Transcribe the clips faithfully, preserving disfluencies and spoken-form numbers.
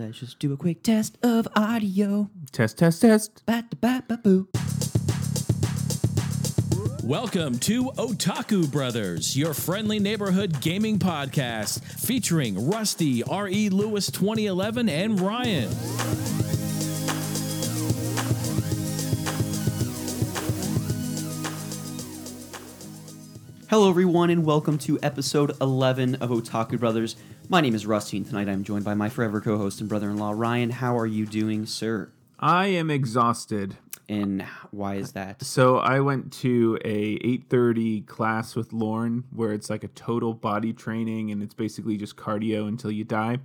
Let's just do a quick test of audio. Test, test, test. Ba-da-ba-ba-boo. Welcome to Otaku Brothers, your friendly neighborhood gaming podcast featuring Rusty, R E. Lewis twenty eleven, and Ryan. Hello, everyone, and welcome to episode eleven of Otaku Brothers. My name is Rusty, and tonight I'm joined by my forever co-host and brother-in-law, Ryan. How are you doing, sir? I am exhausted. And why is that? So I went to a eight thirty class with Lauren where it's like a total body training and it's basically just cardio until you die.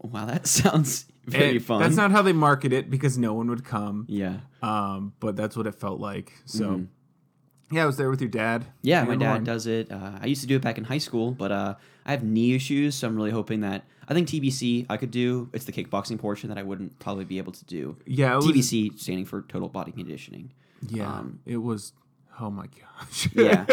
Wow, that sounds very and fun. That's not how they market it because no one would come. Yeah. Um, but that's what it felt like. So, mm-hmm. yeah, I was there with your dad. Yeah, my dad Lauren. does it. Uh, I used to do it back in high school, but uh, I have knee issues, so I'm really hoping that... I think T B C I could do. It's the kickboxing portion that I wouldn't probably be able to do. Yeah, was, T B C standing for total body conditioning. Yeah, um, it was. Oh my gosh. yeah.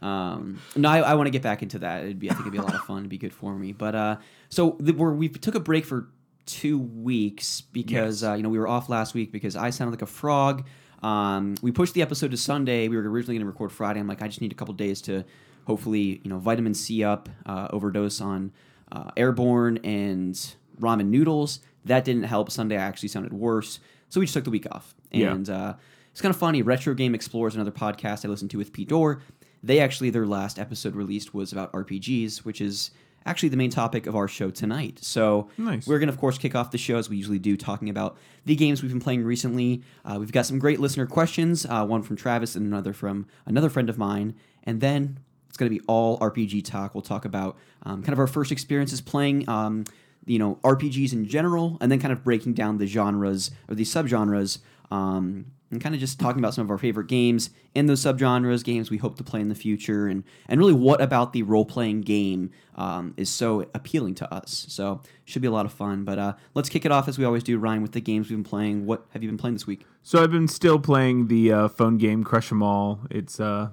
Um, no, I, I want to get back into that. It'd be. I think it'd be a lot of fun. It'd be good for me. But uh, so the, we're, we took a break for two weeks because yes. uh, you know we were off last week because I sounded like a frog. Um, we pushed the episode to Sunday. We were originally going to record Friday. I'm like, I just need a couple days to hopefully you know vitamin C up, uh, overdose on. Uh, airborne and ramen noodles. That didn't help. Sunday I actually sounded worse, so we just took the week off. And yeah. uh, it's kind of funny. Retro Game Explorers, another podcast I listened to with Pete Doerr, they actually, their last episode released was about R P Gs, which is actually the main topic of our show tonight. So nice. We're going to, of course, kick off the show as we usually do, talking about the games we've been playing recently. Uh, we've got some great listener questions, uh, one from Travis and another from another friend of mine. And then... it's going to be all R P G talk. We'll talk about um, kind of our first experiences playing, um, you know, R P Gs in general, and then kind of breaking down the genres or the subgenres, um, and kind of just talking about some of our favorite games in those subgenres, games we hope to play in the future, and and really what about the role-playing game um, is so appealing to us. So should be a lot of fun. But uh, let's kick it off as we always do, Ryan, with the games we've been playing. What have you been playing this week? So I've been still playing the uh, phone game Crush 'Em All. It's uh.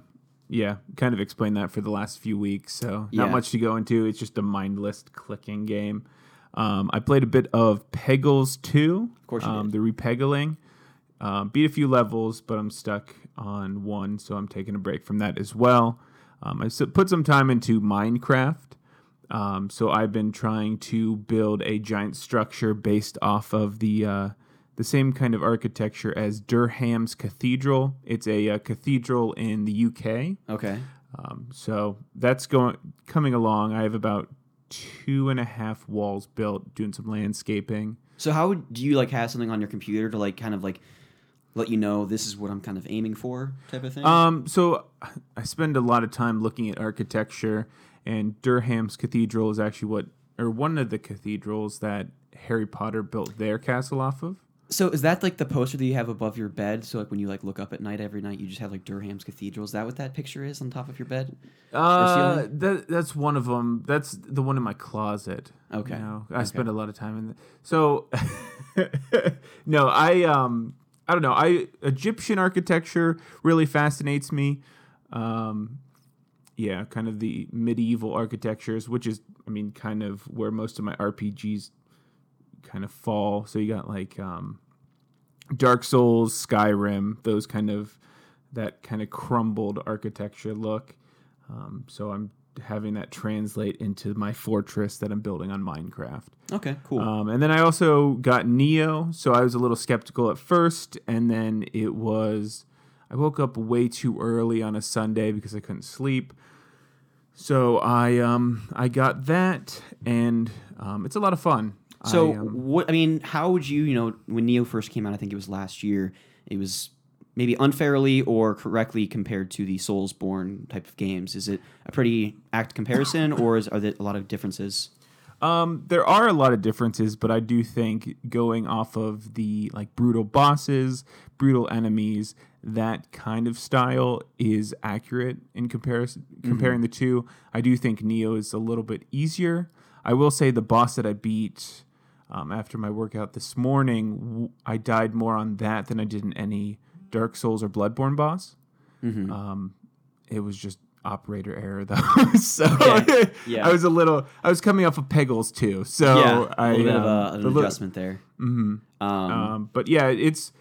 Yeah, kind of explained that for the last few weeks, so not yeah. much to go into. It's just a mindless clicking game. Um, I played a bit of Peggles two, of course you um, did. The repeggling. Uh, beat a few levels, but I'm stuck on one, so I'm taking a break from that as well. Um, I put some time into Minecraft, um, so I've been trying to build a giant structure based off of the uh, the same kind of architecture as Durham's Cathedral. It's a, a cathedral in the U K. Okay. Um, so that's going coming along. I have about two and a half walls built, doing some landscaping. So how would, do you like have something on your computer to like kind of like let you know this is what I'm kind of aiming for type of thing? Um, so I spend a lot of time looking at architecture, and Durham's Cathedral is actually what, or one of the cathedrals that Harry Potter built their castle off of. So is that like the poster that you have above your bed? So like when you like look up at night every night, you just have like Durham's Cathedral. Is that what that picture is on top of your bed? Uh, that, that's one of them. That's the one in my closet. Okay. You know? I okay. spend a lot of time in that. So no, I um I don't know. I Egyptian architecture really fascinates me. Um, yeah, kind of the medieval architectures, which is I mean kind of where most of my R P Gs kind of fall. So you got like um Dark Souls, Skyrim, those kind of that kind of crumbled architecture look. Um so I'm having that translate into my fortress that I'm building on Minecraft. Okay, cool. Um and then I also got Neo, so I was a little skeptical at first, and then it was I woke up way too early on a Sunday because I couldn't sleep. So I um I got that, and um it's a lot of fun. So I, um, what I mean, how would you, you know, when Neo first came out, I think it was last year, it was maybe unfairly or correctly compared to the Soulsborne type of games. Is it a pretty apt comparison, or is, are there a lot of differences? Um, there are a lot of differences, but I do think going off of the like brutal bosses, brutal enemies, that kind of style is accurate in comparison. Comparing mm-hmm. the two, I do think Neo is a little bit easier. I will say the boss that I beat. Um, after my workout this morning, w- I died more on that than I did in any Dark Souls or Bloodborne boss. Mm-hmm. Um, it was just operator error though. So yeah, yeah. I was a little, I was coming off of Peggles too. So yeah, I, a little bit um, of a, an the adjustment little, there. Mm-hmm. Um, um, but yeah, it's,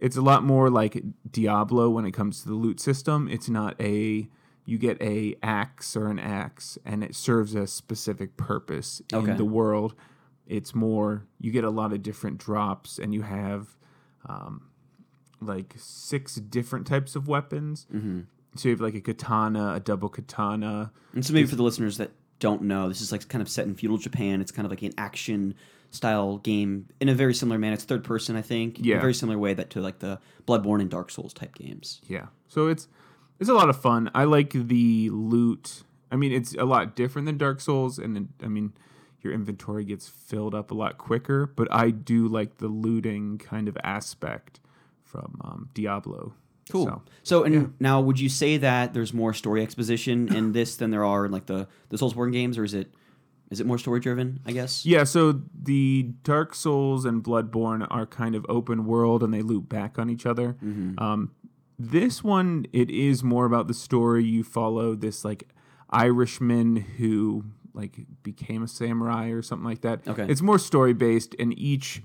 it's a lot more like Diablo when it comes to the loot system. It's not a, you get a axe or an axe and it serves a specific purpose okay. in the world. It's more, you get a lot of different drops and you have, um, like six different types of weapons. Mm-hmm. So you have like a katana, a double katana. And so maybe for the listeners that don't know, this is like kind of set in feudal Japan. It's kind of like an action style game in a very similar manner. It's third person, I think. Yeah. In a very similar way that to like the Bloodborne and Dark Souls type games. Yeah. So it's it's a lot of fun. I like the loot. I mean, it's a lot different than Dark Souls. And I mean, your inventory gets filled up a lot quicker. But I do like the looting kind of aspect from um, Diablo. Cool. So, so and yeah. now would you say that there's more story exposition in this than there are in like the, the Soulsborne games, or is it is it more story driven, I guess? Yeah, so the Dark Souls and Bloodborne are kind of open world and they loop back on each other. Mm-hmm. Um, this one, it is more about the story. You follow this like Irishman who like became a samurai or something like that. Okay. It's more story based and each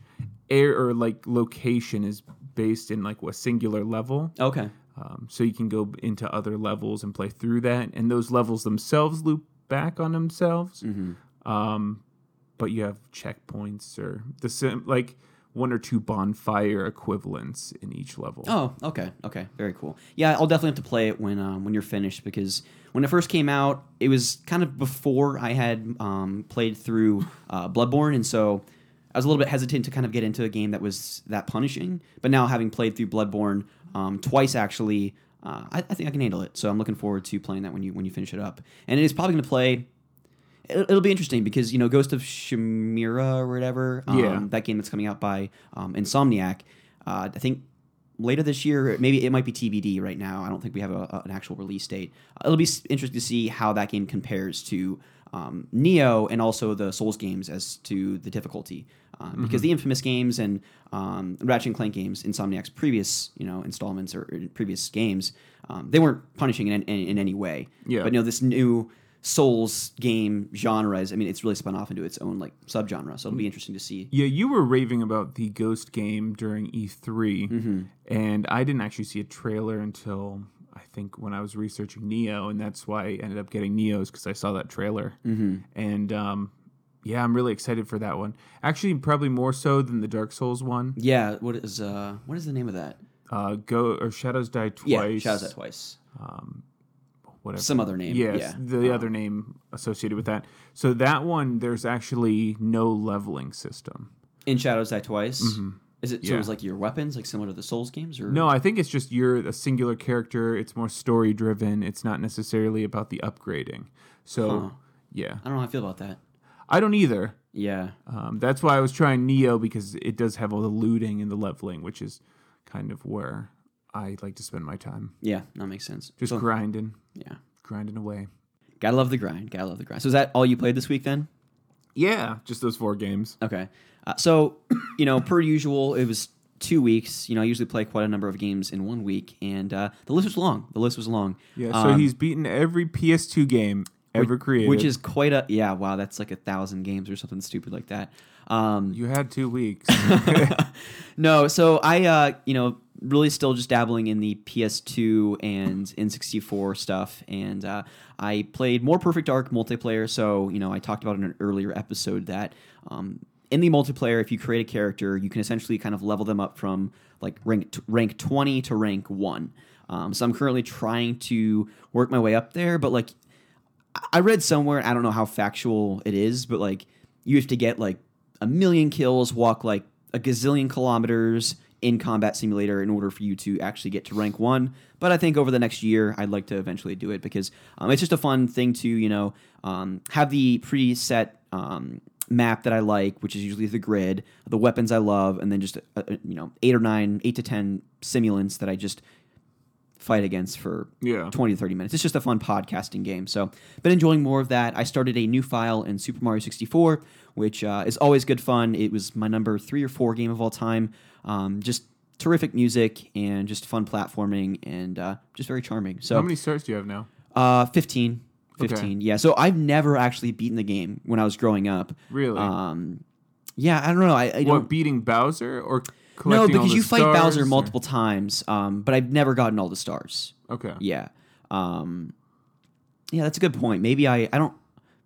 air or like location is based in like a singular level. Okay. Um, so you can go into other levels and play through that. And those levels themselves loop back on themselves. Mm-hmm. Um, but you have checkpoints or the sim- like one or two bonfire equivalents in each level. Oh, okay. Okay. Very cool. Yeah, I'll definitely have to play it when um, when you're finished, because when it first came out, it was kind of before I had um, played through uh, Bloodborne. And so I was a little bit hesitant to kind of get into a game that was that punishing, but now having played through Bloodborne um, twice, actually, uh, I, I think I can handle it. So I'm looking forward to playing that when you when you finish it up. And it is probably going to play. It'll, it'll be interesting because you know Ghost of Shimira or whatever, um, yeah. that game that's coming out by um, Insomniac. Uh, I think later this year, maybe it might be T B D right now. I don't think we have a, a, an actual release date. It'll be interesting to see how that game compares to um, Neo and also the Souls games as to the difficulty. Um, mm-hmm. Because the Infamous games and um, Ratchet and Clank games, Insomniac's previous, you know, installments or, or previous games, um, they weren't punishing in, in, in any way. Yeah. But you know, this new Souls game genre is, I mean, it's really spun off into its own like subgenre. So it'll be interesting to see. Yeah, you were raving about the Ghost game during E three, mm-hmm. and I didn't actually see a trailer until I think when I was researching Neo, and that's why I ended up getting Neo's because I saw that trailer, mm-hmm. and um. Yeah, I'm really excited for that one. Actually, probably more so than the Dark Souls one. Yeah, what is uh, what is the name of that? Uh, Go or Shadows Die Twice. Yeah, Shadows Die Twice. Um, whatever. Some other name. Yes, yeah, the um, other name associated with that. So that one, there's actually no leveling system in Shadows Die Twice. Mm-hmm. Is it, yeah. So it was like your weapons, like similar to the Souls games, or no? I think it's just you're a singular character. It's more story driven. It's not necessarily about the upgrading. So huh. yeah, I don't know how I feel about that. I don't either. Yeah. Um, that's why I was trying Neo, because it does have all the looting and the leveling, which is kind of where I like to spend my time. Yeah, that makes sense. Just so, grinding. Yeah. Grinding away. Gotta love the grind. Gotta love the grind. So is that all you played this week then? Yeah, just those four games. Okay. Uh, so, you know, per usual, it was two weeks. You know, I usually play quite a number of games in one week, and uh, the list was long. The list was long. Yeah, so um, he's beaten every P S two game ever created. Which is quite a... Yeah, wow, that's like a thousand games or something stupid like that. Um, you had two weeks. No, so I, uh, you know, really still just dabbling in the P S two and N sixty-four stuff, and uh, I played more Perfect Dark multiplayer, so, you know, I talked about in an earlier episode that um, in the multiplayer, if you create a character, you can essentially kind of level them up from, like, rank t- rank twenty to rank one. Um, so I'm currently trying to work my way up there, but, like, I read somewhere, I don't know how factual it is, but like you have to get like a million kills, walk like a gazillion kilometers in Combat Simulator in order for you to actually get to rank one. But I think over the next year, I'd like to eventually do it because um, it's just a fun thing to, you know, um, have the preset um, map that I like, which is usually the grid, the weapons I love, and then just, uh, you know, eight or nine, eight to ten simulants that I just fight against for yeah. twenty to thirty minutes. It's just a fun podcasting game. So been enjoying more of that. I started a new file in Super Mario sixty-four, which uh, is always good fun. It was my number three or four game of all time. Um, just terrific music and just fun platforming and uh, just very charming. So how many stars do you have now? Uh, fifteen. fifteen, okay. Yeah. So I've never actually beaten the game when I was growing up. Really? Um, yeah, I don't know. I, I what, don't... beating Bowser or collecting all the stars? No, because you fight Bowser multiple or... times, um, but I've never gotten all the stars. Okay. Yeah. Um, yeah, that's a good point. Maybe I, I don't...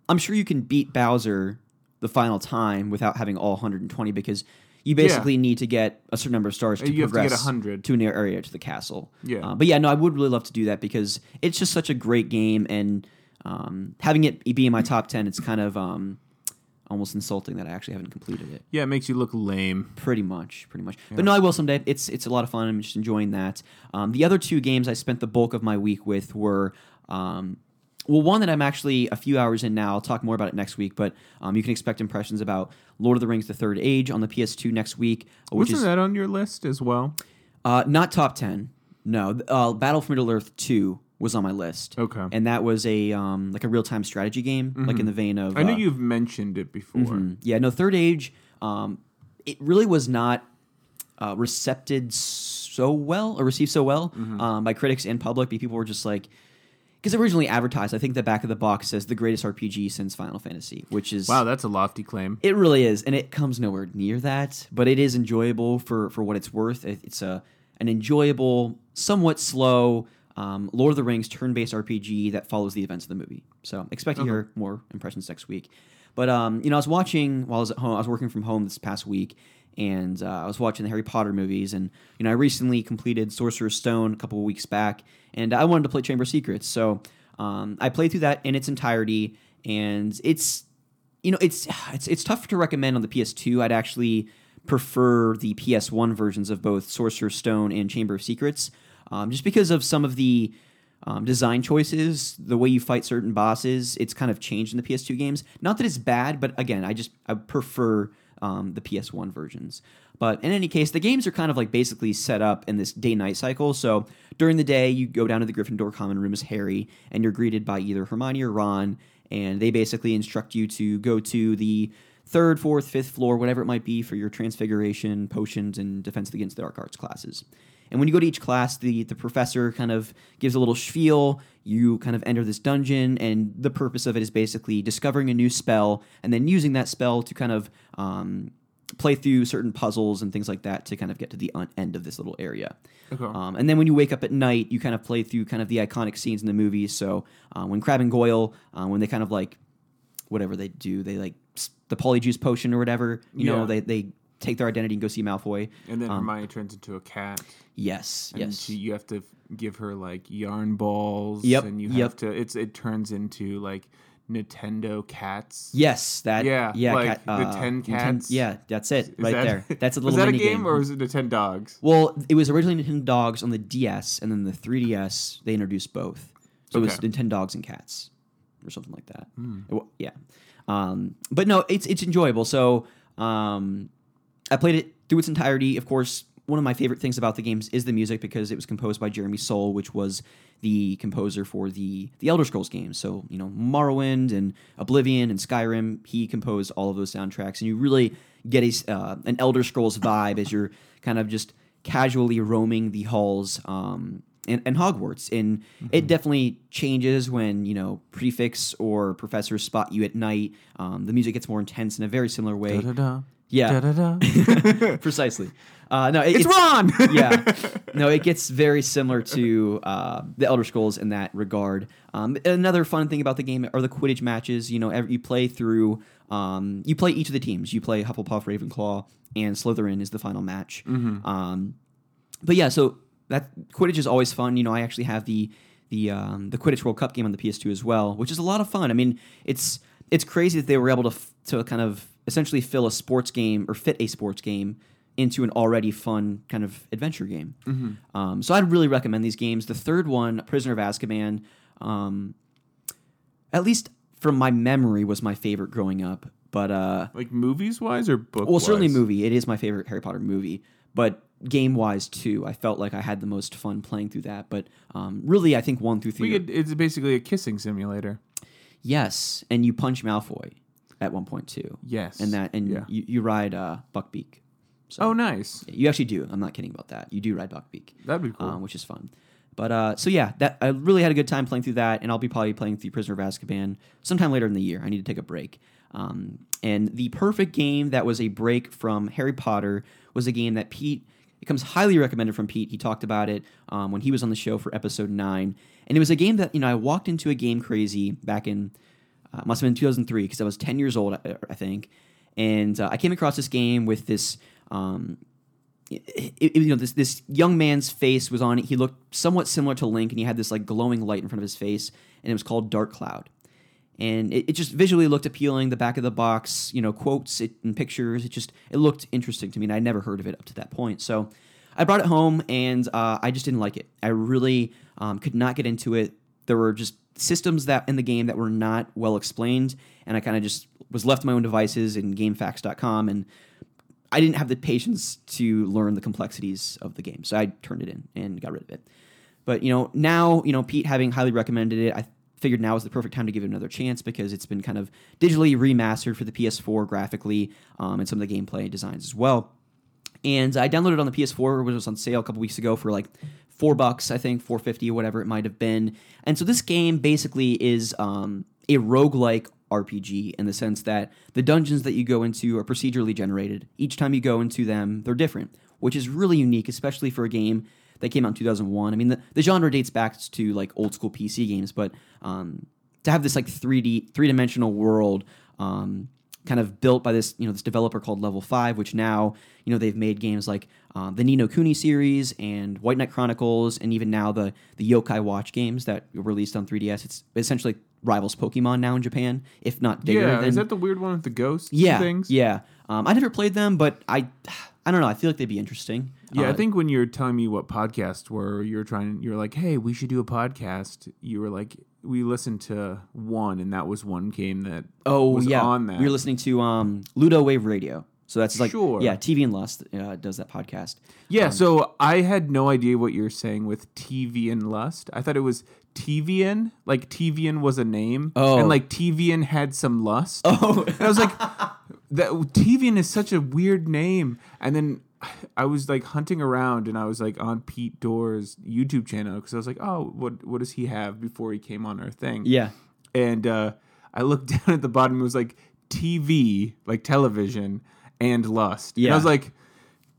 I'm sure you can beat Bowser the final time without having all one hundred twenty because you basically yeah. need to get a certain number of stars to you progress have to, get one hundred. To an area to the castle. Yeah. Uh, but yeah, no, I would really love to do that because it's just such a great game and... Um, having it be in my top ten, it's kind of um, almost insulting that I actually haven't completed it. Yeah, it makes you look lame. Pretty much, pretty much. Yeah. But no, I will someday. It's it's a lot of fun. I'm just enjoying that. Um, the other two games I spent the bulk of my week with were, um, well, one that I'm actually a few hours in now. I'll talk more about it next week, but um, you can expect impressions about Lord of the Rings The Third Age on the P S two next week. Which Wasn't is, that on your list as well? Uh, not top ten, no. Uh, Battle for Middle-earth two. Was on my list. Okay. And that was a um, like a real-time strategy game, mm-hmm. like in the vein of... I know uh, you've mentioned it before. Mm-hmm. Yeah, no, Third Age, um, it really was not uh, recepted so well, or received so well mm-hmm. um, by critics and public. People were just like... Because it originally advertised, I think the back of the box says the greatest R P G since Final Fantasy, which is... Wow, that's a lofty claim. It really is, and it comes nowhere near that, but it is enjoyable for, for what it's worth. It, it's a an enjoyable, somewhat slow... Um, Lord of the Rings turn-based R P G that follows the events of the movie. So expect to okay. hear more impressions next week. But, um, you know, I was watching while I was at home. I was working from home this past week, and uh, I was watching the Harry Potter movies. And, you know, I recently completed Sorcerer's Stone a couple of weeks back, and I wanted to play Chamber of Secrets. So um, I played through that in its entirety, and it's, you know, it's it's it's tough to recommend on the P S two. I'd actually prefer the P S one versions of both Sorcerer's Stone and Chamber of Secrets. Um, just because of some of the um, design choices, the way you fight certain bosses, it's kind of changed in the P S two games. Not that it's bad, but again, I just I prefer um, the P S one versions. But in any case, the games are kind of like basically set up in this day-night cycle. So during the day, you go down to the Gryffindor common room as Harry, and you're greeted by either Hermione or Ron, and they basically instruct you to go to the third, fourth, fifth floor, whatever it might be, for your transfiguration, potions, and defense against the dark arts classes. And when you go to each class, the, the professor kind of gives a little spiel. You kind of enter this dungeon, and the purpose of it is basically discovering a new spell and then using that spell to kind of um, play through certain puzzles and things like that to kind of get to the un- end of this little area. Okay. Um, and then when you wake up at night, you kind of play through kind of the iconic scenes in the movies. So uh, when Crab and Goyle, uh, when they kind of like, whatever they do, they like the Polyjuice potion or whatever, you yeah. know, they... they take their identity and go see Malfoy. And then um, Hermione turns into a cat. Yes, and yes. She, you have to give her, like, yarn balls. Yep, And you have yep. to... It's It turns into, like, Nintendo cats. Yes, that... Yeah, yeah like, cat, uh, the ten cats. Nintendo, yeah, that's it, is right that, there. That's a little mini game. Was that a game, game, or was it Nintendo Dogs? Well, it was originally Nintendo Dogs on the D S, and then the three D S, they introduced both. So okay. It was Nintendo Dogs and Cats, or something like that. Mm. It, yeah. Um, but, no, it's it's enjoyable. So... Um, I played it through its entirety. Of course, one of my favorite things about the games is the music because it was composed by Jeremy Soule, which was the composer for the, the Elder Scrolls games. So, you know, Morrowind and Oblivion and Skyrim, he composed all of those soundtracks. And you really get a, uh, an Elder Scrolls vibe as you're kind of just casually roaming the halls um, and, and Hogwarts. And mm-hmm. it definitely changes when, you know, prefects or professors spot you at night. Um, the music gets more intense in a very similar way. Da-da-da. Yeah, da, da, da. Precisely. Uh, no, it, it's, it's Ron. yeah, no, it gets very similar to uh, the Elder Scrolls in that regard. Um, another fun thing about the game are the Quidditch matches. You know, every, you play through, um, you play each of the teams. You play Hufflepuff, Ravenclaw, and Slytherin is the final match. Mm-hmm. Um, but yeah, so that Quidditch is always fun. You know, I actually have the the um, the Quidditch World Cup game on the P S two as well, which is a lot of fun. I mean, it's it's crazy that they were able to f- to kind of essentially fill a sports game or fit a sports game into an already fun kind of adventure game. Mm-hmm. Um, so I'd really recommend these games. The third one, Prisoner of Azkaban, um, at least from my memory, was my favorite growing up. But uh, like movies-wise or book-wise? Well, certainly movie. It is my favorite Harry Potter movie. But game-wise, too, I felt like I had the most fun playing through that. But um, really, I think one through three... Well, it's basically a kissing simulator. Yes, and you punch Malfoy. At one point too, yes, and that, and yeah. you, you ride uh, Buckbeak. So, oh, nice! You actually do. I'm not kidding about that. You do ride Buckbeak. That'd be cool, um, which is fun. But uh, so yeah, that I really had a good time playing through that, and I'll be probably playing through Prisoner of Azkaban sometime later in the year. I need to take a break. Um, and the perfect game that was a break from Harry Potter was a game that Pete, it comes highly recommended from Pete. He talked about it um, when he was on the show for episode nine. And it was a game that, you know, I walked into a Game Crazy back in, uh, must have been two thousand three, because I was ten years old, I, I think. And uh, I came across this game with this, um, it, it, you know, this this young man's face was on it. He looked somewhat similar to Link, and he had this, like, glowing light in front of his face. And it was called Dark Cloud. And it, it just visually looked appealing. The back of the box, you know, quotes it, and pictures. It just it looked interesting to me, and I'd never heard of it up to that point. So I brought it home, and uh, I just didn't like it. I really um, could not get into it. There were just systems that in the game that were not well explained, and I kind of just was left to my own devices and game facts dot com, and I didn't have the patience to learn the complexities of the game. So I turned it in and got rid of it. But, you know, now, you know, Pete having highly recommended it, I figured now is the perfect time to give it another chance because it's been kind of digitally remastered for the P S four graphically um, and some of the gameplay designs as well. And I downloaded it on the P S four, which was on sale a couple weeks ago for like four bucks, I think, four fifty, whatever it might have been. And so this game basically is um, a roguelike R P G in the sense that the dungeons that you go into are procedurally generated. Each time you go into them, they're different, which is really unique, especially for a game that came out in two thousand one. I mean, the, the genre dates back to, like, old-school P C games, but um, to have this, like, three D, three-dimensional world um, kind of built by this, you know, this developer called Level Five, which now, you know, they've made games like um, the Ni no Kuni series and White Knight Chronicles and even now the the Yokai Watch games that were released on three D S. It's essentially rivals Pokemon now in Japan, if not bigger. Yeah, than, is that the weird one with the ghost yeah, things? Yeah, yeah. Um, I never played them, but I... I don't know. I feel like they'd be interesting. Yeah, uh, I think when you were telling me what podcasts were, you were trying. You were like, "Hey, we should do a podcast." You were like, "We listened to one, and that was one game that oh was yeah, on that we were listening to um, Ludo Wave Radio." So that's like sure. yeah, T V and Lust uh, does that podcast. Yeah. Um, so I had no idea what you were saying with T V and Lust. I thought it was T V N, like T V N was a name, oh. and like T V N had some lust. Oh, and I was like. That T V N is such a weird name. And then I was like hunting around and I was like on Pete Doerr's YouTube channel because I was like, oh, what what does he have before he came on our thing? Yeah. And uh, I looked down at the bottom and it was like T V, like television, and lust. Yeah. And I was like,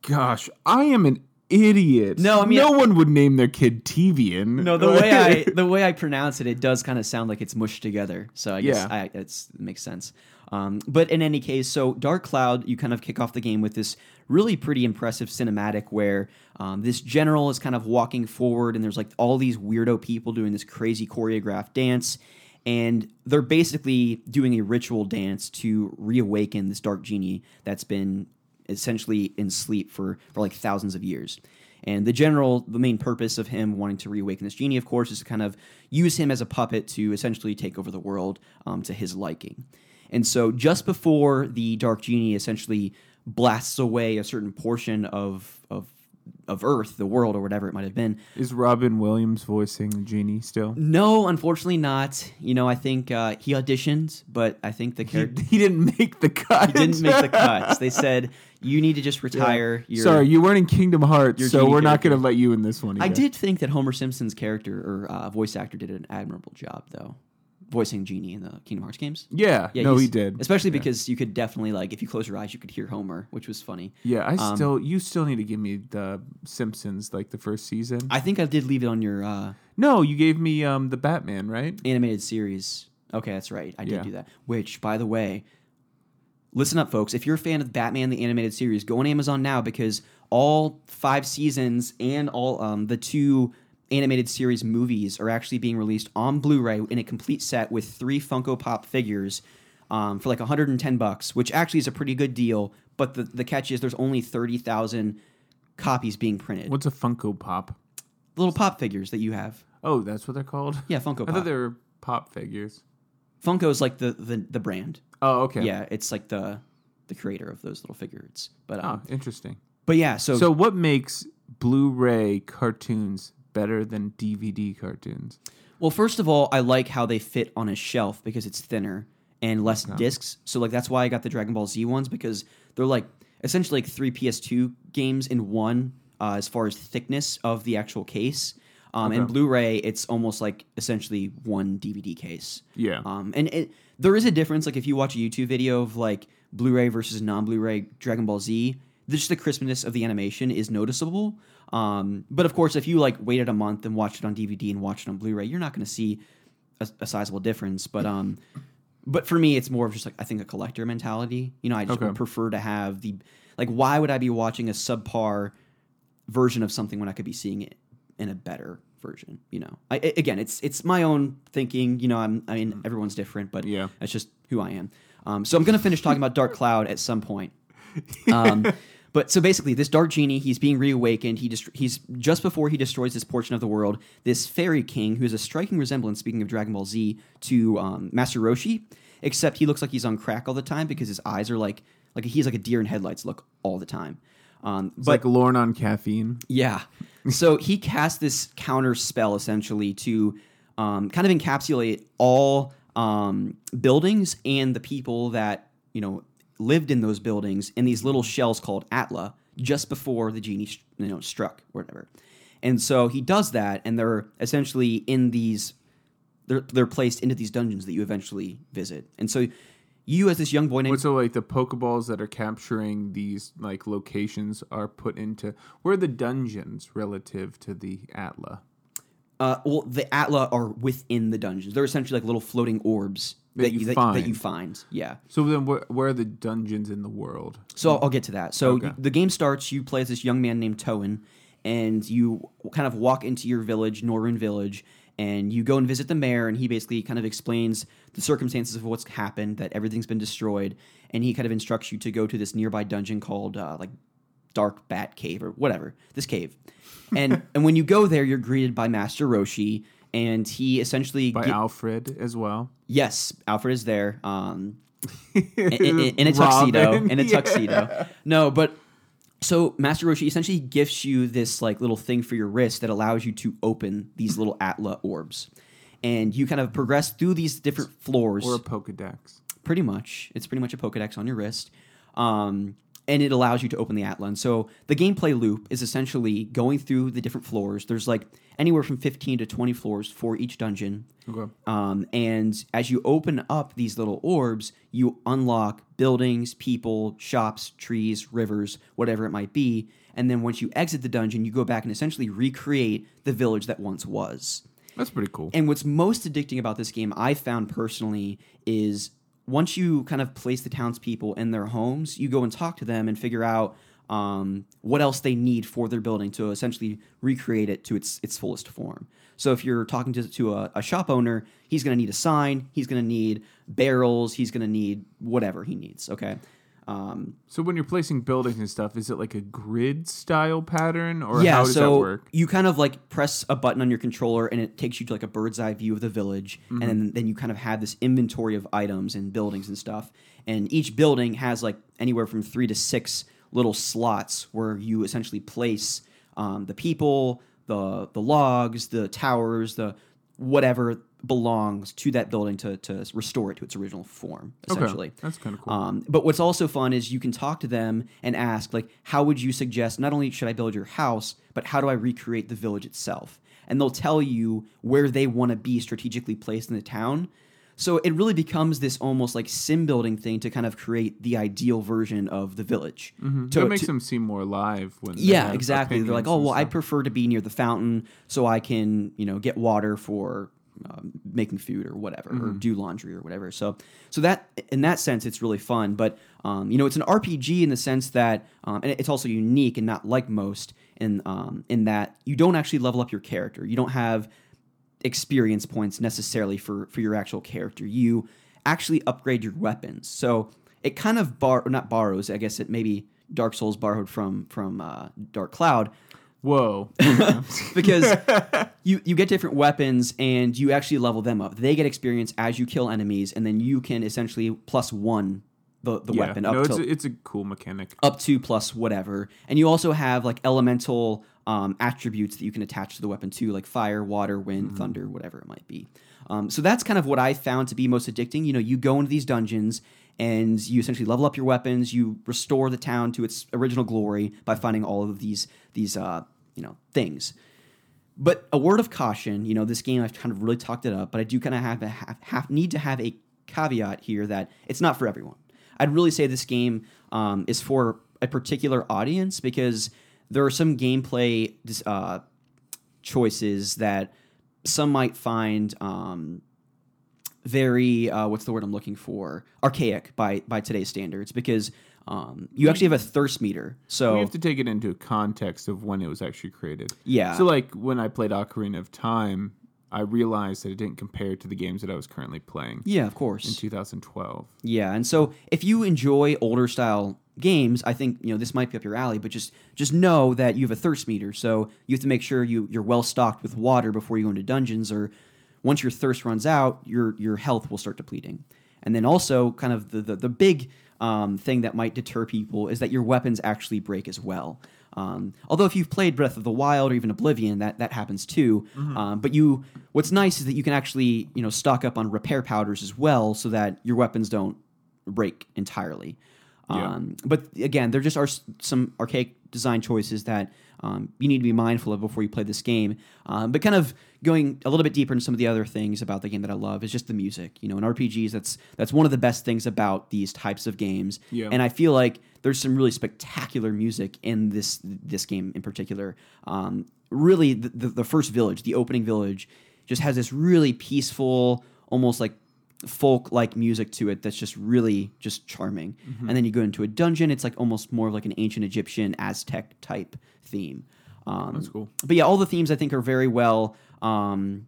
gosh, I am an idiot. No, I mean, no I, one would name their kid T V N. No, the way I the way I pronounce it, it does kind of sound like it's mushed together. So I guess yeah. I, it's, it makes sense. Um, but in any case, so Dark Cloud, you kind of kick off the game with this really pretty impressive cinematic where um, this general is kind of walking forward and there's like all these weirdo people doing this crazy choreographed dance. And they're basically doing a ritual dance to reawaken this dark genie that's been essentially in sleep for, for like thousands of years. And the general, the main purpose of him wanting to reawaken this genie, of course, is to kind of use him as a puppet to essentially take over the world um, to his liking. And so just before the Dark Genie essentially blasts away a certain portion of of, of Earth, the world, or whatever it might have been. Is Robin Williams voicing the genie still? No, unfortunately not. You know, I think uh, he auditioned, but I think the character... He, he didn't make the cut. He didn't make the cuts. They said, you need to just retire. Yeah. Your, Sorry, you weren't in Kingdom Hearts, so we're character. not going to let you in this one either. I did think that Homer Simpson's character or uh, voice actor did an admirable job, though. Voicing Genie in the Kingdom Hearts games. Yeah, yeah no, he did. Especially yeah. because you could definitely, like, if you close your eyes, you could hear Homer, which was funny. Yeah, I um, still, you still need to give me the Simpsons, like, the first season. I think I did leave it on your... Uh, no, you gave me um, the Batman, right? Animated series. Okay, that's right. I did yeah. do that. Which, by the way, listen up, folks. If you're a fan of Batman, the animated series, go on Amazon now because all five seasons and all um, the two... animated series movies are actually being released on Blu-ray in a complete set with three Funko Pop figures um, for like one hundred ten bucks, which actually is a pretty good deal. But the, the catch is there's only thirty thousand copies being printed. What's a Funko Pop? Little pop figures that you have. Oh, that's what they're called? Yeah, Funko Pop. I thought they were pop figures. Funko is like the, the, the brand. Oh, okay. Yeah, it's like the the creator of those little figures. But um, oh, interesting. But yeah, so... So what makes Blu-ray cartoons... better than D V D cartoons? Well, first of all, I like how they fit on a shelf because it's thinner and less no. discs. So, like, that's why I got the Dragon Ball Z ones because they're, like, essentially, like, three P S two games in one uh, as far as thickness of the actual case. Um, okay. And Blu-ray, it's almost like essentially one D V D case. Yeah. Um, and it, there is a difference. Like if you watch a YouTube video of like Blu-ray versus non-Blu-ray Dragon Ball Z, just the crispness of the animation is noticeable. Um, but of course, if you like waited a month and watched it on D V D and watched it on Blu-ray, you're not going to see a, a sizable difference. But um, but for me, it's more of just like I think a collector mentality. You know, I just okay. prefer to have the like. Why would I be watching a subpar version of something when I could be seeing it in a better version, you know? I, again, it's it's my own thinking, you know, I'm, I mean, everyone's different, but yeah. that's just who I am. Um, so I'm going to finish talking about Dark Cloud at some point. Um, but so basically, this Dark Genie, he's being reawakened. He dest- he's just before he destroys this portion of the world, this Fairy King, who is a striking resemblance, speaking of Dragon Ball Z, to um, Master Roshi, except he looks like he's on crack all the time because his eyes are like, like he's like a deer in headlights look all the time. Um, it's but, like Lorne on caffeine. Yeah. So he cast this counter spell essentially to um, kind of encapsulate all um, buildings and the people that, you know, lived in those buildings in these little shells called Atla just before the genie, you know, struck or whatever. And so he does that, and they're essentially in these, they're, they're placed into these dungeons that you eventually visit. And so you, as this young boy named... What's so, like, the Pokeballs that are capturing these, like, locations are put into... Where are the dungeons relative to the Atla? Uh, well, the Atla are within the dungeons. They're essentially, like, little floating orbs that, that, you, that, find. that you find. Yeah. So then where, where are the dungeons in the world? So I'll, I'll get to that. So okay. you, the game starts, you play as this young man named Toin, and you kind of walk into your village, Norrin Village, and you go and visit the mayor, and he basically kind of explains the circumstances of what's happened, that everything's been destroyed, and he kind of instructs you to go to this nearby dungeon called, uh, like, Dark Bat Cave or whatever, this cave. And and when you go there, you're greeted by Master Roshi, and he essentially... By get, Alfred as well. Yes, Alfred is there, um, in, in, in a tuxedo. Robin, in a tuxedo. Yeah. No, but... So Master Roshi essentially gifts you this like little thing for your wrist that allows you to open these little Atla orbs. And you kind of progress through these different floors. Or a Pokedex. Pretty much. It's pretty much a Pokedex on your wrist. Um, and it allows you to open the Atla. And so the gameplay loop is essentially going through the different floors. There's like anywhere from fifteen to twenty floors for each dungeon. Okay. Um, and as you open up these little orbs, you unlock buildings, people, shops, trees, rivers, whatever it might be. And then once you exit the dungeon, you go back and essentially recreate the village that once was. That's pretty cool. And what's most addicting about this game, I found personally, is once you kind of place the townspeople in their homes, you go and talk to them and figure out um, what else they need for their building to essentially recreate it to its its fullest form. So if you're talking to, to a, a shop owner, he's going to need a sign, he's going to need barrels, he's going to need whatever he needs, okay? Um, so when you're placing buildings and stuff, is it like a grid-style pattern, or yeah, how does so that work? Yeah, so you kind of like press a button on your controller, and it takes you to like a bird's-eye view of the village, mm-hmm. and then, then you kind of have this inventory of items and buildings and stuff, and each building has like anywhere from three to six little slots where you essentially place um, the people... the the logs, the towers, the whatever belongs to that building to to restore it to its original form, essentially. Okay. That's kind of cool. Um, but what's also fun is you can talk to them and ask, like, how would you suggest, not only should I build your house, but how do I recreate the village itself? And they'll tell you where they want to be strategically placed in the town. So it really becomes this almost like sim building thing to kind of create the ideal version of the village. Mm-hmm. To, that makes to, them seem more alive. When yeah, exactly. They're like, oh, well, stuff. I prefer to be near the fountain so I can, you know, get water for um, making food or whatever, mm-hmm. or do laundry or whatever. So, so that in that sense, it's really fun. But um, you know, it's an R P G in the sense that, um, and it's also unique and not like most in um, in that you don't actually level up your character. You don't have experience points necessarily for for your actual character. You actually upgrade your weapons, so it kind of bar not borrows I guess it maybe Dark Souls borrowed from from uh Dark Cloud. Whoa. Because you you get different weapons and you actually level them up. They get experience as you kill enemies, and then you can essentially plus one the, the yeah. weapon up no, it's, to, a, it's a cool mechanic, up to plus whatever. And you also have like elemental Um, attributes that you can attach to the weapon too, like fire, water, wind, mm-hmm. thunder, whatever it might be. Um, so that's kind of what I found to be most addicting. You know, you go into these dungeons and you essentially level up your weapons. You restore the town to its original glory by finding all of these, these uh, you know, things. But a word of caution, you know, this game, I've kind of really talked it up, but I do kind of have, a, have, have need to have a caveat here that it's not for everyone. I'd really say this game um, is for a particular audience, because there are some gameplay uh, choices that some might find um, very, uh, what's the word I'm looking for, archaic by, by today's standards, because Um, you actually have a thirst meter, so we have to take it into context of when it was actually created. Yeah. So, like, when I played Ocarina of Time, I realized that it didn't compare to the games that I was currently playing. Yeah, of course. In two thousand twelve. Yeah, and so if you enjoy older style games, I think, you know, this might be up your alley. But just just know that you have a thirst meter, so you have to make sure you you're well stocked with water before you go into dungeons, or once your thirst runs out, your your health will start depleting. And then also, kind of the the, the big Um, thing that might deter people is that your weapons actually break as well. Um, although if you've played Breath of the Wild or even Oblivion, that, that happens too. Mm-hmm. Um, but you, what's nice is that you can actually, you know, stock up on repair powders as well, so that your weapons don't break entirely. Um, yeah. But again, there just are some archaic design choices that um, you need to be mindful of before you play this game. Um, but kind of going a little bit deeper into some of the other things about the game that I love is just the music. You know, in R P Gs, that's that's one of the best things about these types of games. Yeah. And I feel like there's some really spectacular music in this this game in particular. Um, really, the, the, the first village, the opening village, just has this really peaceful, almost like folk-like music to it that's just really just charming. Mm-hmm. And then you go into a dungeon, it's like almost more of like an ancient Egyptian, Aztec type theme. Um, that's cool. But yeah, all the themes I think are very well um,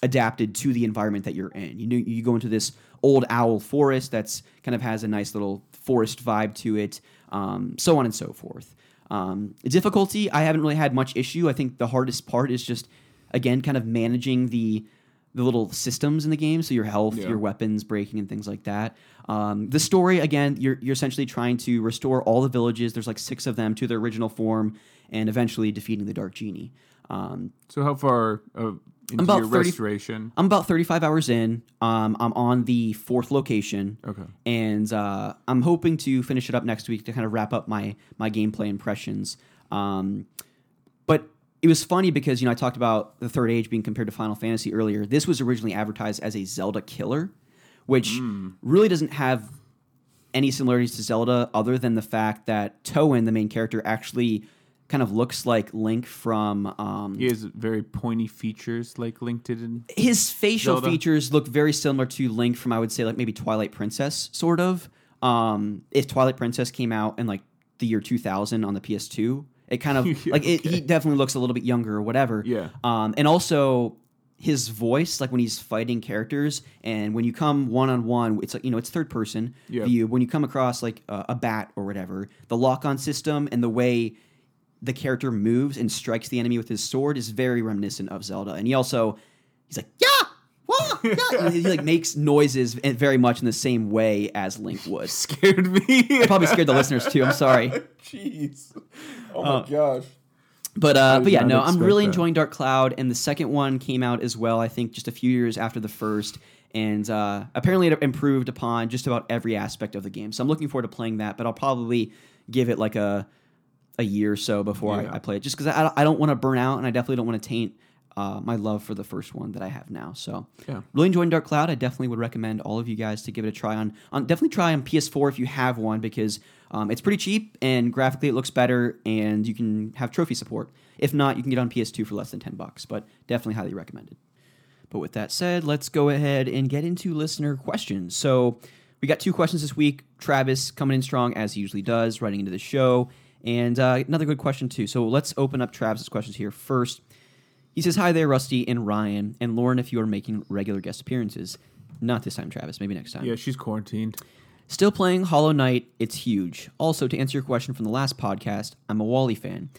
adapted to the environment that you're in. You know, you go into this old owl forest that's kind of has a nice little forest vibe to it, um, so on and so forth. Um, difficulty, I haven't really had much issue. I think the hardest part is just, again, kind of managing the the little systems in the game, so your health, yeah. your weapons breaking, and things like that. Um, the story, again, you're you're essentially trying to restore all the villages. There's like six of them to their original form, and eventually defeating the Dark Genie. Um, so how far uh, into your restoration? I'm about thirty-five hours in. Um, I'm on the fourth location. Okay. And uh, I'm hoping to finish it up next week to kind of wrap up my my gameplay impressions. Um, but it was funny because, you know, I talked about the Third Age being compared to Final Fantasy earlier. This was originally advertised as a Zelda killer, which mm. really doesn't have any similarities to Zelda other than the fact that Towen, the main character, actually kind of looks like Link from... Um, he has very pointy features like Link did in His facial Zelda. features look very similar to Link from, I would say, like maybe Twilight Princess, sort of. Um, if Twilight Princess came out in like the year two thousand on the P S two, it kind of, like, okay. it, he definitely looks a little bit younger or whatever. Yeah. Um, and also, his voice, like, when he's fighting characters, and when you come one-on-one, it's, like, you know, it's third-person yep. view. When you come across, like, uh, a bat or whatever, the lock-on system and the way the character moves and strikes the enemy with his sword is very reminiscent of Zelda. And he also, he's like, yeah! Yeah, he like makes noises very much in the same way as Link would. Scared me. It probably scared the listeners too. I'm sorry. Jeez. Oh my uh, gosh. But uh, but yeah, no, I'm really that. enjoying Dark Cloud, and the second one came out as well. I think just a few years after the first, and uh, apparently it improved upon just about every aspect of the game. So I'm looking forward to playing that, but I'll probably give it like a a year or so before yeah. I, I play it, just because I I don't want to burn out, and I definitely don't want to taint Uh, my love for the first one that I have now. So yeah. really enjoying Dark Cloud. I definitely would recommend all of you guys to give it a try on, on definitely try on P S four if you have one, because um, it's pretty cheap and graphically it looks better, and you can have trophy support. If not, you can get on P S two for less than ten bucks, but definitely highly recommended. But with that said, let's go ahead and get into listener questions. So we got two questions this week. Travis coming in strong as he usually does, writing into the show, and uh, another good question too. So let's open up Travis's questions here first. He says, hi there, Rusty and Ryan, and Lauren, if you are making regular guest appearances. Not this time, Travis. Maybe next time. Yeah, she's quarantined. Still playing Hollow Knight. It's huge. Also, to answer your question from the last podcast, I'm a WALL-E fan.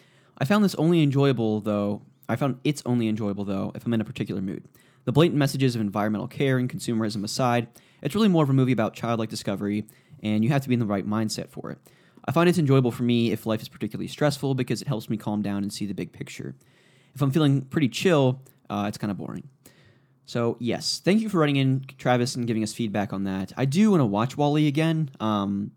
I found this only enjoyable, though. I found it's only enjoyable, though, if I'm in a particular mood. The blatant messages of environmental care and consumerism aside, it's really more of a movie about childlike discovery, and you have to be in the right mindset for it. I find it's enjoyable for me if life is particularly stressful, because it helps me calm down and see the big picture. If I'm feeling pretty chill, uh, it's kind of boring. So, yes. Thank you for writing in, Travis, and giving us feedback on that. I do want to watch WALL-E again. Um,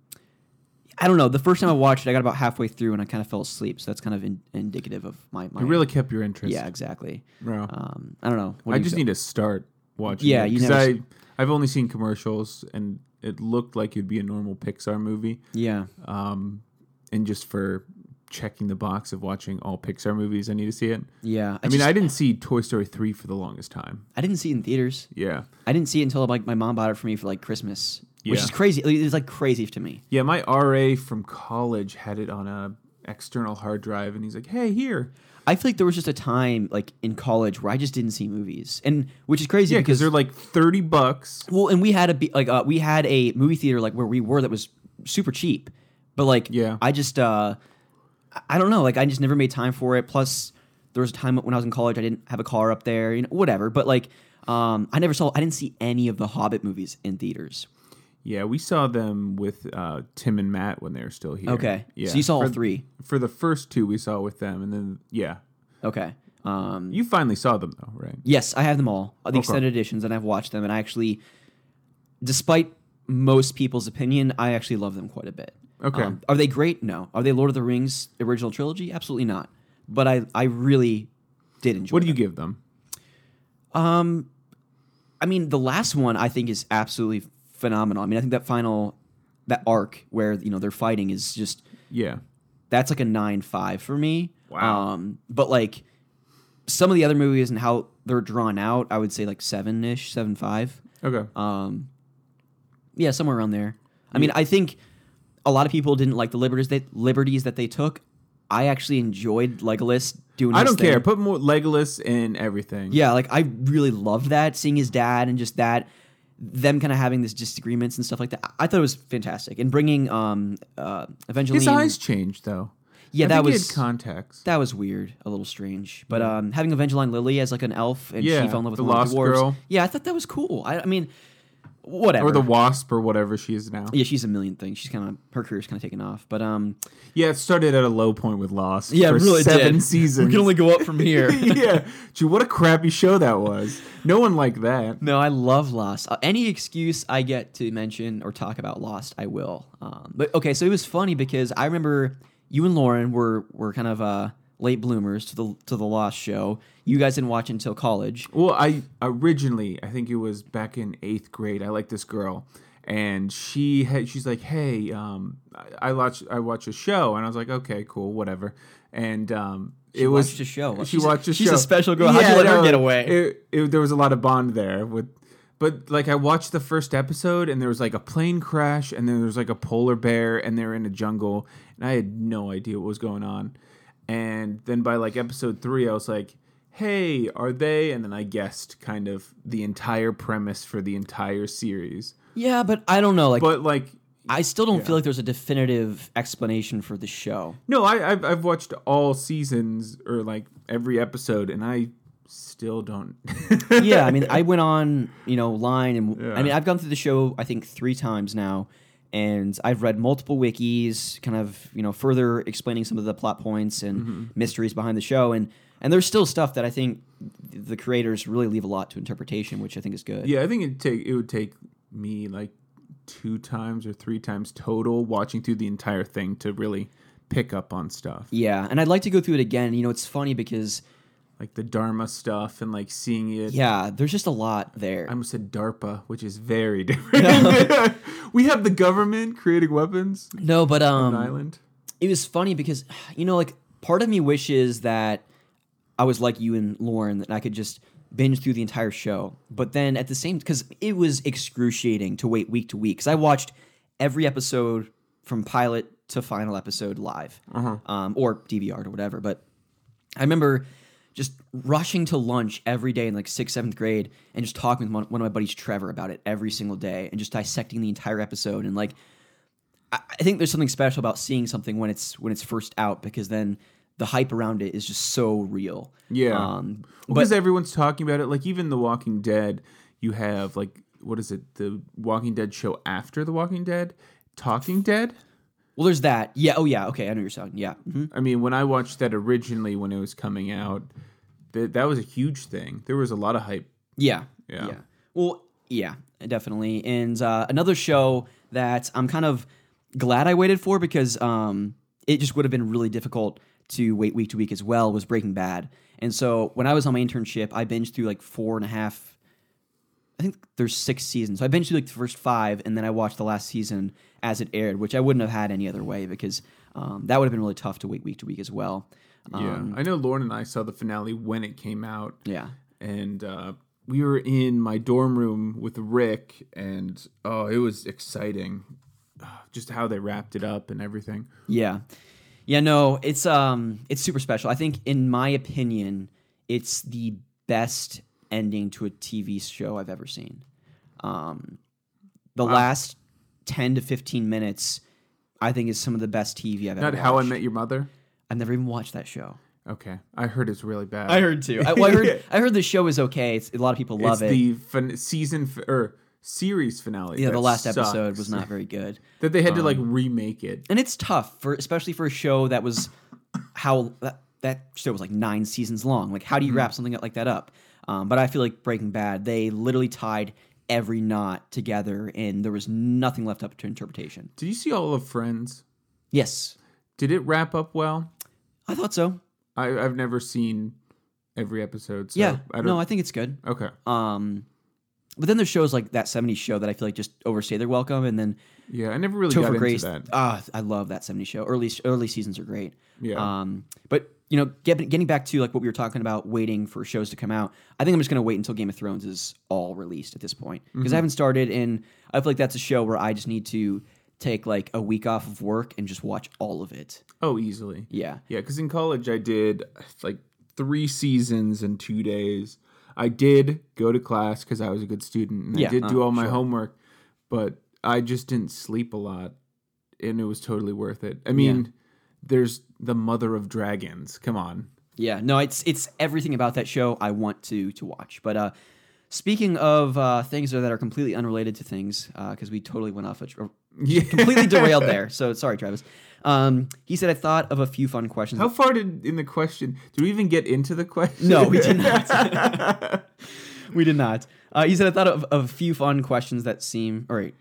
I don't know. The first time I watched it, I got about halfway through and I kind of fell asleep. So that's kind of in, indicative of my, my... It really kept your interest. Yeah, exactly. No. Um, I don't know. What do I you just feel? need to start watching yeah, it. Yeah, you never... I, s- I've only seen commercials and it looked like it'd be a normal Pixar movie. Yeah. Um, and just for checking the box of watching all Pixar movies, I need to see it. Yeah. I, I mean, just, I didn't see Toy Story three for the longest time. I didn't see it in theaters. Yeah. I didn't see it until like my mom bought it for me for like Christmas. Yeah. Which is crazy. It was like crazy to me. Yeah, my R A from college had it on a external hard drive, and he's like, "Hey, here." I feel like there was just a time like in college where I just didn't see movies, and which is crazy. Yeah, because they're like thirty bucks. Well, and we had a like uh, we had a movie theater like where we were that was super cheap, but like yeah. I just uh, I don't know, like I just never made time for it. Plus, there was a time when I was in college I didn't have a car up there, you know, whatever. But like um, I never saw I didn't see any of the Hobbit movies in theaters. Yeah, we saw them with uh, Tim and Matt when they were still here. Okay, yeah. So you saw all for, three. For the first two, we saw with them, and then yeah. Okay. Um, you finally saw them though, right? Yes, I have them all, the okay. extended editions, and I've watched them. And I actually, despite most people's opinion, I actually love them quite a bit. Okay. Um, are they great? No. Are they Lord of the Rings original trilogy? Absolutely not. But I, I really did enjoy. What do them. you give them? Um, I mean, the last one I think is absolutely phenomenal. I mean, I think that final, that arc where, you know, they're fighting is just, yeah, that's like a nine five for me. Wow. Um, but like some of the other movies and how they're drawn out, I would say like seven-ish, seven five. Okay. Um, yeah, somewhere around there. I yeah. mean, I think a lot of people didn't like the liberties that, liberties that they took. I actually enjoyed Legolas doing his I don't thing. care. Put more Legolas in everything. Yeah, like I really loved that, seeing his dad and just that. Them kind of having these disagreements and stuff like that. I thought it was fantastic. And bringing um, uh, Evangeline... His eyes changed, though. Yeah, I that was... context. That was weird. A little strange. But um, having Evangeline Lilly as like an elf and yeah, she fell in love with the one of the dwarves. Girl. Yeah, I thought that was cool. I, I mean, whatever. Or the wasp or whatever she is now. Yeah, she's a million things. She's kind of... Her career's kind of taken off. But um... Yeah, it started at a low point with Lost. Yeah, for it really seven did. seasons. We can only go up from here. Yeah. Dude, what a crappy show that was. No one liked that. No, I love Lost. Uh, any excuse I get to mention or talk about Lost, I will. Um, but okay, so it was funny because I remember you and Lauren were were kind of uh, late bloomers to the to the Lost show. You guys didn't watch it until college. Well, I originally, I think it was back in eighth grade. I liked this girl, and she had, she's like, "Hey, um, I, I watch I watch a show," and I was like, "Okay, cool, whatever," and. Um, She it watched was a show. She she's watched a, a show. She's a special girl. Yeah, How'd you let no, her get away? It, it, there was a lot of bond there. With, but like I watched the first episode, and there was like a plane crash, and then there was like a polar bear, and they were in a jungle, and I had no idea what was going on. And then by like episode three, I was like, "Hey, are they?" And then I guessed kind of the entire premise for the entire series. Yeah, but I don't know. Like, but like. I still don't yeah. feel like there's a definitive explanation for the show. No, I, I've I've watched all seasons or like every episode, and I still don't. Yeah, I mean, I went on, you know, line, and yeah. I mean, I've gone through the show I think three times now, and I've read multiple wikis, kind of, you know, further explaining some of the plot points and mm-hmm. mysteries behind the show, and. And there's still stuff that I think the creators really leave a lot to interpretation, which I think is good. Yeah, I think it take it would take me like. two times or three times total watching through the entire thing to really pick up on stuff. Yeah, and I'd like to go through it again. You know, it's funny because... Like the Dharma stuff and like seeing it. Yeah, there's just a lot there. I almost said DARPA, which is very different. No. We have the government creating weapons. No, but... um, on an island. It was funny because, you know, like part of me wishes that I was like you and Lauren, that I could just... binge through the entire show, but then at the same, because it was excruciating to wait week to week, because I watched every episode from pilot to final episode live, uh-huh. um, or D V R'd or whatever, but I remember just rushing to lunch every day in like sixth, seventh grade, and just talking with one of my buddies, Trevor, about it every single day, and just dissecting the entire episode, and like, I, I think there's something special about seeing something when it's when it's first out, because then the hype around it is just so real. Yeah. Um, because but, everyone's talking about it. Like, even The Walking Dead, you have, like, what is it? The Walking Dead show after The Walking Dead? Talking Dead? Well, there's that. Yeah. Oh, yeah. Okay. I know you're talking. Yeah. Mm-hmm. I mean, when I watched that originally when it was coming out, th- that was a huge thing. There was a lot of hype. Yeah. Yeah. yeah. Well, yeah, definitely. And uh, another show that I'm kind of glad I waited for, because um, it just would have been really difficult to wait week to week as well, was Breaking Bad. And so when I was on my internship, I binged through like four and a half, I think there's six seasons. So I binged through like the first five, and then I watched the last season as it aired, which I wouldn't have had any other way, because um, that would have been really tough to wait week to week as well. Um, yeah, I know Lauren and I saw the finale when it came out. Yeah. And uh, we were in my dorm room with Rick, and oh, it was exciting. Just how they wrapped it up and everything. Yeah. Yeah, no, it's um, it's super special. I think, in my opinion, it's the best ending to a T V show I've ever seen. Um, the wow. last ten to fifteen minutes, I think, is some of the best T V I've Not ever watched. Not How I Met Your Mother? I've never even watched that show. Okay, I heard it's really bad. I heard too. I, well, I heard I heard the show is okay. It's, a lot of people love it's it. It's the fin- season f- or series finale. Yeah, the last sucks. episode was not very good. That they had um, to like remake it, and it's tough for especially for a show that was how that, that show was like nine seasons long. Like, how do you mm-hmm. wrap something like that up? Um, but I feel like Breaking Bad, they literally tied every knot together, and there was nothing left up to interpretation. Did you see all of Friends? Yes. Did it wrap up well? I thought so. I, I've never seen every episode. So yeah, I don't... no, I think it's good. Okay. Um, but then there's shows like That seventies Show that I feel like just overstay their welcome, and then yeah, I never really Topher got Grace, into that. Ah, I love That seventies Show. Early early seasons are great. Yeah. Um, but you know, getting getting back to like what we were talking about, waiting for shows to come out. I think I'm just gonna wait until Game of Thrones is all released at this point, because mm-hmm. I haven't started, and I feel like that's a show where I just need to take like a week off of work and just watch all of it. Oh, easily. Yeah. Yeah, because in college I did like three seasons in two days. I did go to class because I was a good student, and yeah, I did uh, do all my sure. homework, but I just didn't sleep a lot, and it was totally worth it. I mean, yeah. there's the Mother of Dragons. Come on. Yeah. No, it's it's everything about that show I want to to watch. But uh, speaking of uh, things that are completely unrelated to things, because uh, we totally went off a... Tr- Yeah. completely derailed there. So sorry, Travis. Um, he said, I thought of a few fun questions. How far did in the question? Did we even get into the question? No, we did not. we did not. Uh, he said, I thought of, of a few fun questions that seem... All right.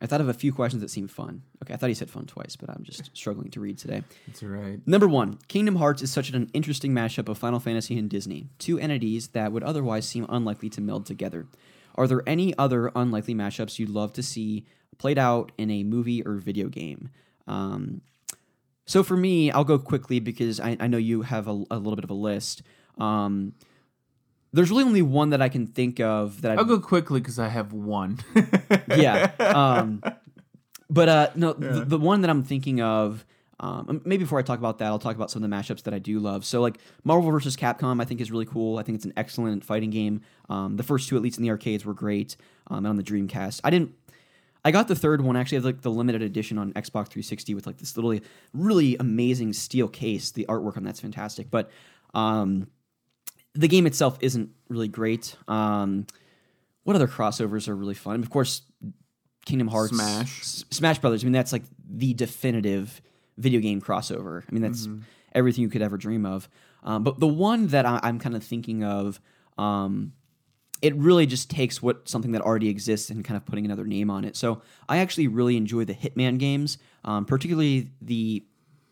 I thought of a few questions that seem fun. Okay, I thought he said fun twice, but I'm just struggling to read today. That's all right. Number one, Kingdom Hearts is such an interesting mashup of Final Fantasy and Disney, two entities that would otherwise seem unlikely to meld together. Are there any other unlikely mashups you'd love to see played out in a movie or video game? Um, so for me, I'll go quickly because I, I know you have a, a little bit of a list. Um, there's really only one that I can think of. That I've, I'll go quickly because I have one. yeah. Um, but uh, no, yeah. The, the one that I'm thinking of, um, maybe before I talk about that, I'll talk about some of the mashups that I do love. So like Marvel versus. Capcom, I think is really cool. I think it's an excellent fighting game. Um, the first two, at least in the arcades, were great. Um, and on the Dreamcast, I didn't... I got the third one, actually, I have like the limited edition on Xbox three sixty with like this little really amazing steel case. The artwork on that's fantastic, but um, the game itself isn't really great. Um, what other crossovers are really fun? I mean, of course, Kingdom Hearts, Smash, S- Smash Brothers. I mean, that's like the definitive video game crossover. I mean, that's mm-hmm. everything you could ever dream of. Um, but the one that I- I'm kind of thinking of. Um, It really just takes what something that already exists and kind of putting another name on it. So I actually really enjoy the Hitman games, um, particularly the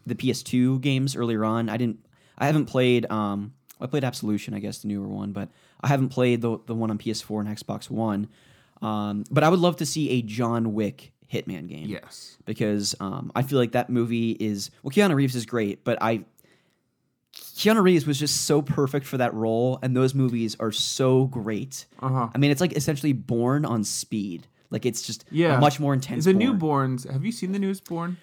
the P S two games earlier on. I didn't, I haven't played. Um, I played Absolution, I guess, the newer one, but I haven't played the the one on P S four and Xbox One. Um, but I would love to see a John Wick Hitman game. Yes, because um, I feel like that movie is well, Keanu Reeves is great, but I. Keanu Reeves was just so perfect for that role, and those movies are so great. Uh-huh. I mean, it's like essentially Born on speed. Like, it's just yeah. a much more intense. The Born. New Borns. Have you seen the newest Born?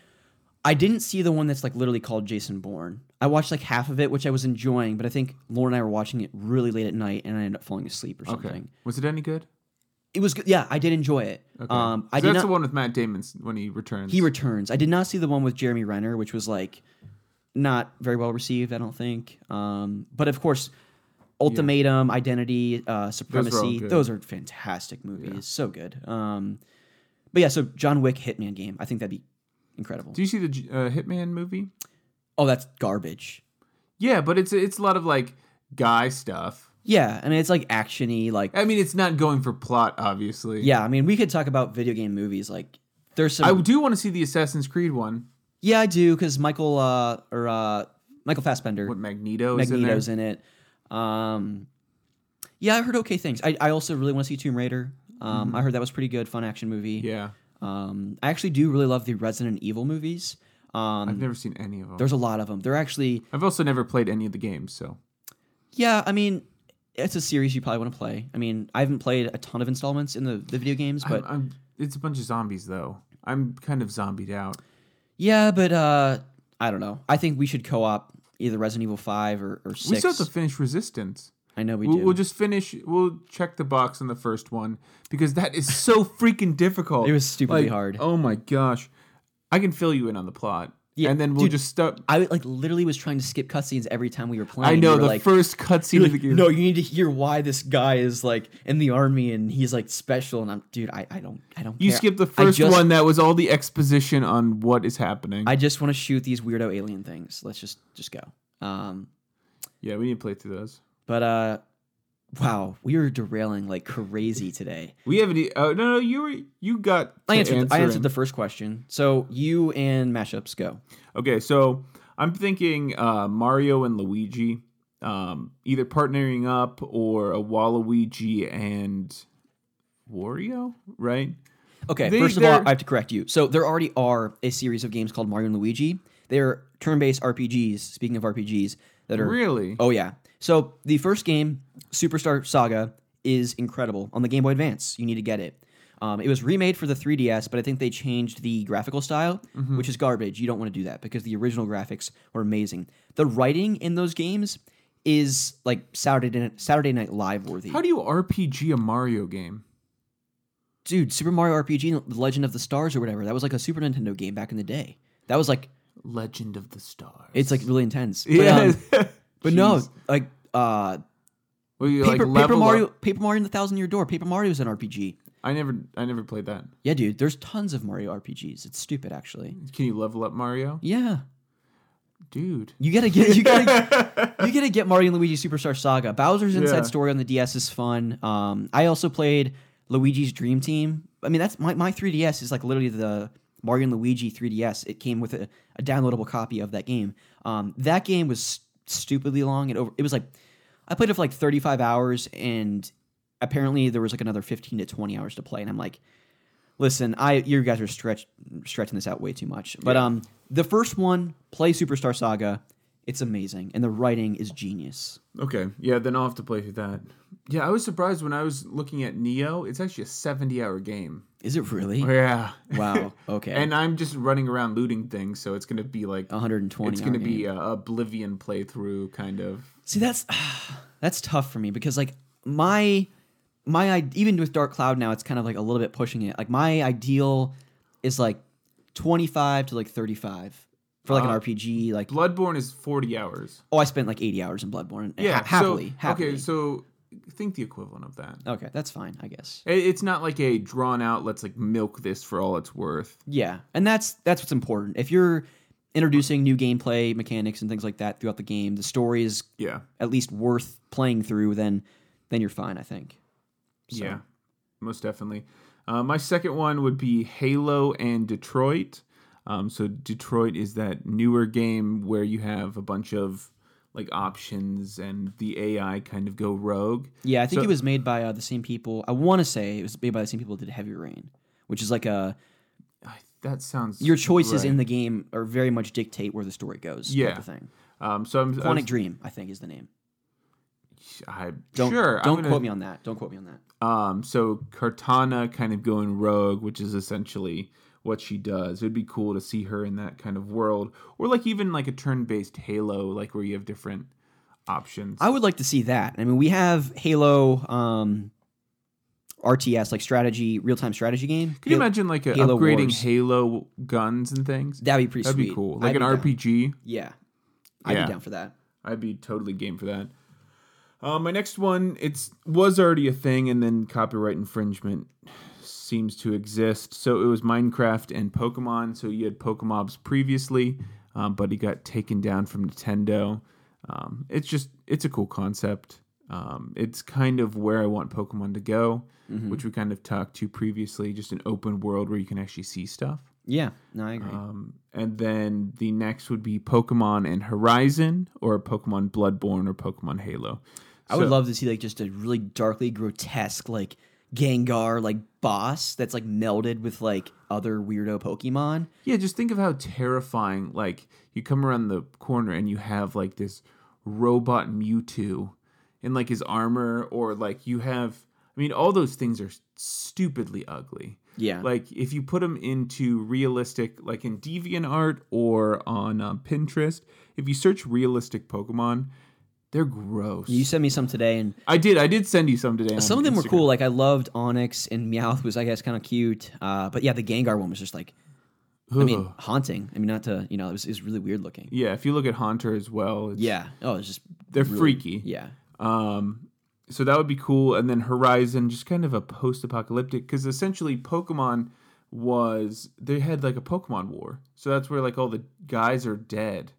I didn't see the one that's like literally called Jason Bourne. I watched like half of it, which I was enjoying, but I think Lauren and I were watching it really late at night, and I ended up falling asleep or something. Okay. Was it any good? It was good. Yeah, I did enjoy it. Okay. Um, I so did that's not, the one with Matt Damon when he returns. He returns. I did not see the one with Jeremy Renner, which was like... not very well received, I don't think. Um, but of course, Ultimatum, yeah. Identity, uh, Supremacy, those, those are fantastic movies. Yeah. So good. Um, but yeah, so John Wick Hitman game. I think that'd be incredible. Do you see the uh, Hitman movie? Oh, that's garbage. Yeah, but it's it's a lot of like guy stuff. Yeah, I mean, it's like action-y. Like, I mean, it's not going for plot, obviously. Yeah, I mean, we could talk about video game movies like There's some. I do want to see the Assassin's Creed one. Yeah, I do, because Michael uh, or uh, Michael Fassbender. What Magneto? Magneto's in, in it. Um, yeah, I heard okay things. I, I also really want to see Tomb Raider. Um, mm-hmm. I heard that was pretty good, fun action movie. Yeah. Um, I actually do really love the Resident Evil movies. Um, I've never seen any of them. There's a lot of them. They're actually. I've also never played any of the games, so. Yeah, I mean, it's a series you probably want to play. I mean, I haven't played a ton of installments in the, the video games, but I'm, I'm, it's a bunch of zombies, though. I'm kind of zombied out. Yeah, but uh, I don't know. I think we should co-op either Resident Evil Five or, or Six. We still have to finish Resistance. I know we we'll, do. We'll just finish. We'll check the box on the first one because that is so freaking difficult. It was stupidly like, hard. Oh my gosh. I can fill you in on the plot. Yeah, and then we'll dude, just stop. I like literally was trying to skip cutscenes every time we were playing. I know, we the like, first cutscene of the game. No, you need to hear why this guy is like in the army and he's like special. And I'm, dude, I, I don't, I don't. You care. Skipped the first just, one that was all the exposition on what is happening. I just want to shoot these weirdo alien things. Let's just, just go. Um, yeah, we need to play through those. But uh, wow, we were derailing like crazy today. We haven't. Uh, no, no, you were. You got. I answered. I answered the first question. So you and mashups go. Okay, so I'm thinking uh, Mario and Luigi, um, either partnering up or a Waluigi and Wario, right? Okay, they, first of all, I have to correct you. So there already are a series of games called Mario and Luigi. They're turn-based R P Gs. Speaking of R P Gs, that are really. Oh yeah. So the first game, Superstar Saga, is incredible. On the Game Boy Advance, you need to get it. Um, it was remade for the three D S, but I think they changed the graphical style, mm-hmm. which is garbage. You don't want to do that because the original graphics were amazing. The writing in those games is like Saturday Saturday Night Live worthy. How do you R P G a Mario game? Dude, Super Mario R P G, The Legend of the Stars or whatever, that was like a Super Nintendo game back in the day. That was like... Legend of the Stars. It's like really intense. But, yeah. Um, But Jeez. no, like, uh, well, you, Paper, like Paper Mario, up. Paper Mario and the Thousand Year Door. Paper Mario is an R P G. I never, I never played that. Yeah, dude, there's tons of Mario R P Gs. It's stupid, actually. Can you level up Mario? Yeah, dude, you gotta get, you gotta, you gotta get Mario and Luigi Superstar Saga. Bowser's Inside yeah. Story on the D S is fun. Um, I also played Luigi's Dream Team. I mean, that's my my three D S is like literally the Mario and Luigi three D S. It came with a, a downloadable copy of that game. Um, that game was. Stupidly long. It over. It was like I played it for like thirty-five hours, and apparently there was like another fifteen to twenty hours to play. And I'm like, listen, I you guys are stretch stretching this out way too much. But yeah. um, the first one, play Superstar Saga. It's amazing, and the writing is genius. Okay, yeah, then I'll have to play through that. Yeah, I was surprised when I was looking at Neo. It's actually a seventy-hour game. Is it really? Oh, yeah. Wow. Okay. And I'm just running around looting things, so it's going to be like one hundred twenty. It's going to be a Oblivion playthrough kind of. See, that's that's tough for me because like my my even with Dark Cloud now, it's kind of like a little bit pushing it. Like my ideal is like twenty-five to like thirty-five. For like uh, an R P G, like Bloodborne is forty hours. Oh, I spent like eighty hours in Bloodborne. Yeah, ha- happily, so, happily. Okay, so think the equivalent of that. Okay, that's fine, I guess. It's not like a drawn out. Let's like milk this for all it's worth. Yeah, and that's that's what's important. If you're introducing new gameplay mechanics and things like that throughout the game, the story is yeah. at least worth playing through. Then, then you're fine, I think. So. Yeah, most definitely. Uh, my second one would be Halo and Detroit. Um, so Detroit is that newer game where you have a bunch of like options and the A I kind of go rogue. Yeah, I think so, it was made by uh, the same people. I want to say it was made by the same people that did Heavy Rain, which is like a that sounds your choices right. in the game are very much dictate where the story goes. Yeah, type of thing. Um, so I'm, Quantic I was, Dream, I think, is the name. I don't sure, don't I'm quote gonna, me on that. Don't quote me on that. Um, so Cortana kind of going rogue, which is essentially. What she does. It would be cool to see her in that kind of world. Or like even like a turn-based Halo, like where you have different options. I would like to see that. I mean, we have Halo um, R T S, like strategy, real-time strategy game. Can you Hal- imagine like a Halo upgrading Wars. Halo guns and things? That'd be pretty That'd sweet. That'd be cool. Like I'd an R P G. Down. Yeah. I'd yeah. be down for that. I'd be totally game for that. Uh, my next one, it was already a thing and then copyright infringement seems to exist. So it was Minecraft and Pokemon. So you had Pokemobs previously, um, but he got taken down from Nintendo. Um, it's just, it's a cool concept. Um, it's kind of where I want Pokemon to go, mm-hmm. which we kind of talked to previously, just an open world where you can actually see stuff. Yeah, no, I agree. Um, and then the next would be Pokemon and Horizon, or Pokemon Bloodborne, or Pokemon Halo. I would so, love to see like just a really darkly grotesque like Gengar like boss that's like melded with like other weirdo Pokemon. Yeah, just think of how terrifying, like you come around the corner and you have like this robot Mewtwo in like his armor, or like you have, I mean, all those things are stupidly ugly. Yeah. Like if you put them into realistic, like in DeviantArt or on uh, Pinterest, if you search realistic Pokemon, they're gross. You sent me some today, and I did. I did send you some today. Some of them Instagram. Were cool. Like I loved Onyx, and Meowth was, I guess, kind of cute. Uh, but yeah, the Gengar one was just like, Ugh. I mean, haunting. I mean, not to you know, it was, it was really weird looking. Yeah, if you look at Haunter as well. It's, yeah. Oh, it's just they're really freaky. Yeah. Um. So that would be cool, and then Horizon, just kind of a post-apocalyptic, because essentially Pokemon was they had like a Pokemon war. So that's where like all the guys are dead.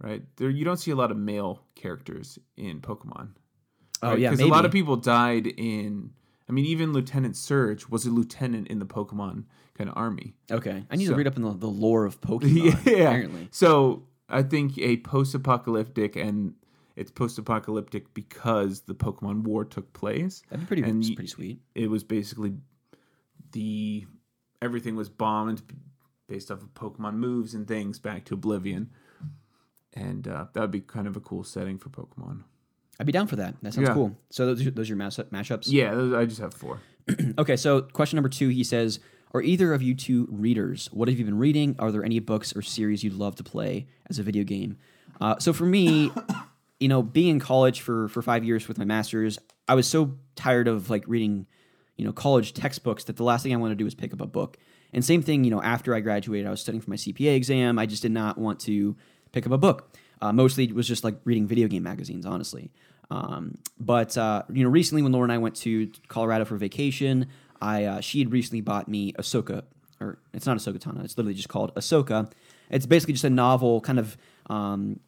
Right there, you don't see a lot of male characters in Pokemon. Right? Oh yeah, because a lot of people died in. I mean, even Lieutenant Surge was a lieutenant in the Pokemon kind of army. Okay, I need so, to read up on the, the lore of Pokemon. Yeah, apparently. So I think a post-apocalyptic, and it's post-apocalyptic because the Pokemon War took place. That'd be pretty, and pretty sweet. It was basically the everything was bombed based off of Pokemon moves and things back to oblivion. And uh, that would be kind of a cool setting for Pokemon. I'd be down for that. That sounds yeah. cool. So those are, those are your mash- mashups? Yeah, those, I just have four. Okay, so question number two, he says, are either of you two readers? What have you been reading? Are there any books or series you'd love to play as a video game? Uh, so for me, you know, being in college for, for five years with my master's, I was so tired of like reading, you know, college textbooks that the last thing I wanted to do was pick up a book. And same thing, you know, after I graduated, I was studying for my C P A exam. I just did not want to pick up a book. Uh, mostly it was just like reading video game magazines, honestly. Um, but, uh, you know, recently when Laura and I went to Colorado for vacation, I uh, she had recently bought me Ahsoka, or it's not Ahsoka Tano, it's literally just called Ahsoka. It's basically just a novel kind of um,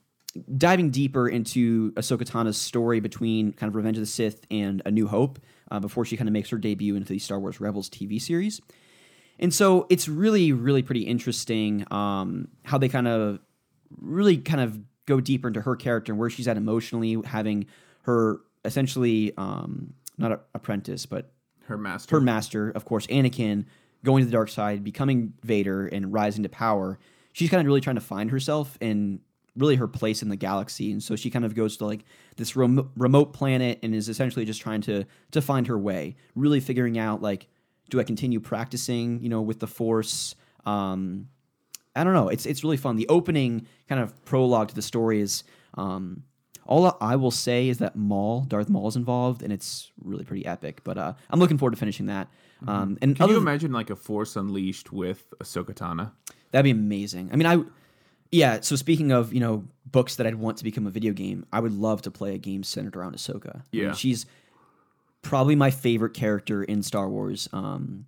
diving deeper into Ahsoka Tano's story between kind of Revenge of the Sith and A New Hope uh, before she kind of makes her debut into the Star Wars Rebels T V series. And so it's really, really pretty interesting um, how they kind of really kind of go deeper into her character and where she's at emotionally, having her essentially um, not a, apprentice, but her master, her master, of course, Anakin, going to the dark side, becoming Vader and rising to power. She's kind of really trying to find herself and really her place in the galaxy. And so she kind of goes to like this rem- remote planet and is essentially just trying to, to find her way, really figuring out like, do I continue practicing, you know, with the Force? Um, I don't know. It's it's really fun. The opening kind of prologue to the story is um, all I will say is that Maul, Darth Maul, is involved, and it's really pretty epic. But uh, I'm looking forward to finishing that. Um, and can you th- imagine like a Force Unleashed with Ahsoka Tano? That'd be amazing. I mean, I yeah. So speaking of, you know, books that I'd want to become a video game, I would love to play a game centered around Ahsoka. Yeah, I mean, she's probably my favorite character in Star Wars. Um,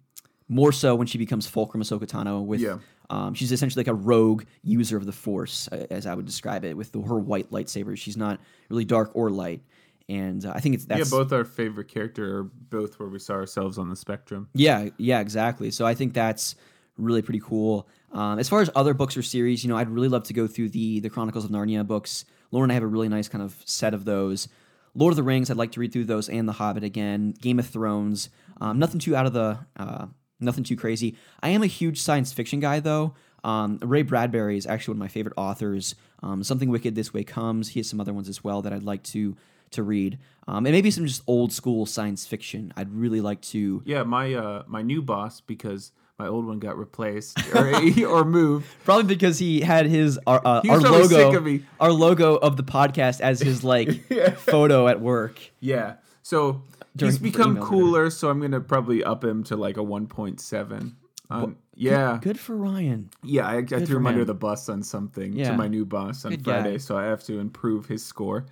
more so when she becomes Fulcrum Ahsoka Tano with. Yeah. Um, she's essentially like a rogue user of the Force, as I would describe it, with the, her white lightsaber. She's not really dark or light, and uh, I think it's that's... yeah. Both our favorite character, are both where we saw ourselves on the spectrum. Yeah, yeah, exactly. So I think that's really pretty cool. Um, as far as other books or series, you know, I'd really love to go through the the Chronicles of Narnia books. Laura and I have a really nice kind of set of those. Lord of the Rings, I'd like to read through those, and The Hobbit again. Game of Thrones, um, nothing too out of the. Uh, Nothing too crazy. I am a huge science fiction guy, though. Um, Ray Bradbury is actually one of my favorite authors. Um, Something Wicked This Way Comes. He has some other ones as well that I'd like to to read. Um, and maybe some just old school science fiction. I'd really like to. Yeah, my uh, my new boss, because my old one got replaced or, or moved. Probably because he had his our, uh, he was our logo, sick of me. Our logo of the podcast as his like yeah. photo at work. Yeah. So during, he's become cooler, so I'm going to probably up him to like a one point seven. Um, well, yeah. Good, good for Ryan. Yeah, I, I threw him under the bus on something yeah. to my new boss on good Friday, guy. So I have to improve his score.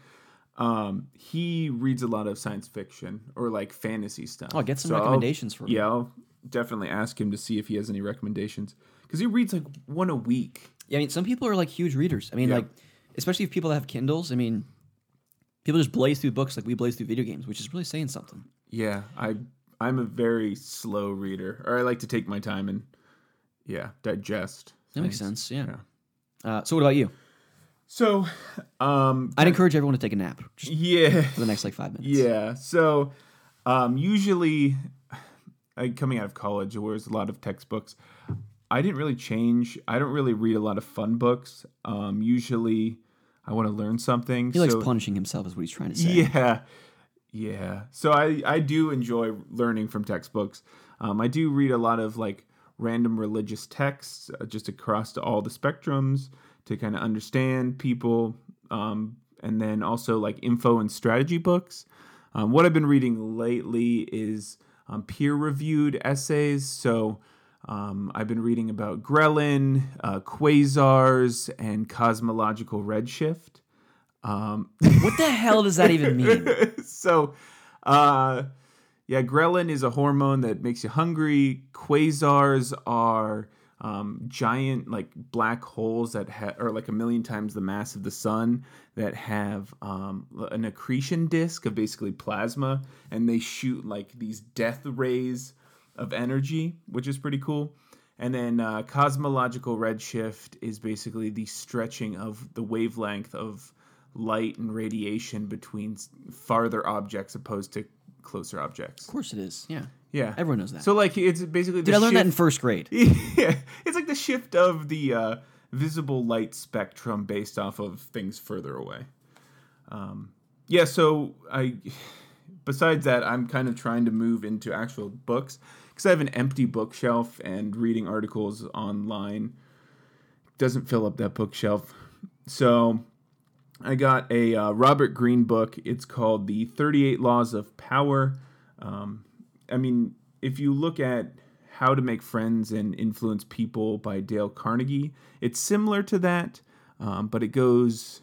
Um, he reads a lot of science fiction or like fantasy stuff. Oh, get some so recommendations I'll, for him. Yeah, I'll definitely ask him to see if he has any recommendations. Because he reads like one a week. Yeah, I mean, some people are like huge readers. I mean, yeah. like, especially if people have Kindles, I mean... people just blaze through books like we blaze through video games, which is really saying something. Yeah, I I'm a very slow reader, or I like to take my time and yeah digest. That things. Makes sense. Yeah. yeah. Uh, so what about you? So, um, I'd encourage everyone to take a nap. Just yeah. For the next like five minutes. Yeah. So, um, usually, like, coming out of college, there was a lot of textbooks. I didn't really change. I don't really read a lot of fun books. Um, usually, I want to learn something. He so, likes punishing himself, is what he's trying to say. Yeah. Yeah. So I I do enjoy learning from textbooks. Um, I do read a lot of like random religious texts, uh, just across all the spectrums, to kind of understand people, um, and then also like info and strategy books. Um, what I've been reading lately is um, peer-reviewed essays. So um, I've been reading about ghrelin, uh, quasars, and cosmological redshift. Um, what the hell does that even mean? So, uh, yeah, ghrelin is a hormone that makes you hungry. Quasars are... Um, giant like black holes that ha- are like a million times the mass of the sun that have um, an accretion disk of basically plasma, and they shoot like these death rays of energy, which is pretty cool. And then uh, cosmological redshift is basically the stretching of the wavelength of light and radiation between farther objects opposed to closer objects. Of course it is, yeah. Yeah, everyone knows that. So like, it's basically. Did I learn shift... that in first grade? Yeah, it's like the shift of the uh, visible light spectrum based off of things further away. Um, yeah, so I. Besides that, I'm kind of trying to move into actual books because I have an empty bookshelf, and reading articles online doesn't fill up that bookshelf. So I got a uh, Robert Greene book. It's called The thirty-eight Laws of Power. Um, I mean, if you look at How to Make Friends and Influence People by Dale Carnegie, it's similar to that, um, but it goes,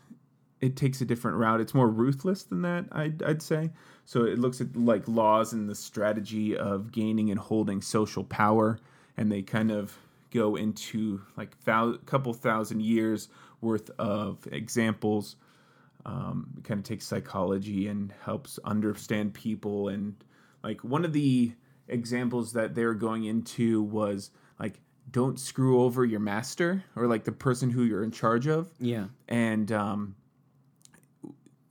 it takes a different route. It's more ruthless than that, I'd, I'd say. So it looks at like laws and the strategy of gaining and holding social power, and they kind of go into like a thou- couple thousand years worth of examples. Um, it kind of takes psychology and helps understand people. And like one of the examples that they were going into was like, don't screw over your master, or like the person who you're in charge of. Yeah. And um,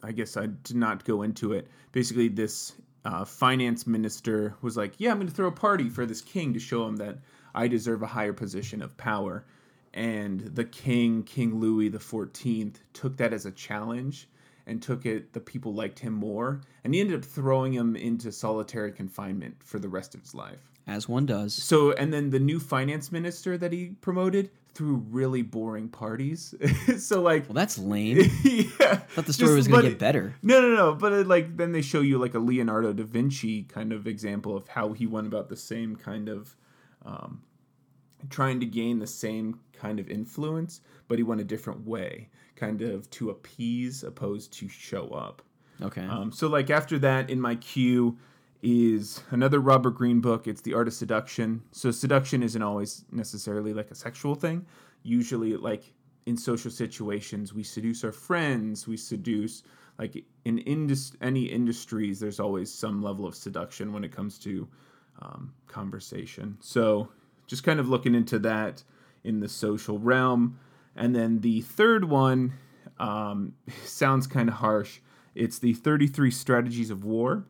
I guess I did not go into it. Basically, this uh, finance minister was like, yeah, I'm going to throw a party for this king to show him that I deserve a higher position of power. And the king, King Louis the fourteenth, took that as a challenge. And took it, the people liked him more. And he ended up throwing him into solitary confinement for the rest of his life. As one does. So, and then the new finance minister that he promoted threw really boring parties. So, like... Well, that's lame. Yeah. I thought the story just, was going to get better. No, no, no. But, it, like, then they show you, like, a Leonardo da Vinci kind of example of how he went about the same kind of... Um, trying to gain the same kind of influence, but he went a different way. Kind of to appease opposed to show up. Okay. Um, so like after that in my queue is another Robert Greene book. It's The Art of Seduction. So seduction isn't always necessarily like a sexual thing. Usually like in social situations, we seduce our friends. We seduce like in indus- any industries, there's always some level of seduction when it comes to um, conversation. So just kind of looking into that in the social realm. And then the third one um, sounds kind of harsh. It's the thirty-three Strategies of War.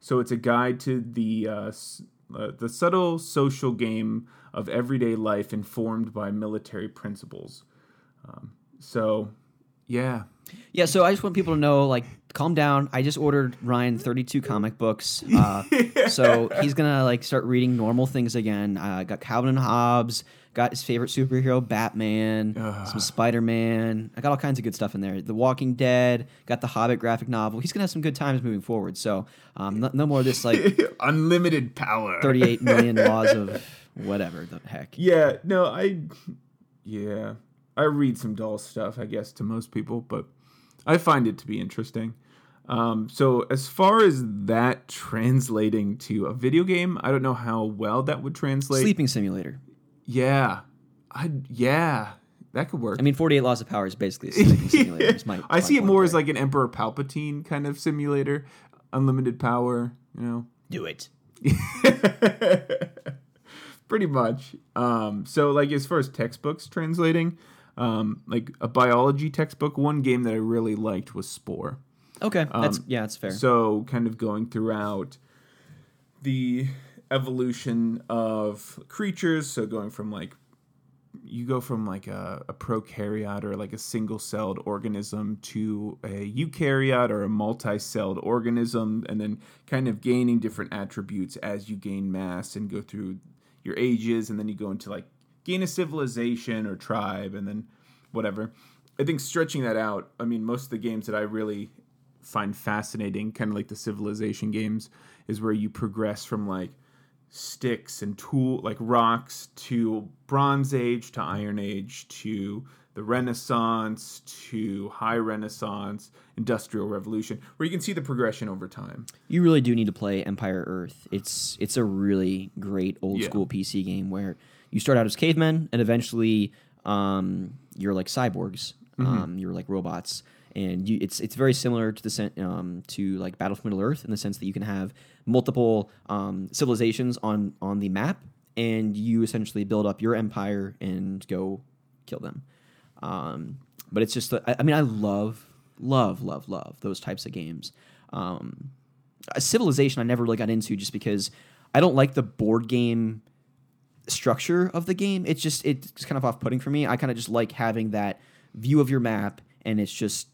So it's a guide to the uh, uh, the subtle social game of everyday life informed by military principles. Um, so, yeah. Yeah, so I just want people to know, like, calm down. I just ordered Ryan thirty-two comic books. Uh, yeah. So he's going to, like, start reading normal things again. I uh, got Calvin and Hobbes. Got his favorite superhero, Batman, Ugh. some Spider-Man. I got all kinds of good stuff in there. The Walking Dead, got the Hobbit graphic novel. He's going to have some good times moving forward. So um, no, no more of this like... Unlimited power. thirty-eight million laws of whatever the heck. Yeah, no, I... Yeah, I read some dull stuff, I guess, to most people, but I find it to be interesting. Um, so as far as that translating to a video game, I don't know how well that would translate. Sleeping Simulator. Yeah, I yeah, that could work. I mean, forty-eight Laws of Power is basically a simulator. yeah. my, I my see it more as like an Emperor Palpatine kind of simulator. Unlimited power, you know. Do it. Pretty much. Um, so, like, as far as textbooks translating, um, like a biology textbook, one game that I really liked was Spore. Okay, um, that's yeah, that's fair. So, kind of going throughout the evolution of creatures. So, going from like you go from like a, a prokaryote or like a single-celled organism to a eukaryote or a multi-celled organism, and then kind of gaining different attributes as you gain mass and go through your ages, and then you go into like gain a civilization or tribe, and then whatever. I think stretching that out, I mean, most of the games that I really find fascinating, kind of like the civilization games, is where you progress from like sticks and tool, like rocks, to Bronze Age, to Iron Age, to the Renaissance, to High Renaissance, Industrial Revolution, where you can see the progression over time. You really do need to play Empire Earth. It's it's a really great old yeah. school P C game where you start out as cavemen and eventually um, you're like cyborgs, mm-hmm. um, you're like robots, and you, it's it's very similar to the um, to like Battle for Middle Earth in the sense that you can have multiple um, civilizations on on the map, and you essentially build up your empire and go kill them. Um, but it's just, I, I mean, I love, love, love, love those types of games. Um, a civilization I never really got into just because I don't like the board game structure of the game. It's just, it's kind of off-putting for me. I kind of just like having that view of your map, and it's just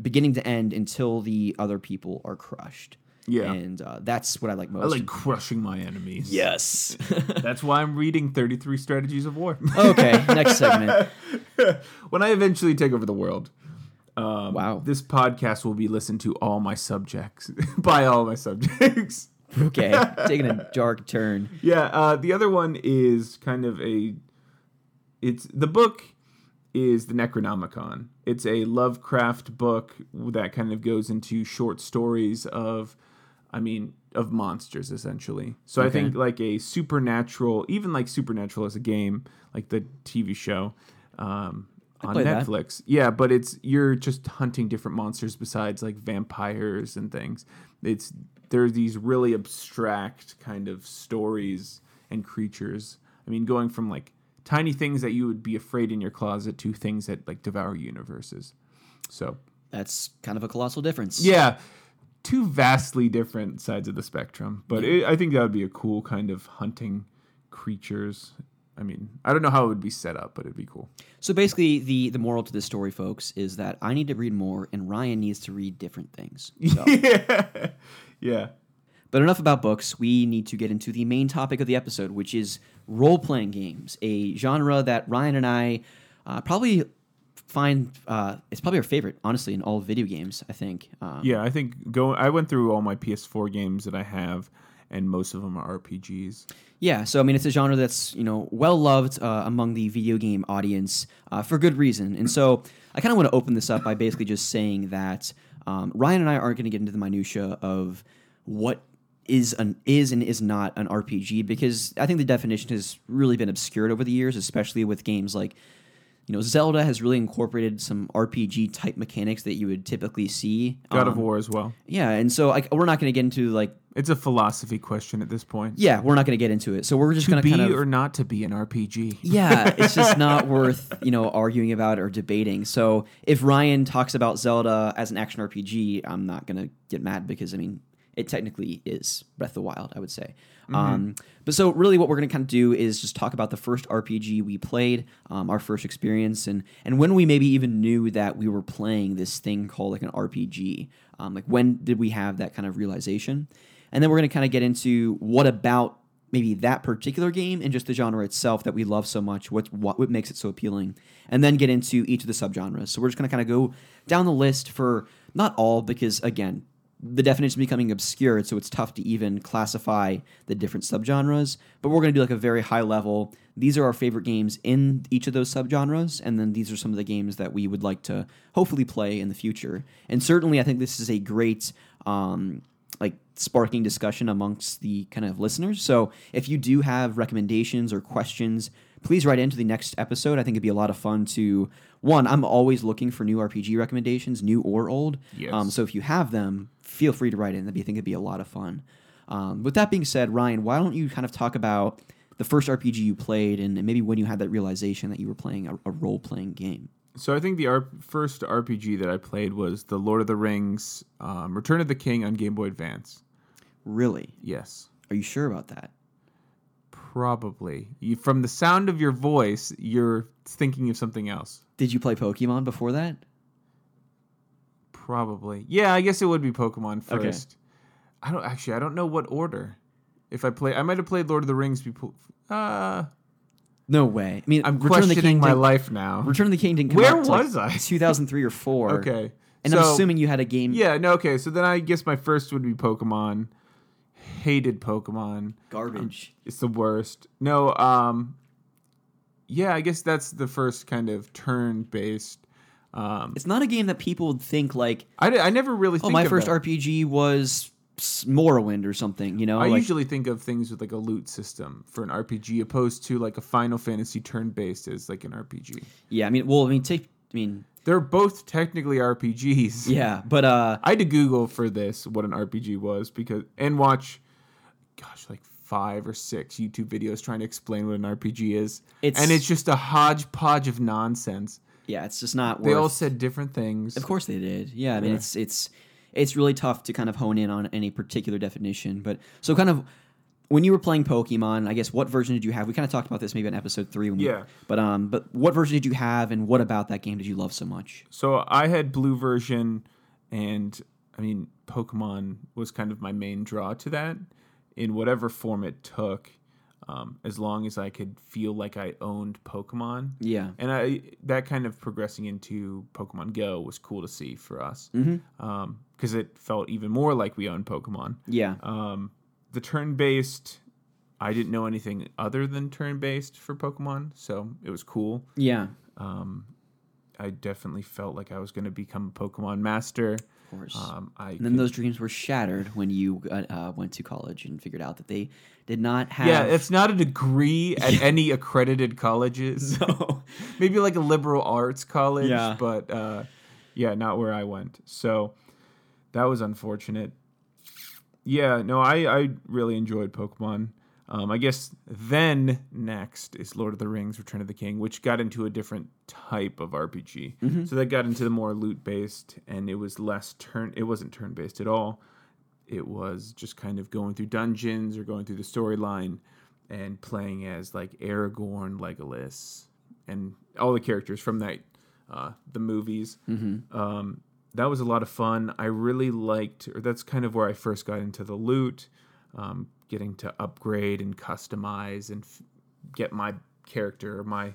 beginning to end until the other people are crushed. Yeah. And uh, that's what I like most. I like crushing my enemies. Yes. That's why I'm reading thirty-three Strategies of War. Okay, next segment. When I eventually take over the world, um, wow. this podcast will be listened to all my subjects, by all my subjects. Okay, taking a dark turn. Yeah, uh, the other one is kind of a, it's the book is the Necronomicon. It's a Lovecraft book that kind of goes into short stories of, I mean, of monsters, essentially. So okay. I think like a Supernatural, even like Supernatural as a game, like the T V show um, on Netflix. That. Yeah, but it's you're just hunting different monsters besides like vampires and things. It's there are these really abstract kind of stories and creatures. I mean, going from like tiny things that you would be afraid in your closet to things that like devour universes. So that's kind of a colossal difference. Yeah. Two vastly different sides of the spectrum, but yeah. it, I think that would be a cool kind of hunting creatures. I mean, I don't know how it would be set up, but it'd be cool. So basically the, the moral to this story, folks, is that I need to read more and Ryan needs to read different things. So. yeah. Yeah. But enough about books. We need to get into the main topic of the episode, which is role-playing games, a genre that Ryan and I uh, probably find uh, it's probably our favorite, honestly, in all video games, I think. Um, yeah, I think go. I went through all my P S four games that I have, and most of them are R P Gs. Yeah, so I mean, it's a genre that's you know well loved uh, among the video game audience uh, for good reason. And so I kind of want to open this up by basically just saying that um, Ryan and I aren't going to get into the minutia of what is an is and is not an R P G, because I think the definition has really been obscured over the years, especially with games like, you know, Zelda has really incorporated some R P G type mechanics that you would typically see. God um, of War as well. Yeah, and so like we're not going to get into like it's a philosophy question at this point. Yeah, we're not going to get into it. So we're just going to kind of be or not to be an R P G. Yeah, it's just not worth, you know, arguing about or debating. So if Ryan talks about Zelda as an action R P G, I'm not going to get mad because I mean it technically is Breath of the Wild, I would say. Mm-hmm. Um, but so really what we're going to kind of do is just talk about the first R P G we played, um, our first experience, and and when we maybe even knew that we were playing this thing called like an R P G. Um, like when did we have that kind of realization? And then we're going to kind of get into what about maybe that particular game and just the genre itself that we love so much, what, what, what makes it so appealing, and then get into each of the subgenres. So we're just going to kind of go down the list for not all because, again, the definition is becoming obscured, so it's tough to even classify the different subgenres. But we're going to do like a very high level. These are our favorite games in each of those subgenres, and then these are some of the games that we would like to hopefully play in the future. And certainly, I think this is a great um, like sparking discussion amongst the kind of listeners. So if you do have recommendations or questions, please write into the next episode. I think it'd be a lot of fun to, one, I'm always looking for new R P G recommendations, new or old. Yes. Um, so if you have them, feel free to write in. I think it'd be a lot of fun. Um, with that being said, Ryan, why don't you kind of talk about the first R P G you played and, and maybe when you had that realization that you were playing a, a role-playing game? So I think the R- first R P G that I played was The Lord of the Rings, um, Return of the King on Game Boy Advance. Really? Yes. Are you sure about that? Probably. You, from the sound of your voice, you're thinking of something else. Did you play Pokemon before that? Probably. Yeah, I guess it would be Pokemon first. Okay. I don't actually. I don't know what order. If I play, I might have played Lord of the Rings before. Uh, no way. I mean, I'm Return questioning of the King my life now. Return of the King didn't come Where out was like I? two thousand three or four. Okay. And so, I'm assuming you had a game. Yeah. No. Okay. So then I guess my first would be Pokemon. Hated Pokemon. Garbage. Um, it's the worst. No. Um. Yeah. I guess that's the first kind of turn-based. Um, it's not a game that people would think like. I, I never really. Think Oh, my of first it. R P G was Morrowind or something, you know. I like, usually think of things with like a loot system for an R P G, opposed to like a Final Fantasy turn-based as like an R P G. Yeah, I mean, well, I mean, take, I mean, they're both technically R P Gs. Yeah, but uh, I had to Google for this what an R P G was because and watch, gosh, like five or six YouTube videos trying to explain what an R P G is, it's, and it's just a hodgepodge of nonsense. Yeah, it's just not. They worth, all said different things. Of course they did. Yeah, I mean, yeah. it's it's. It's really tough to kind of hone in on any particular definition. But so kind of when you were playing Pokemon, I guess what version did you have? We kind of talked about this maybe in episode three. When yeah. We, but um, but what version did you have and what about that game did you love so much? So I had blue version and I mean, Pokemon was kind of my main draw to that in whatever form it took. Um, as long as I could feel like I owned Pokemon. Yeah. And I that kind of progressing into Pokemon Go was cool to see for us. Mm-hmm. Um, because it felt even more like we owned Pokemon. Yeah. Um, the turn-based, I didn't know anything other than turn-based for Pokemon, so it was cool. Yeah. Um, I definitely felt like I was going to become a Pokemon master. Of course. Um, I and then could... those dreams were shattered when you uh, went to college and figured out that they did not have... Yeah, it's not a degree at any accredited colleges. No. Maybe like a liberal arts college, yeah. but uh, yeah, not where I went. So... That was unfortunate. Yeah, no, I, I really enjoyed Pokemon. Um, I guess then next is Lord of the Rings, Return of the King, which got into a different type of R P G. Mm-hmm. So that got into the more loot-based, and it was less turn... It wasn't turn-based at all. It was just kind of going through dungeons or going through the storyline and playing as, like, Aragorn, Legolas, and all the characters from that uh, the movies. Mm-hmm. Um That was a lot of fun. I really liked, or that's kind of where I first got into the loot, um, getting to upgrade and customize and f- get my character, my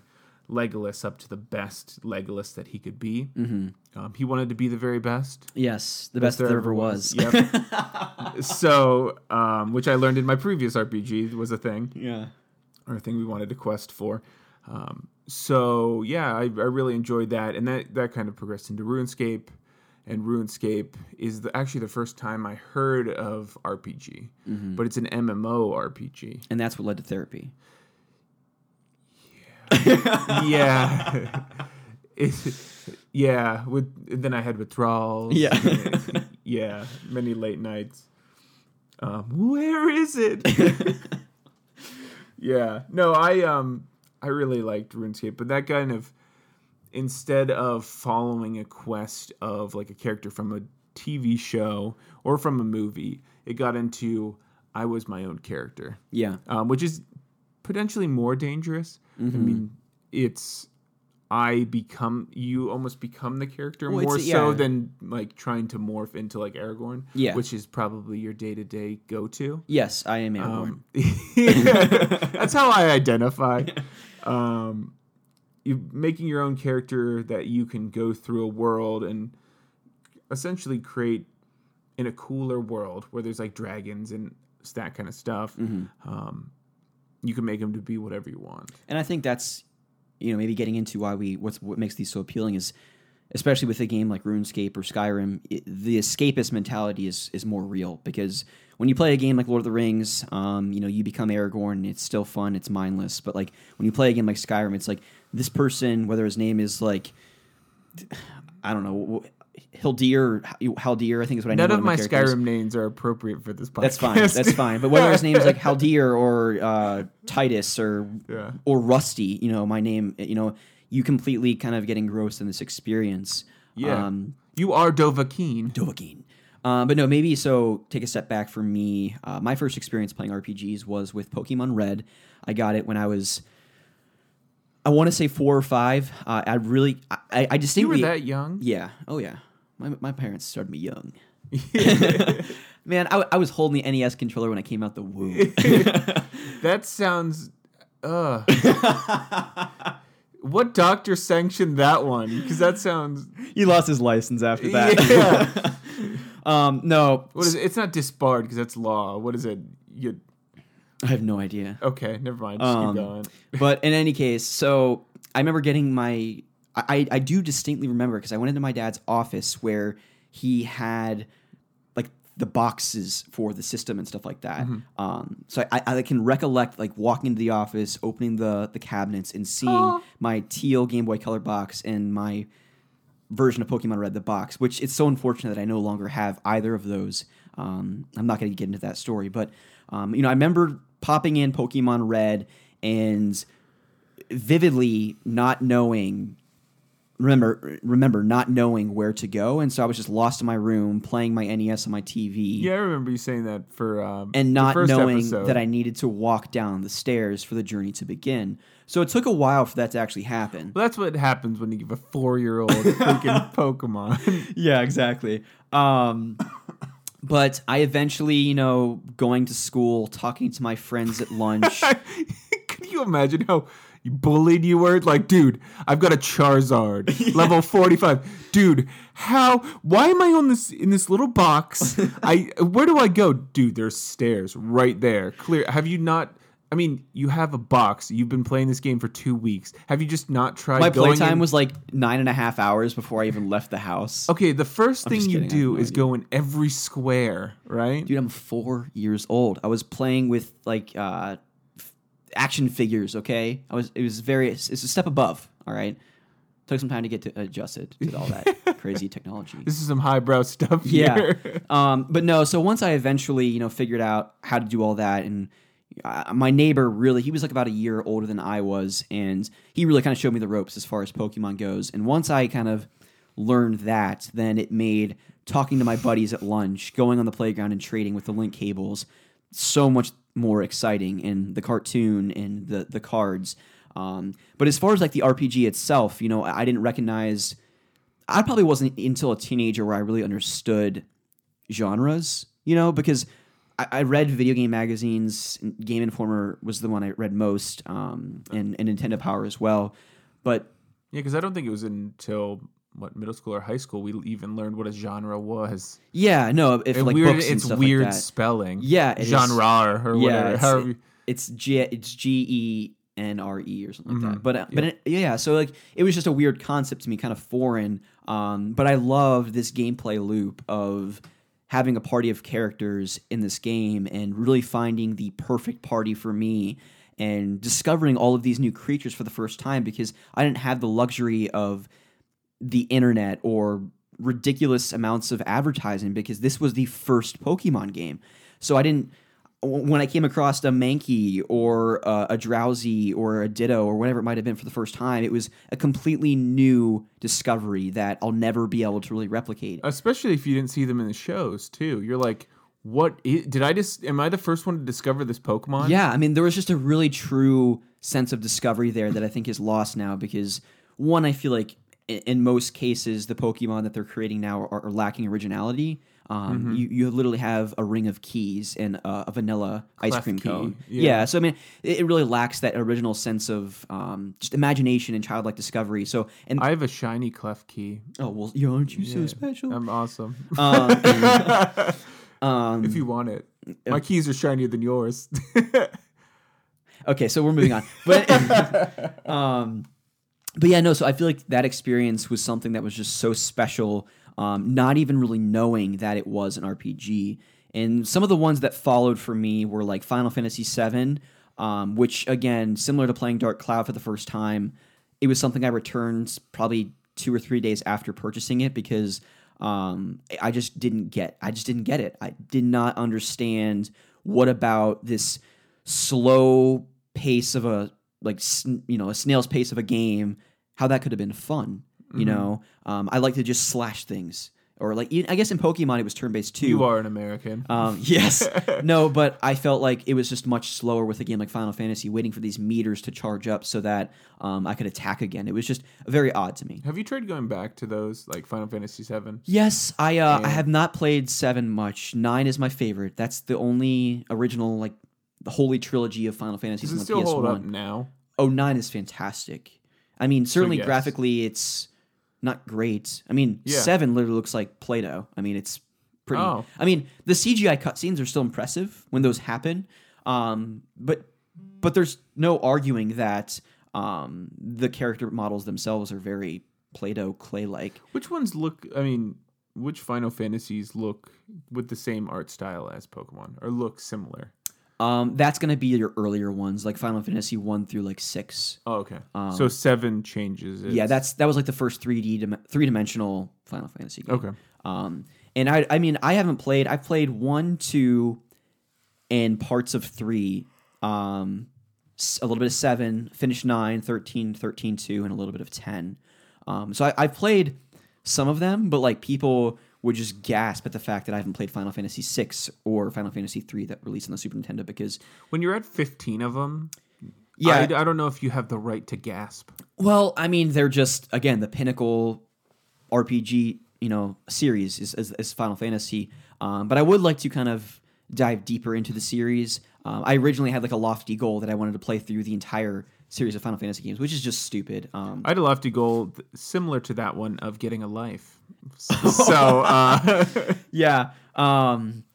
Legolas, up to the best Legolas that he could be. Mm-hmm. Um, he wanted to be the very best. Yes, the best, best there, there ever was. was. Yep. So, um, which I learned in my previous R P G was a thing. Yeah. Or a thing we wanted to quest for. Um, so, yeah, I, I really enjoyed that. And that, that kind of progressed into RuneScape. And RuneScape is the, actually the first time I heard of R P G, mm-hmm. but it's an MMORPG. And that's what led to therapy. Yeah. yeah. It's, yeah. With, then I had withdrawals. Yeah. It, yeah. Many late nights. Um, where is it? yeah. No, I, um, I really liked RuneScape, but that kind of... Instead of following a quest of like a character from a T V show or from a movie, it got into I was my own character. Yeah, um, which is potentially more dangerous. Mm-hmm. I mean, it's I become you almost become the character well, more yeah. so than like trying to morph into like Aragorn. Yeah, which is probably your day to day go to. Yes, I am Aragorn. Um, that's how I identify. Um, You're making your own character that you can go through a world and essentially create in a cooler world where there's like dragons and that kind of stuff. Mm-hmm. Um, you can make them to be whatever you want. And I think that's, you know, maybe getting into why we, what's, what makes these so appealing is, especially with a game like RuneScape or Skyrim, it, the escapist mentality is, is more real because when you play a game like Lord of the Rings, um, you know, you become Aragorn, and it's still fun, it's mindless. But like when you play a game like Skyrim, it's like this person, whether his name is like, I don't know, Hildir, Haldir, I think is what I know. None of my Skyrim names are appropriate for this podcast. That's fine. That's fine. But whether his name is like Haldir or uh, Titus or yeah. or Rusty, you know, my name, you know, you completely kind of get engrossed in this experience. Yeah. Um, you are Dovahkiin. Dovahkiin. Um, but no, maybe so take a step back for me. Uh, my first experience playing R P Gs was with Pokemon Red. I got it when I was, I want to say four or five. Uh, I really, I, I distinctly. You were that young? Yeah. Oh, yeah. My my parents started me young. Man, I, I was holding the N E S controller when I came out the womb. That sounds, uh. What doctor sanctioned that one? Because that sounds... He lost his license after that. Yeah. um, no. What is it? It's not disbarred because that's law. What is it? You... I have no idea. Okay, never mind. Just um, keep going. But in any case, so I remember getting my... I, I do distinctly remember because I went into my dad's office where he had like the boxes for the system and stuff like that. Mm-hmm. Um, so I, I can recollect like walking into the office, opening the the cabinets, and seeing oh. my teal Game Boy Color box and my version of Pokemon Red, the box, which it's so unfortunate that I no longer have either of those. Um, I'm not going to get into that story, but um, you know, I remember popping in Pokemon Red and vividly not knowing. Remember, remember not knowing where to go, and so I was just lost in my room playing my N E S on my T V. Yeah, I remember you saying that for um, and not the first knowing episode. That I needed to walk down the stairs for the journey to begin. So it took a while for that to actually happen. Well, that's what happens when you give a four-year-old freaking Pokemon. Yeah, exactly. Um, but I eventually, you know, going to school, talking to my friends at lunch. Can you imagine how? You bullied you were like, dude, I've got a Charizard, yeah. level forty-five. Dude, how? Why am I on this in this little box? I where do I go, dude? There's stairs right there. Clear. Have you not? I mean, you have a box. You've been playing this game for two weeks. Have you just not tried? My going playtime in? was like nine and a half hours before I even left the house. Okay, the first I'm thing you kidding, do is idea. go in every square, right? Dude, I'm four years old. I was playing with like. uh action figures, okay? I was it was very it's a step above, all right? Took some time to get to adjusted to all that crazy technology. This is some highbrow stuff here. Yeah. Um but no, so once I eventually, you know, figured out how to do all that, and I, my neighbor really, he was like about a year older than I was, and he really kind of showed me the ropes as far as Pokemon goes. And once I kind of learned that, then it made talking to my buddies at lunch, going on the playground and trading with the link cables so much more exciting, and the cartoon and the the cards. Um, but as far as like the R P G itself, you know, I didn't recognize, I probably wasn't until a teenager where I really understood genres, you know, because I, I read video game magazines. Game Informer was the one I read most, um, and, and Nintendo Power as well. But yeah, because I don't think it was until... what, middle school or high school, we even learned what a genre was. Yeah, no, if and like weird, books and it's stuff weird like that. Spelling. Yeah, it genre is, or yeah, whatever. It's, it's G it's G E N R E or something mm-hmm. like that. But uh, yeah. but it, yeah, so like it was just a weird concept to me, kind of foreign. Um, but I love this gameplay loop of having a party of characters in this game and really finding the perfect party for me. And discovering all of these new creatures for the first time, because I didn't have the luxury of the internet or ridiculous amounts of advertising, because this was the first Pokemon game. So I didn't, when I came across a Mankey or a, a Drowsy or a Ditto or whatever it might have been for the first time, it was a completely new discovery that I'll never be able to really replicate. Especially if you didn't see them in the shows too. You're like, what is, did I just, am I the first one to discover this Pokemon? Yeah. I mean, there was just a really true sense of discovery there that I think is lost now, because one, I feel like in most cases, the Pokemon that they're creating now are, are lacking originality. Um, mm-hmm. you, you literally have a ring of keys and a, a vanilla Clef ice cream key. cone. Yeah. yeah, so I mean, it, it really lacks that original sense of um, just imagination and childlike discovery. So, and I have a shiny Clef key. Oh well, you aren't you yeah. so special? I'm awesome. Um, and, um, if you want it, my keys are shinier than yours. Okay, so we're moving on, but. um, But yeah, no, so I feel like that experience was something that was just so special, um, not even really knowing that it was an R P G. And some of the ones that followed for me were like Final Fantasy seven, um, which, again, similar to playing Dark Cloud for the first time, it was something I returned probably two or three days after purchasing it because um, I just didn't get I just didn't get it. I did not understand what about this slow pace of a like you know a snail's pace of a game, how that could have been fun. You mm-hmm. know, um, I like to just slash things. Or like, I guess in Pokemon it was turn-based too. You are an American. Um, yes. No, but I felt like it was just much slower with a game like Final Fantasy, waiting for these meters to charge up so that um, I could attack again. It was just very odd to me. Have you tried going back to those, like Final Fantasy seven? Yes, I uh, I have not played seven much. nine is my favorite. That's the only original, like, the holy trilogy of Final Fantasies on the P S one. Does it still hold up now? Oh, nine is fantastic. I mean, certainly so, yes. Graphically it's... not great. I mean, yeah. seven literally looks like Play-Doh. I mean, it's pretty... Oh. I mean, the C G I cutscenes are still impressive when those happen, um, but but there's no arguing that um, the character models themselves are very Play-Doh, clay-like. Which ones look... I mean, which Final Fantasies look with the same art style as Pokemon, or look similar? Um, that's going to be your earlier ones, like Final Fantasy one through like six. Oh, okay. Um, so seven changes. Its... Yeah, that's that was like the first three D dim- three dimensional Final Fantasy game. Okay. Um, and I I mean I haven't played. I've played one, two, and parts of three. Um, a little bit of seven. Finished nine, thirteen, thirteen two, and a little bit of ten. Um, so I I've played some of them, but like people would just gasp at the fact that I haven't played Final Fantasy six or Final Fantasy three that released on the Super Nintendo, because... when you're at fifteen of them, yeah, I, I don't know if you have the right to gasp. Well, I mean, they're just, again, the pinnacle R P G, you know, series is, is, is Final Fantasy. Um, but I would like to kind of dive deeper into the series. Um, I originally had like a lofty goal that I wanted to play through the entire series of Final Fantasy games, which is just stupid. Um, I had a lofty goal similar to that one of getting a life. So uh yeah um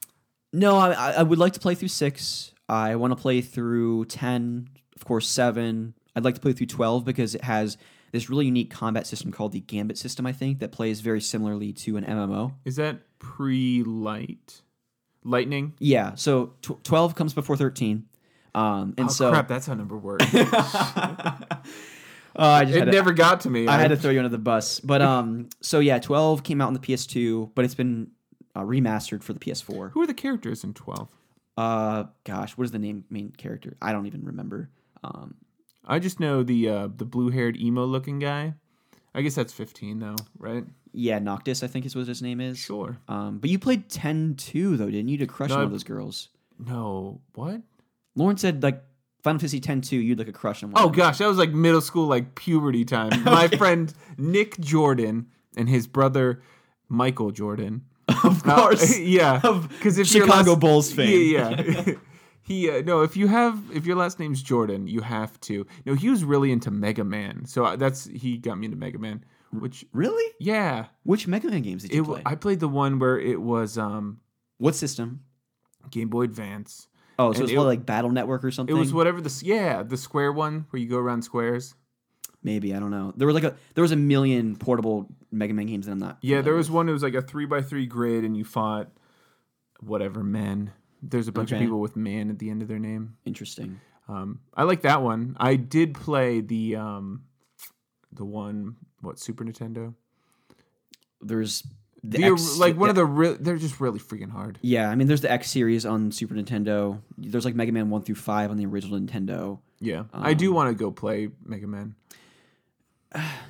no I, I would like to play through six. I want to play through ten, of course seven. I'd like to play through twelve because it has this really unique combat system called the Gambit system, I think, that plays very similarly to an M M O. Is that pre-light lightning? Yeah, so tw- twelve comes before thirteen. Um and oh, so crap, that's how number works. Uh, I just it to, never got to me. I right? had to throw you under the bus. But um, so yeah, twelve came out on the P S two, but it's been uh, remastered for the P S four. Who are the characters in twelve? Uh, gosh, what is the name main character? I don't even remember. Um, I just know the uh, the blue-haired emo-looking guy. I guess that's fifteen though, right? Yeah, Noctis, I think is what his name is. Sure. Um, but you played ten too, though, didn't you? To crush no, one I, of those girls. No, what? Lauren said like. Final Fantasy ten two, you'd like a crush on one. Oh gosh, that was like middle school, like puberty time. Okay. My friend Nick Jordan and his brother Michael Jordan. Of course. Uh, yeah. Of if Chicago last, Bulls fan. Yeah. yeah. he uh, no, if you have if your last name's Jordan, you have to. No, he was really into Mega Man. So that's he got me into Mega Man, which Really? Yeah. Which Mega Man games did you it, play? I played the one where it was um what system? Game Boy Advance. Oh, so and it's it, like Battle Network or something? It was whatever the yeah, the square one where you go around squares. Maybe, I don't know. There were like a there was a million portable Mega Man games that I'm not. Yeah, there was one that was like a three by three grid and you fought whatever men. There's a bunch okay. of people with man at the end of their name. Interesting. Um, I like that one. I did play the um, the one what Super Nintendo. There's The the, X, like one the, of the re- they're just really freaking hard. Yeah, I mean, there's the X series on Super Nintendo. There's like Mega Man one through five on the original Nintendo. Yeah, um, I do want to go play Mega Man.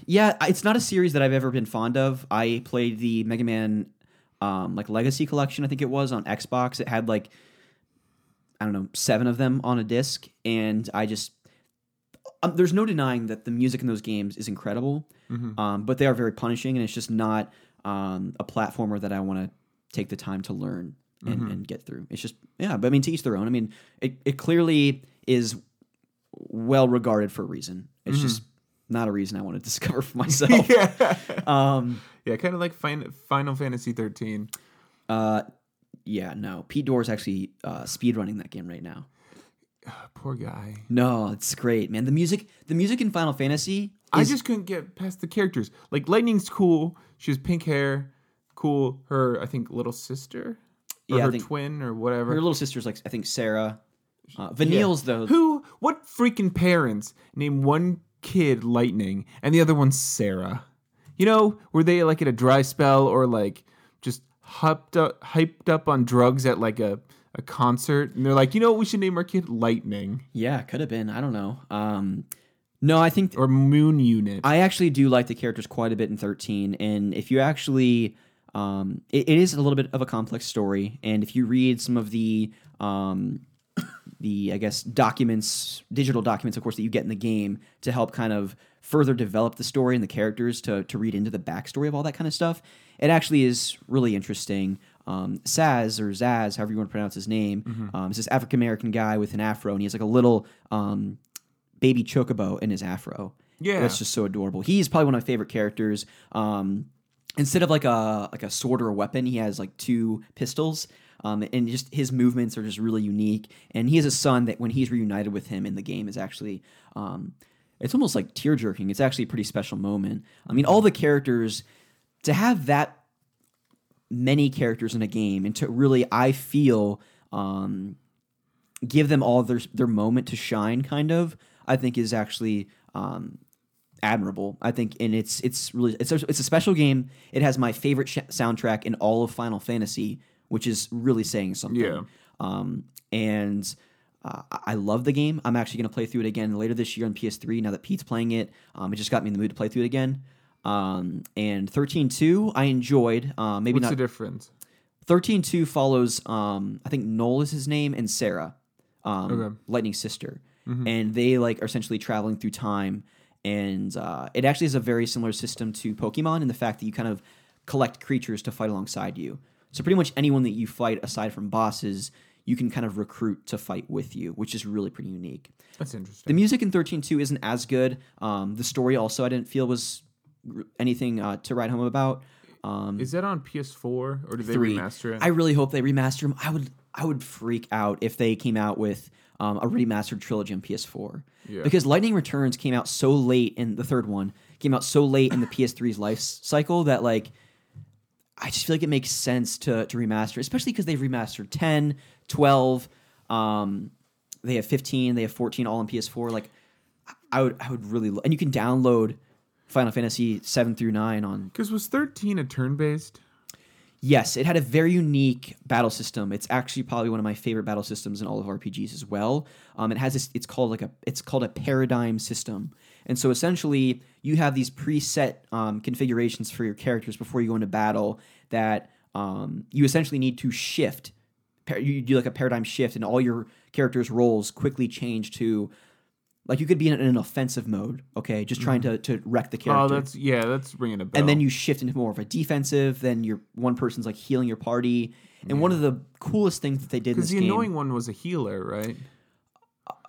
Yeah, it's not a series that I've ever been fond of. I played the Mega Man um, like Legacy Collection, I think it was, on Xbox. It had like I don't know seven of them on a disc, and I just um, there's no denying that the music in those games is incredible, mm-hmm. um, but they are very punishing, and it's just not. Um, a platformer that I want to take the time to learn and, mm-hmm. and get through. It's just, yeah, but I mean, to each their own. I mean, it, it clearly is well regarded for a reason. It's mm-hmm. just not a reason I want to discover for myself. yeah, um, yeah kind of like fin- Final Fantasy thirteen. Uh, yeah, no. Pete Doerr is actually uh, speedrunning that game right now. Uh, poor guy. No, it's great, man. The music, the music in Final Fantasy... I just couldn't get past the characters. Like Lightning's cool. She has pink hair. Cool. Her, I think, little sister. Or yeah, her I think twin or whatever. Her little sister's like, I think, Sarah. Uh, Vanille's, yeah. though. Who? What freaking parents name one kid Lightning and the other one Sarah? You know, were they like in a dry spell or like just hyped up, hyped up on drugs at like a, a concert? And they're like, you know what? We should name our kid Lightning. Yeah, could have been. I don't know. Um, no, I think... Th- or Moon Unit. I actually do like the characters quite a bit in thirteen. And if you actually... Um, it, it is a little bit of a complex story, and if you read some of the, um, the I guess documents, digital documents, of course, that you get in the game to help kind of further develop the story and the characters to to read into the backstory of all that kind of stuff, it actually is really interesting. Um, Saz or Zaz, however you want to pronounce his name, mm-hmm. um, is this African American guy with an afro, and he has like a little um, baby chocobo in his afro. Yeah, that's just so adorable. He's probably one of my favorite characters. Um, Instead of like a like a sword or a weapon, he has like two pistols, um, and just his movements are just really unique. And he has a son that when he's reunited with him in the game is actually, um, it's almost like tear-jerking. It's actually a pretty special moment. I mean, all the characters, to have that many characters in a game and to really, I feel, um, give them all their, their moment to shine kind of, I think is actually... Um, admirable, I think, and it's it's really it's a, it's a special game. It has my favorite sh- soundtrack in all of Final Fantasy, which is really saying something. Yeah. Um, and uh, I love the game. I'm actually going to play through it again later this year on P S three. Now that Pete's playing it, um, it just got me in the mood to play through it again. Um, and thirteen two, I enjoyed. Uh, maybe What's not the difference. thirteen two follows. Um, I think Noel is his name and Sarah, um, okay. Lightning's sister, mm-hmm. and they like are essentially traveling through time. And uh, it actually is a very similar system to Pokemon in the fact that you kind of collect creatures to fight alongside you. So pretty much anyone that you fight aside from bosses, you can kind of recruit to fight with you, which is really pretty unique. That's interesting. The music in thirteen two isn't as good. Um, the story also I didn't feel was anything uh, to write home about. Um, is that on P S four or did they three. remaster it? I really hope they remaster them. I would, I would freak out if they came out with... Um, a remastered trilogy on P S four. Yeah. Because Lightning Returns came out so late in the third one, came out so late in the P S three's life cycle that like I just feel like it makes sense to to remaster, especially because they've remastered ten, twelve, um, they have fifteen, they have fourteen all on P S four. Like I would I would really lo- and you can download Final Fantasy seven through nine on. Because was thirteen a turn-based? Yes, it had a very unique battle system. It's actually probably one of my favorite battle systems in all of R P Gs as well. Um, it has this, it's called like a it's called a paradigm system, and so essentially you have these preset um, configurations for your characters before you go into battle that um, you essentially need to shift. You do like a paradigm shift, and all your characters' roles quickly change to. Like, you could be in an offensive mode, okay? Just trying to, to wreck the character. Oh, that's... Yeah, that's ringing a bell. And then you shift into more of a defensive. Then you're, one person's, like, healing your party. And yeah. One of the coolest things that they did in this game... Because the annoying one was a healer, right?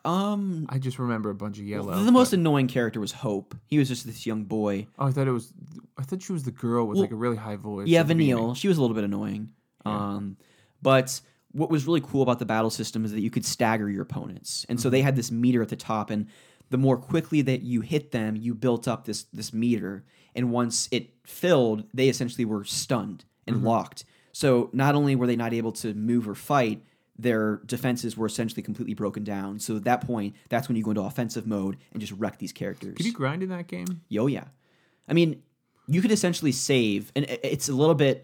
Um... I just remember a bunch of yellow. The, the most annoying character was Hope. He was just this young boy. Oh, I thought it was... I thought she was the girl with, well, like, a really high voice. Yeah, Vanille. She was a little bit annoying. Yeah. Um, but... What was really cool about the battle system is that you could stagger your opponents. And so they had this meter at the top, and the more quickly that you hit them, you built up this this meter. And once it filled, they essentially were stunned and mm-hmm. locked. So not only were they not able to move or fight, their defenses were essentially completely broken down. So at that point, that's when you go into offensive mode and just wreck these characters. Could you grind in that game? Yo, yeah. I mean, you could essentially save, and it's a little bit...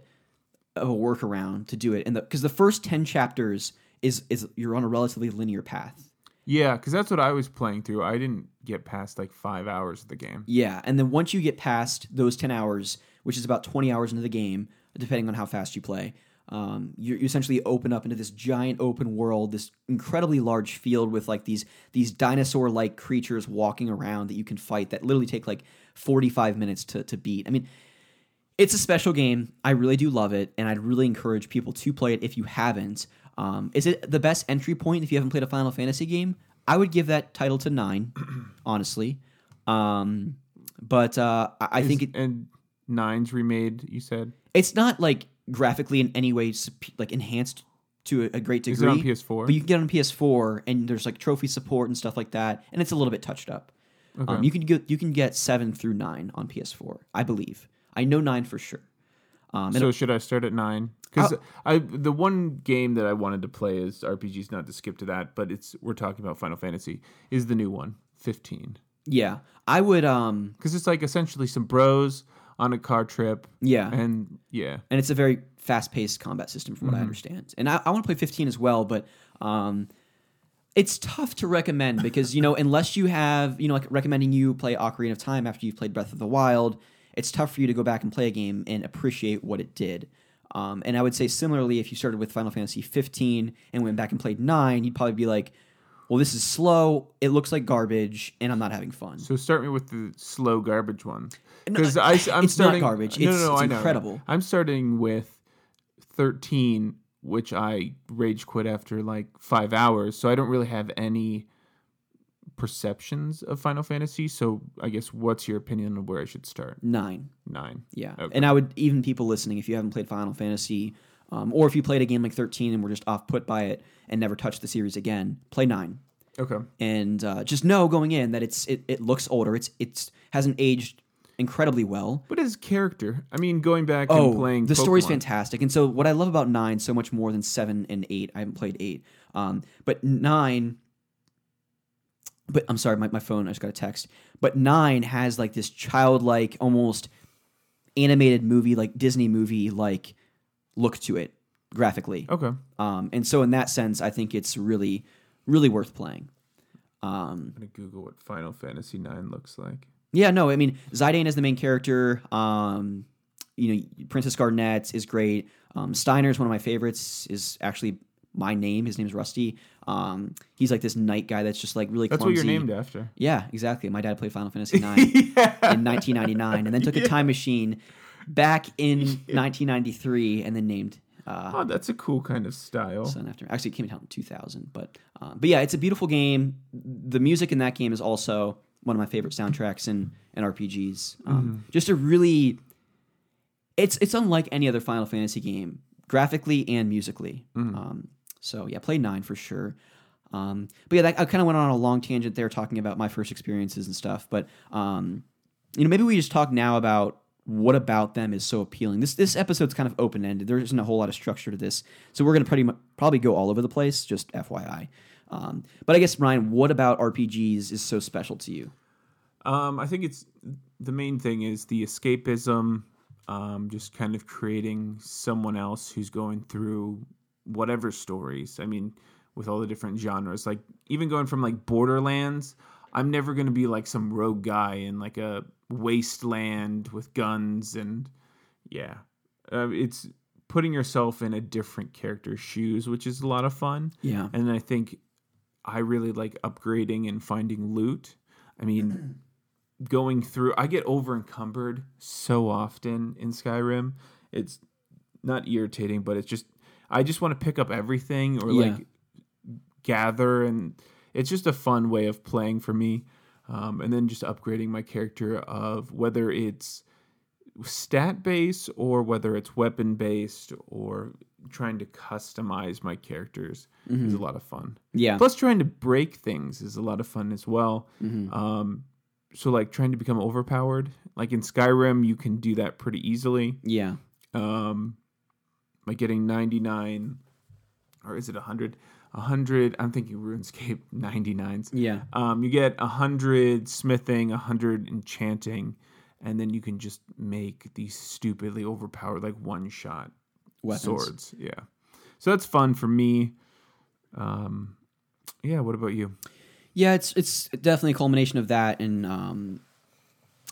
of a workaround to do it, and because the, the first ten chapters is is you're on a relatively linear path. Yeah, because that's what I was playing through. I didn't get past like five hours of the game. Yeah, and then once you get past those ten hours, which is about twenty hours into the game, depending on how fast you play, um, you, you essentially open up into this giant open world, this incredibly large field with like these these dinosaur-like creatures walking around that you can fight that literally take like forty-five minutes to to beat. I mean. It's a special game. I really do love it, and I'd really encourage people to play it if you haven't. Um, is it the best entry point if you haven't played a Final Fantasy game? I would give that title to nine, honestly. Um, but uh, I is, think... It, and nine's remade, you said? It's not, like, graphically in any way like enhanced to a, a great degree. Is it on P S four? But you can get it on P S four, and there's, like, trophy support and stuff like that, and it's a little bit touched up. Okay. Um, you can get, you can get seven through nine on P S four, I believe. I know nine for sure. Um, so should I start at nine? Because oh. I the one game that I wanted to play is R P Gs, not to skip to that, but it's we're talking about Final Fantasy, is the new one, fifteen. Yeah, I would... Because um, it's like essentially some bros on a car trip. Yeah. And yeah. And it's a very fast-paced combat system from what mm-hmm. I understand. And I, I want to play fifteen as well, but um, it's tough to recommend because, you know, unless you have, you know, like recommending you play Ocarina of Time after you've played Breath of the Wild, it's tough for you to go back and play a game and appreciate what it did. Um, and I would say similarly, if you started with Final Fantasy fifteen and went back and played nine, you'd probably be like, well, this is slow, it looks like garbage, and I'm not having fun. So start me with the slow garbage one. No, I, I'm it's starting, not garbage. No, it's, no, no, it's incredible. I'm starting with thirteen, which I rage quit after like five hours, so I don't really have any perceptions of Final Fantasy. So I guess what's your opinion of where I should start? Nine. Nine. Yeah. Okay. And I would, even people listening, if you haven't played Final Fantasy... Um, or if you played a game like thirteen and were just off-put by it and never touched the series again, play nine. Okay. And uh, just know going in that it's it, it looks older. It's it's hasn't aged incredibly well. But his character, I mean, going back oh, and playing the Pokemon. Story's fantastic. And so what I love about nine so much more than seven and eight, I haven't played eight. Um, but nine, but I'm sorry, my, my phone, I just got a text. But nine has like this childlike, almost animated movie, like Disney movie, like... look to it graphically. Okay. Um, and so in that sense, I think it's really, really worth playing. Um, I'm going to Google what Final Fantasy nine looks like. Yeah, no, I mean, Zidane is the main character. Um, you know, Princess Garnet is great. Um, Steiner is one of my favorites, is actually my name. His name is Rusty. Um, he's like this knight guy that's just like really clumsy. That's what you're named after. Yeah, exactly. My dad played Final Fantasy nine yeah. in nineteen ninety-nine and then took yeah. a time machine back in nineteen ninety-three and then named... Uh, oh, that's a cool kind of style. Son after, actually, it came out in two thousand. But um, but yeah, it's a beautiful game. The music in that game is also one of my favorite soundtracks in, in R P Gs. Um, mm. Just a really... It's it's unlike any other Final Fantasy game, graphically and musically. Mm. Um, so yeah, play nine for sure. Um, but yeah, that, I kind of went on a long tangent there talking about my first experiences and stuff. But um, you know, maybe we just talk now about what about them is so appealing. This this episode's kind of open-ended. There isn't a whole lot of structure to this. So we're going to pretty much, probably go all over the place, just F Y I. Um, but I guess, Ryan, what about R P Gs is so special to you? Um, I think it's the main thing is the escapism, um, just kind of creating someone else who's going through whatever stories. I mean, with all the different genres. Like, even going from, like, Borderlands... I'm never going to be like some rogue guy in like a wasteland with guns and yeah. Uh, it's putting yourself in a different character's shoes, which is a lot of fun. Yeah. And I think I really like upgrading and finding loot. I mean, going through, I get over encumbered so often in Skyrim. It's not irritating, but it's just, I just want to pick up everything or yeah. like gather and... It's just a fun way of playing for me. Um, and then just upgrading my character of whether it's stat-based or whether it's weapon-based or trying to customize my characters mm-hmm. is a lot of fun. Yeah. Plus trying to break things is a lot of fun as well. Mm-hmm. Um, so like trying to become overpowered. Like in Skyrim, you can do that pretty easily. Yeah. Um, like getting ninety-nine or is it one hundred? one hundred, I'm thinking RuneScape ninety-nines. Yeah. Um, you get one hundred smithing, one hundred enchanting, and then you can just make these stupidly overpowered, like, one-shot weapons. Swords. Yeah. So that's fun for me. Um, yeah, what about you? Yeah, it's it's definitely a culmination of that. And, um,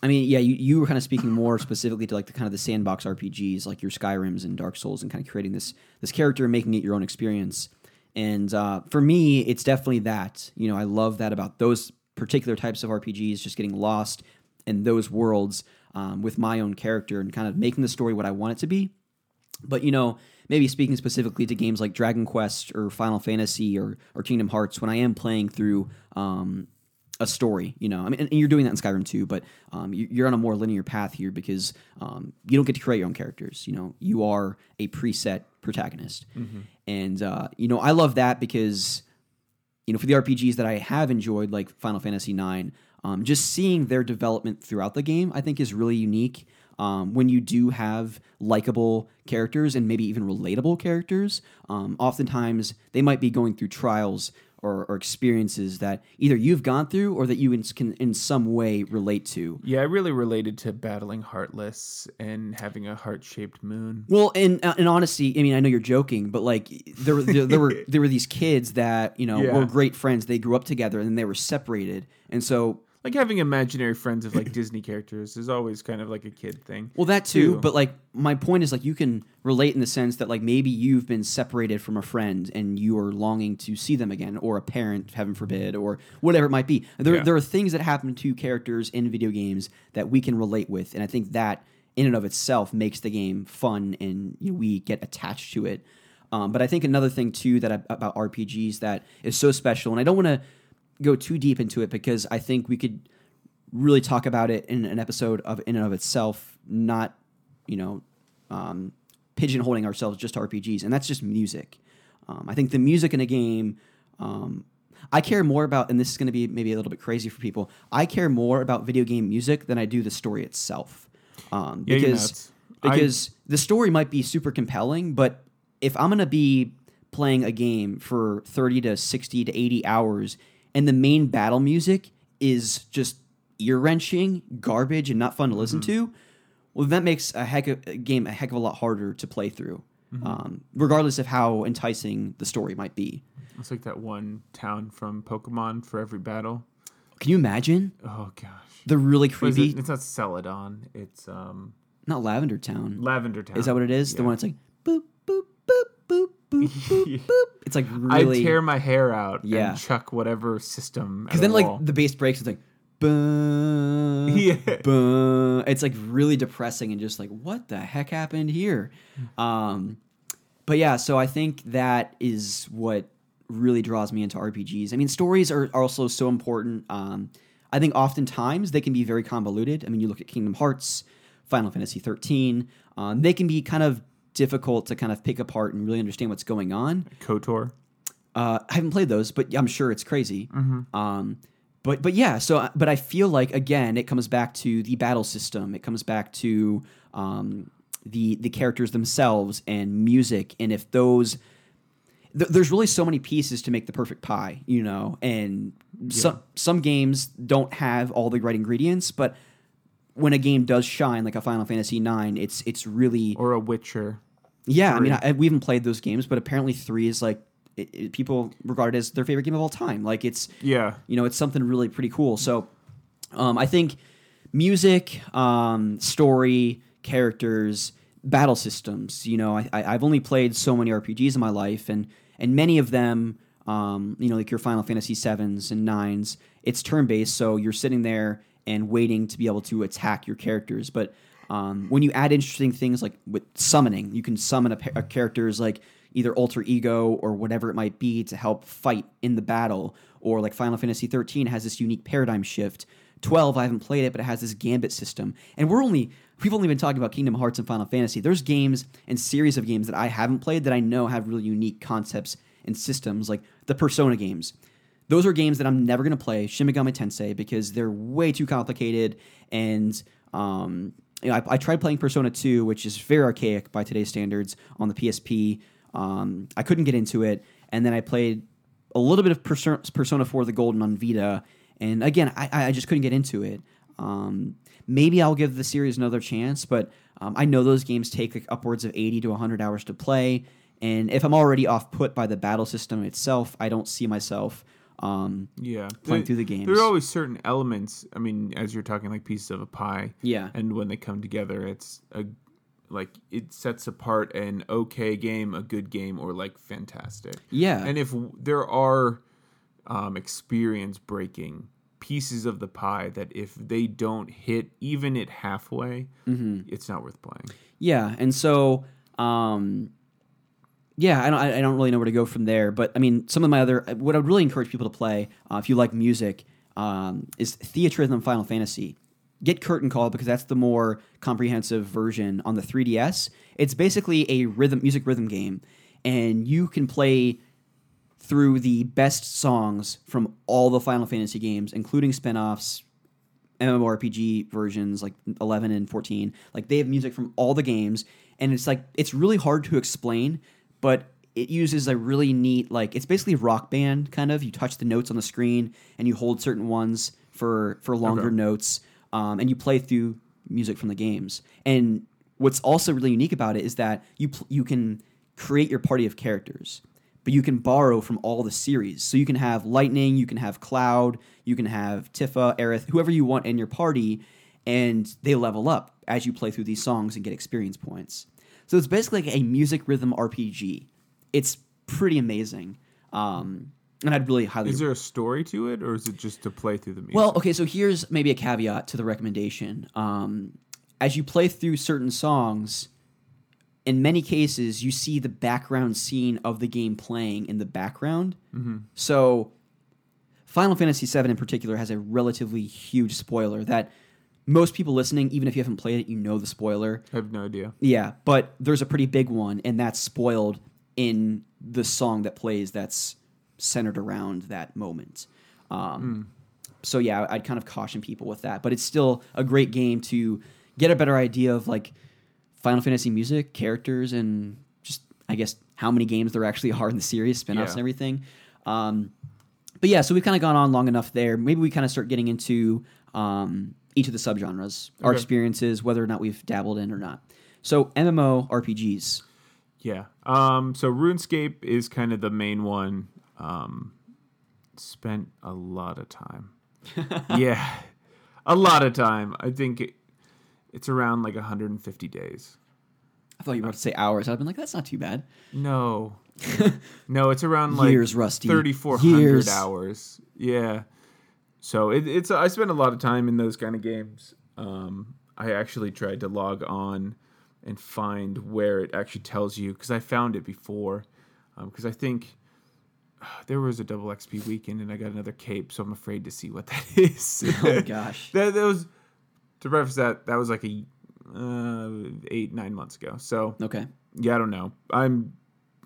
I mean, yeah, you, you were kind of speaking more specifically to, like, the kind of the sandbox R P Gs, like your Skyrims and Dark Souls, and kind of creating this this character and making it your own experience. And uh, for me, it's definitely that. You know, I love that about those particular types of R P Gs, just getting lost in those worlds um, with my own character and kind of making the story what I want it to be. But, you know, maybe speaking specifically to games like Dragon Quest or Final Fantasy or, or Kingdom Hearts, when I am playing through um, a story, you know, I mean, and you're doing that in Skyrim too, but um, you're on a more linear path here because um, you don't get to create your own characters. You know, you are a preset protagonist. Mm-hmm. And, uh, you know, I love that because, you know, for the R P Gs that I have enjoyed, like Final Fantasy nine, um, just seeing their development throughout the game, I think is really unique. um, when you do have likable characters and maybe even relatable characters, um, oftentimes they might be going through trials or, or experiences that either you've gone through or that you in, can in some way relate to. Yeah, I really related to battling Heartless and having a heart-shaped moon. Well, in in honesty, I mean, I know you're joking, but like there, there, there were there were these kids that, you know, yeah. were great friends. They grew up together and they were separated. And so... Like having imaginary friends of like Disney characters is always kind of like a kid thing. Well, that too, too. But like my point is like you can relate in the sense that like maybe you've been separated from a friend and you are longing to see them again, or a parent, heaven forbid, or whatever it might be. There, yeah. there are things that happen to characters in video games that we can relate with, and I think that in and of itself makes the game fun and you know, we get attached to it. Um, but I think another thing too that I, about R P Gs that is so special, and I don't want to go too deep into it because I think we could really talk about it in an episode of in and of itself, not, you know, um, pigeonholing ourselves just to R P Gs. And that's just music. Um, I think the music in a game, um, I care more about, and this is going to be maybe a little bit crazy for people, I care more about video game music than I do the story itself. Um, yeah, because because I... the story might be super compelling, but if I'm going to be playing a game for thirty to sixty to eighty hours and the main battle music is just ear-wrenching, garbage, and not fun to listen mm-hmm. to, well, that makes a heck of a game a heck of a lot harder to play through, mm-hmm. um, regardless of how enticing the story might be. It's like that one town from Pokemon for every battle. Can you imagine? Oh, gosh. The really creepy... It? It's not Celadon. It's... um Not Lavender Town. Lavender Town. Is that what it is? Yeah. The one that's like, boop, boop, boop, boop. Boop, boop, boop. It's like really. I tear my hair out yeah. and chuck whatever system. Because then, the like wall. The bass breaks, it's like, bah, yeah. bah. It's like really depressing and just like, what the heck happened here? Um, but yeah, so I think that is what really draws me into R P Gs. I mean, stories are, are also so important. Um, I think oftentimes they can be very convoluted. I mean, you look at Kingdom Hearts, Final Fantasy thirteen. Um, they can be kind of difficult to kind of pick apart and really understand what's going on. KOTOR. Uh, I haven't played those, but I'm sure it's crazy. Mm-hmm. Um, but but yeah, so but I feel like again, it comes back to the battle system. It comes back to um, the the characters themselves and music. And if those, th- there's really so many pieces to make the perfect pie, you know. And yeah. some some games don't have all the right ingredients, but when a game does shine, like a Final Fantasy nine, it's it's really... Or a Witcher. Yeah, three. I mean, I, we haven't played those games, but apparently three is like... It, it, people regard it as their favorite game of all time. Like it's... Yeah. You know, it's something really pretty cool. So um, I think music, um, story, characters, battle systems. You know, I, I, I've only played so many R P Gs in my life, and, and many of them, um, you know, like your Final Fantasy sevens and nines, it's turn-based, so you're sitting there and waiting to be able to attack your characters. But um, when you add interesting things like with summoning, you can summon a, a character's like either alter ego or whatever it might be to help fight in the battle. Or like Final Fantasy thirteen has this unique paradigm shift. twelve, I haven't played it, but it has this gambit system. And we're only, we've only been talking about Kingdom Hearts and Final Fantasy. There's games and series of games that I haven't played that I know have really unique concepts and systems, like the Persona games. Those are games that I'm never going to play, Shin Megami Tensei, because they're way too complicated. And um, you know, I, I tried playing Persona two, which is very archaic by today's standards, on the P S P. Um, I couldn't get into it. And then I played a little bit of Persona, Persona four The Golden on Vita. And again, I, I just couldn't get into it. Um, maybe I'll give the series another chance, but um, I know those games take like upwards of eighty to one hundred hours to play. And if I'm already off-put by the battle system itself, I don't see myself... Um, yeah, playing there, through the games. There are always certain elements. I mean, as you're talking, like pieces of a pie. Yeah, and when they come together, it's a like it sets apart an okay game, a good game, or like fantastic. Yeah, and if w- there are um, experience-breaking pieces of the pie that if they don't hit even at halfway, mm-hmm. it's not worth playing. Yeah, and so. Um, Yeah, I don't. I don't really know where to go from there. But I mean, some of my other what I would really encourage people to play, uh, if you like music, um, is Theatrhythm Final Fantasy. Get Curtain Call because that's the more comprehensive version on the three D S. It's basically a rhythm music rhythm game, and you can play through the best songs from all the Final Fantasy games, including spin-offs, MMORPG versions like eleven and fourteen, like they have music from all the games, and it's like it's really hard to explain, but it uses a really neat, like it's basically Rock Band kind of. You touch the notes on the screen and you hold certain ones for for longer okay. notes, um, and you play through music from the games. And what's also really unique about it is that you pl- you can create your party of characters, but you can borrow from all the series. So you can have Lightning, you can have Cloud, you can have Tifa, Aerith, whoever you want in your party, and they level up as you play through these songs and get experience points. So it's basically like a music rhythm R P G. It's pretty amazing. Um, and I'd really highly... Is there a story to it, or is it just to play through the music? Well, okay, so here's maybe a caveat to the recommendation. Um, as you play through certain songs... In many cases, you see the background scene of the game playing in the background. Mm-hmm. So Final Fantasy seven in particular has a relatively huge spoiler that most people listening, even if you haven't played it, you know the spoiler. I have no idea. Yeah, but there's a pretty big one, and that's spoiled in the song that plays that's centered around that moment. Um, mm. So yeah, I'd kind of caution people with that. But it's still a great game to get a better idea of like... Final Fantasy music, characters, and just, I guess, how many games there actually are in the series, spin-offs yeah. and everything. Um, but yeah, so we've kind of gone on long enough there. Maybe we kind of start getting into um, each of the subgenres, okay. our experiences, whether or not we've dabbled in or not. So MMORPGs. Yeah. Um, so RuneScape is kind of the main one. Um, spent a lot of time. yeah. A lot of time. I think... It, It's around like one hundred fifty days. I thought you were about to say hours. I've been like, that's not too bad. No. no, it's around like years, Rusty. thirty-four hundred hours. Yeah. So it, it's I spend a lot of time in those kind of games. Um, I actually tried to log on and find where it actually tells you because I found it before. Because um, I think uh, there was a double X P weekend and I got another cape, so I'm afraid to see what that is. oh, gosh. that, that was... To preface that, that was like a uh, eight, nine months ago. So okay, yeah, I don't know. I'm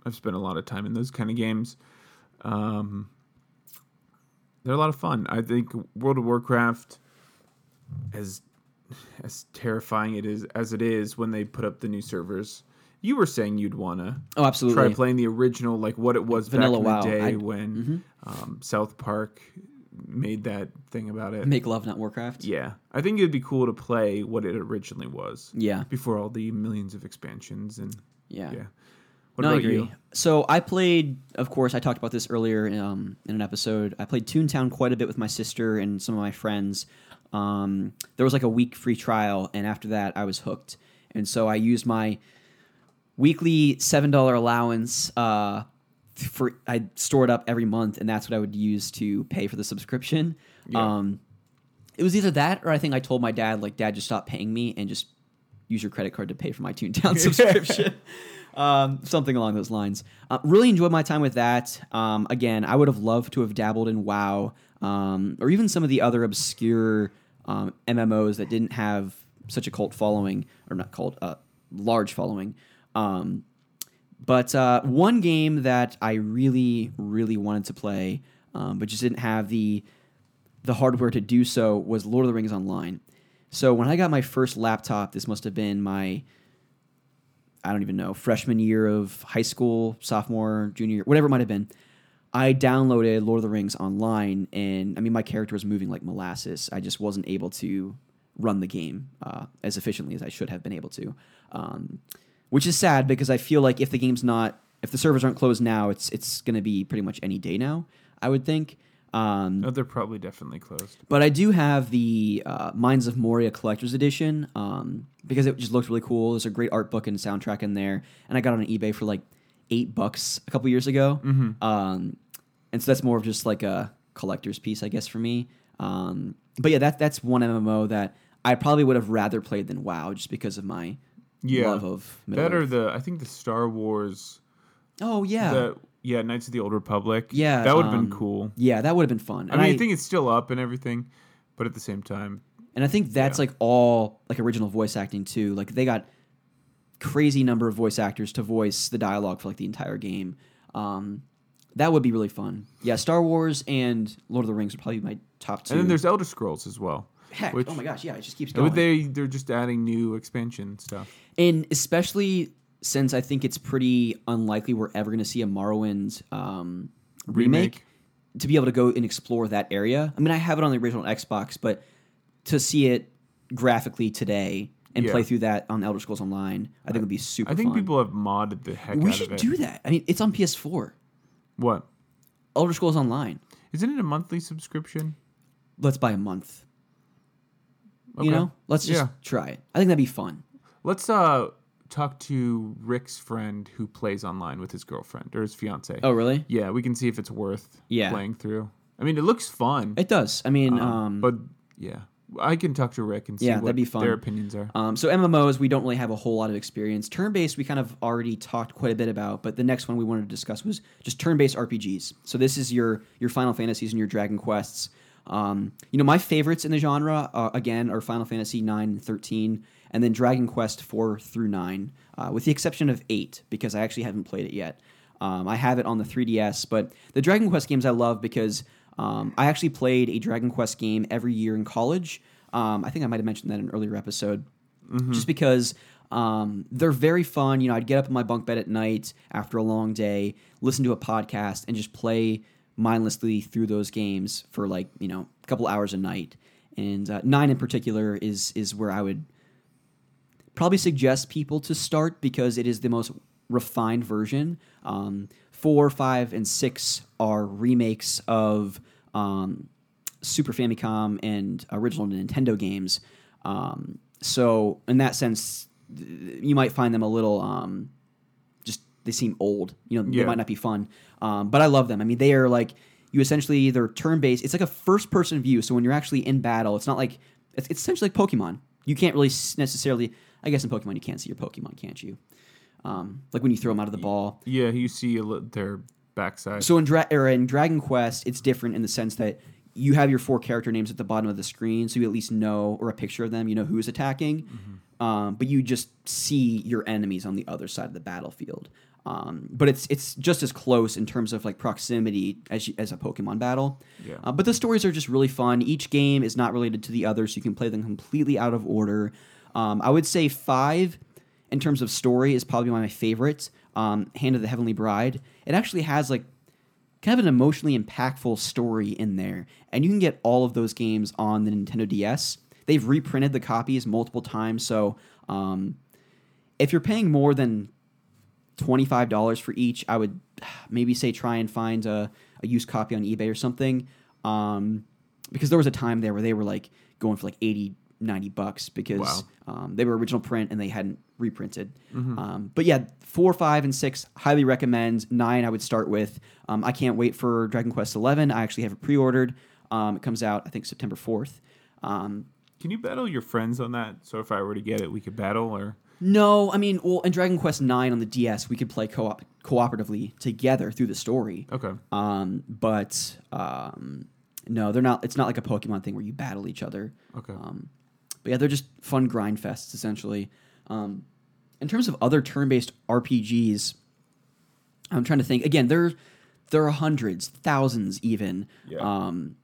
I've spent a lot of time in those kind of games. Um, they're a lot of fun. I think World of Warcraft, as as terrifying it is as it is, when they put up the new servers, you were saying you'd wanna oh absolutely try playing the original, like what it was Vanilla back in WoW. the day I'd, when mm-hmm. um, South Park. Made that thing about it. Make Love, Not Warcraft. Yeah. I think it'd be cool to play what it originally was. Yeah. Before all the millions of expansions and... Yeah. yeah. What no, about I agree. You? So I played, of course, I talked about this earlier in, um, in an episode. I played Toontown quite a bit with my sister and some of my friends. Um, there was like a week free trial, and after that I was hooked. And so I used my weekly seven dollars allowance... Uh, For I store it up every month, and that's what I would use to pay for the subscription. Yeah. Um, it was either that, or I think I told my dad, like, Dad, just stop paying me and just use your credit card to pay for my Toontown subscription. Um, something along those lines. Uh, really enjoyed my time with that. Um, again, I would have loved to have dabbled in WoW, um, or even some of the other obscure um, M M Os that didn't have such a cult following, or not cult, uh, large following. Um, But uh, one game that I really, really wanted to play, um, but just didn't have the the hardware to do so, was Lord of the Rings Online. So when I got my first laptop, this must have been my, I don't even know, freshman year of high school, sophomore, junior year, whatever it might have been, I downloaded Lord of the Rings Online, and I mean, my character was moving like molasses. I just wasn't able to run the game uh, as efficiently as I should have been able to. Um Which is sad because I feel like if the game's not, if the servers aren't closed now, it's it's going to be pretty much any day now, I would think. Um, oh, they're probably definitely closed. But I do have the uh, Mines of Moria Collector's Edition um, because it just looked really cool. There's a great art book and soundtrack in there. And I got it on eBay for like eight bucks a couple years ago. Mm-hmm. Um, and so that's more of just like a collector's piece, I guess, for me. Um, but yeah, that that's one M M O that I probably would have rather played than WoW just because of my... Yeah, love of that or the I think the Star Wars. Oh yeah, the, yeah, Knights of the Old Republic. Yeah, that would have um, been cool. Yeah, that would have been fun. I and mean, I, I think it's still up and everything, but at the same time, and I think that's yeah. like all like original voice acting too. Like they got crazy number of voice actors to voice the dialogue for like the entire game. Um, that would be really fun. Yeah, Star Wars and Lord of the Rings would probably be my top two. And then there's Elder Scrolls as well. Heck, which, oh my gosh, yeah, it just keeps going. But they, they're just adding new expansion stuff. And especially since I think it's pretty unlikely we're ever going to see a Morrowind um, remake, remake, to be able to go and explore that area. I mean, I have it on the original Xbox, but to see it graphically today and yeah. play through that on Elder Scrolls Online, I think I, would be super fun. I think fun. people have modded the heck we out of it. We should do that. I mean, it's on P S four. What? Elder Scrolls Online. Isn't it a monthly subscription? Let's buy a month. Okay. You know, let's just yeah. try it. I think that'd be fun. Let's uh, talk to Rick's friend who plays online with his girlfriend or his fiance. Oh, really? Yeah, we can see if it's worth yeah. playing through. I mean, it looks fun. It does. I mean, um, um, but yeah, I can talk to Rick and see yeah, what their opinions are. Um, so M M Os, we don't really have a whole lot of experience. Turn-based, we kind of already talked quite a bit about, but the next one we wanted to discuss was just turn-based R P Gs. So this is your your Final Fantasies and your Dragon Quests. Um, you know, my favorites in the genre, uh, again, are Final Fantasy nine and thirteen, and then Dragon Quest four through nine, uh, with the exception of eight, because I actually haven't played it yet. Um, I have it on the three D S, but the Dragon Quest games I love because um, I actually played a Dragon Quest game every year in college. Um, I think I might have mentioned that in an earlier episode, mm-hmm. just because um, they're very fun. You know, I'd get up in my bunk bed at night after a long day, listen to a podcast, and just play mindlessly through those games for like, you know, a couple hours a night. And uh, nine in particular is is where I would probably suggest people to start because it is the most refined version. Um, four, five, and six are remakes of um, Super Famicom and original Nintendo games. Um, so in that sense, you might find them a little... Um, they seem old, you know, yeah. they might not be fun, um, but I love them. I mean, they are like, you essentially either turn-based, it's like a first-person view, so when you're actually in battle, it's not like, it's, it's essentially like Pokemon. You can't really necessarily, I guess in Pokemon you can't see your Pokemon, can't you? Um, like when you throw them out of the ball. Yeah, you see a li- their backside. So in, Dra- or in Dragon Quest, it's different in the sense that you have your four character names at the bottom of the screen, so you at least know, or a picture of them, you know who's attacking, mm-hmm. um, but you just see your enemies on the other side of the battlefield. Um, but it's it's just as close in terms of like proximity as you, as a Pokemon battle. Yeah. Uh, but the stories are just really fun. Each game is not related to the other, so you can play them completely out of order. Um, I would say five, in terms of story, is probably one of my favorites. Um, Hand of the Heavenly Bride. It actually has like kind of an emotionally impactful story in there, and you can get all of those games on the Nintendo D S. They've reprinted the copies multiple times, so um, if you're paying more than twenty-five dollars for each, I would maybe say try and find a, a used copy on eBay or something. Um, because there was a time there where they were like going for like eighty, ninety bucks because wow. um, they were original print and they hadn't reprinted. Mm-hmm. Um, but yeah, four, five, and six, highly recommend. Nine, I would start with. Um, I can't wait for Dragon Quest eleven. I actually have it pre-ordered. Um, it comes out, I think, September fourth. Um, Can you battle your friends on that? So if I were to get it, we could battle or... No, I mean, well, in Dragon Quest nine on the D S, we could play co-op cooperatively together through the story. Okay. Um, but um, no, they're not. It's not like a Pokemon thing where you battle each other. Okay. Um, but yeah, they're just fun grind fests essentially. Um, in terms of other turn-based R P Gs, I'm trying to think. Again, there there are hundreds, thousands, even yeah. um,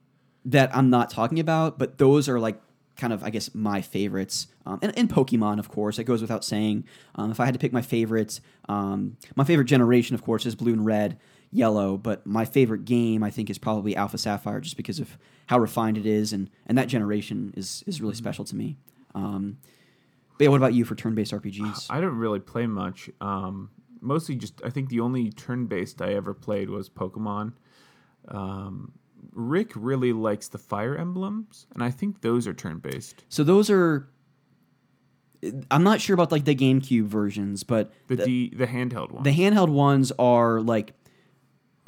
that I'm not talking about, but those are like. Kind of, I guess, my favorites. Um, and, and Pokemon, of course. It goes without saying. Um, if I had to pick my favorites, um, my favorite generation, of course, is Blue and Red, Yellow. But my favorite game, I think, is probably Alpha Sapphire just because of how refined it is. And, and that generation is is really special to me. Um, but yeah, what about you for turn-based R P Gs? I don't really play much. Um, mostly just, I think the only turn-based I ever played was Pokemon. Um Rick really likes the Fire Emblems, and I think those are turn-based. So those are... I'm not sure about like the GameCube versions, but... The the, D, the handheld ones. The handheld ones are like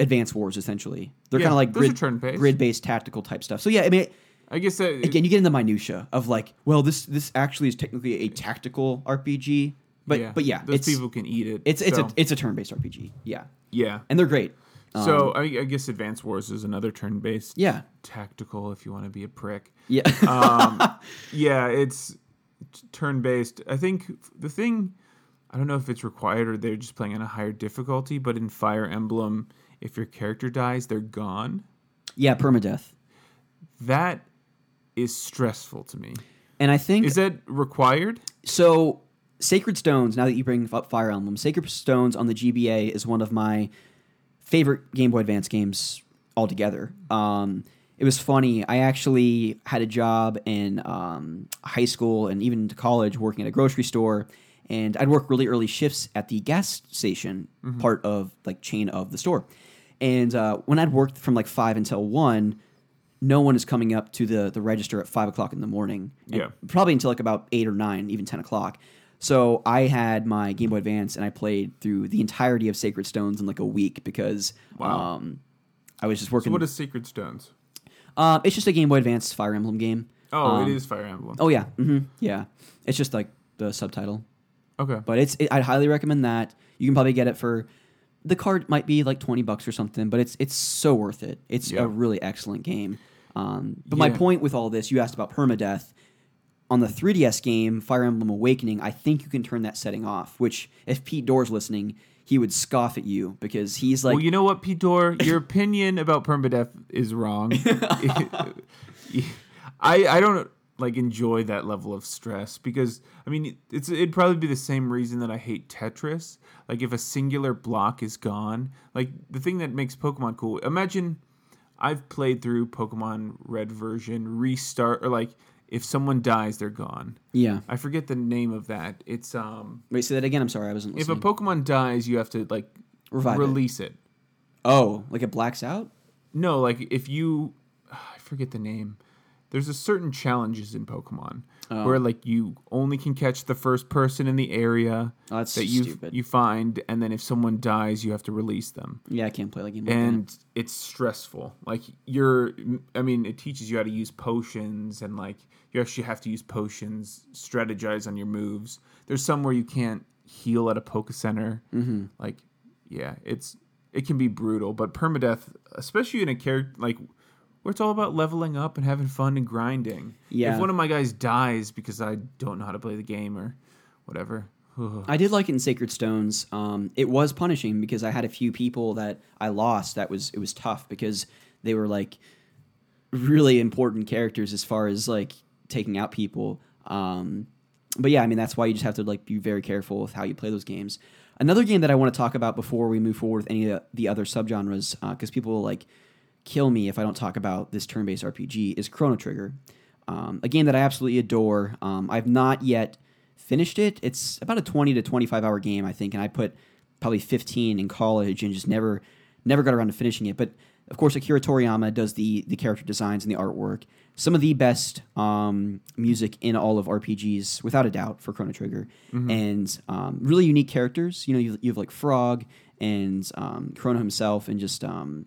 Advance Wars, essentially. They're yeah, kind of like grid, turn-based. grid-based tactical type stuff. So yeah, I mean... I guess that... Again, you get into the minutiae of like, well, this this actually is technically a tactical R P G, but yeah, but yeah those it's, people can eat it. It's it's so. a it's a turn-based R P G, yeah. Yeah. And they're great. So um, I, I guess Advance Wars is another turn-based yeah. tactical if you want to be a prick. Yeah. um, yeah, it's turn-based. I think the thing, I don't know if it's required or they're just playing on a higher difficulty, but in Fire Emblem, if your character dies, they're gone. Yeah, permadeath. That is stressful to me. And I think... Is that required? So, Sacred Stones, now that you bring up Fire Emblem, Sacred Stones on the G B A is one of my favorite Game Boy Advance games altogether. Um, it was funny. I actually had a job in um, high school and even to college working at a grocery store, and I'd work really early shifts at the gas station mm-hmm. part of, like, chain of the store. And uh, when I'd worked from, like, five until one... no one is coming up to the, the register at five o'clock in the morning. Yeah. Probably until like about eight or nine, even ten o'clock. So I had my Game Boy Advance, and I played through the entirety of Sacred Stones in like a week because wow. um, I was just working. So what is Sacred Stones? Uh, it's just a Game Boy Advance Fire Emblem game. Oh, um, it is Fire Emblem. Oh, yeah. Mm-hmm. Yeah. It's just like the subtitle. Okay. But it's it, I'd highly recommend that. You can probably get it for... the card might be like twenty bucks or something, but it's it's so worth it. It's yeah. a really excellent game. Um, but yeah. my point with all this, you asked about permadeath. On the three D S game, Fire Emblem Awakening, I think you can turn that setting off, which if Pete Doerr's listening, he would scoff at you because he's like... Well, you know what, Pete Doerr? Your opinion about permadeath is wrong. I, I don't like enjoy that level of stress because, I mean, it's it'd probably be the same reason that I hate Tetris. Like, if a singular block is gone, like, the thing that makes Pokemon cool, imagine I've played through Pokemon Red version, restart, or, like, if someone dies, they're gone. Yeah. I forget the name of that. It's, um... Wait, say that again? I'm sorry, I wasn't listening. If a Pokemon dies, you have to, like, Revive release it. it. Oh, like it blacks out? No, like, if you... I forget the name. There's a certain challenges in Pokemon oh. where, like, you only can catch the first person in the area oh, that's that you you find, and then if someone dies, you have to release them. Yeah, I can't play like game. And that. It's stressful. Like, you're, I mean, it teaches you how to use potions, and like you actually have to use potions, strategize on your moves. There's some where you can't heal at a Poke Center. Mm-hmm. Like, yeah, it's it can be brutal, but permadeath, especially in a character like. Where it's all about leveling up and having fun and grinding. Yeah. If one of my guys dies because I don't know how to play the game or whatever. I did like it in Sacred Stones. Um, it was punishing because I had a few people that I lost. That was it was tough because they were like really important characters as far as like taking out people. Um, but yeah, I mean that's why you just have to like be very careful with how you play those games. Another game that I want to talk about before we move forward with any of the other subgenres because uh, people will, like. Kill me if I don't talk about this turn-based R P G is Chrono Trigger, um, a game that I absolutely adore. Um, I've not yet finished it. It's about a twenty to twenty-five hour game, I think, and I put probably fifteen in college and just never, never got around to finishing it. But of course, Akira Toriyama does the the character designs and the artwork. Some of the best um, music in all of R P Gs, without a doubt, for Chrono Trigger, mm-hmm. and um, really unique characters. You know, you, you have like Frog and um, Chrono himself, and just. Um,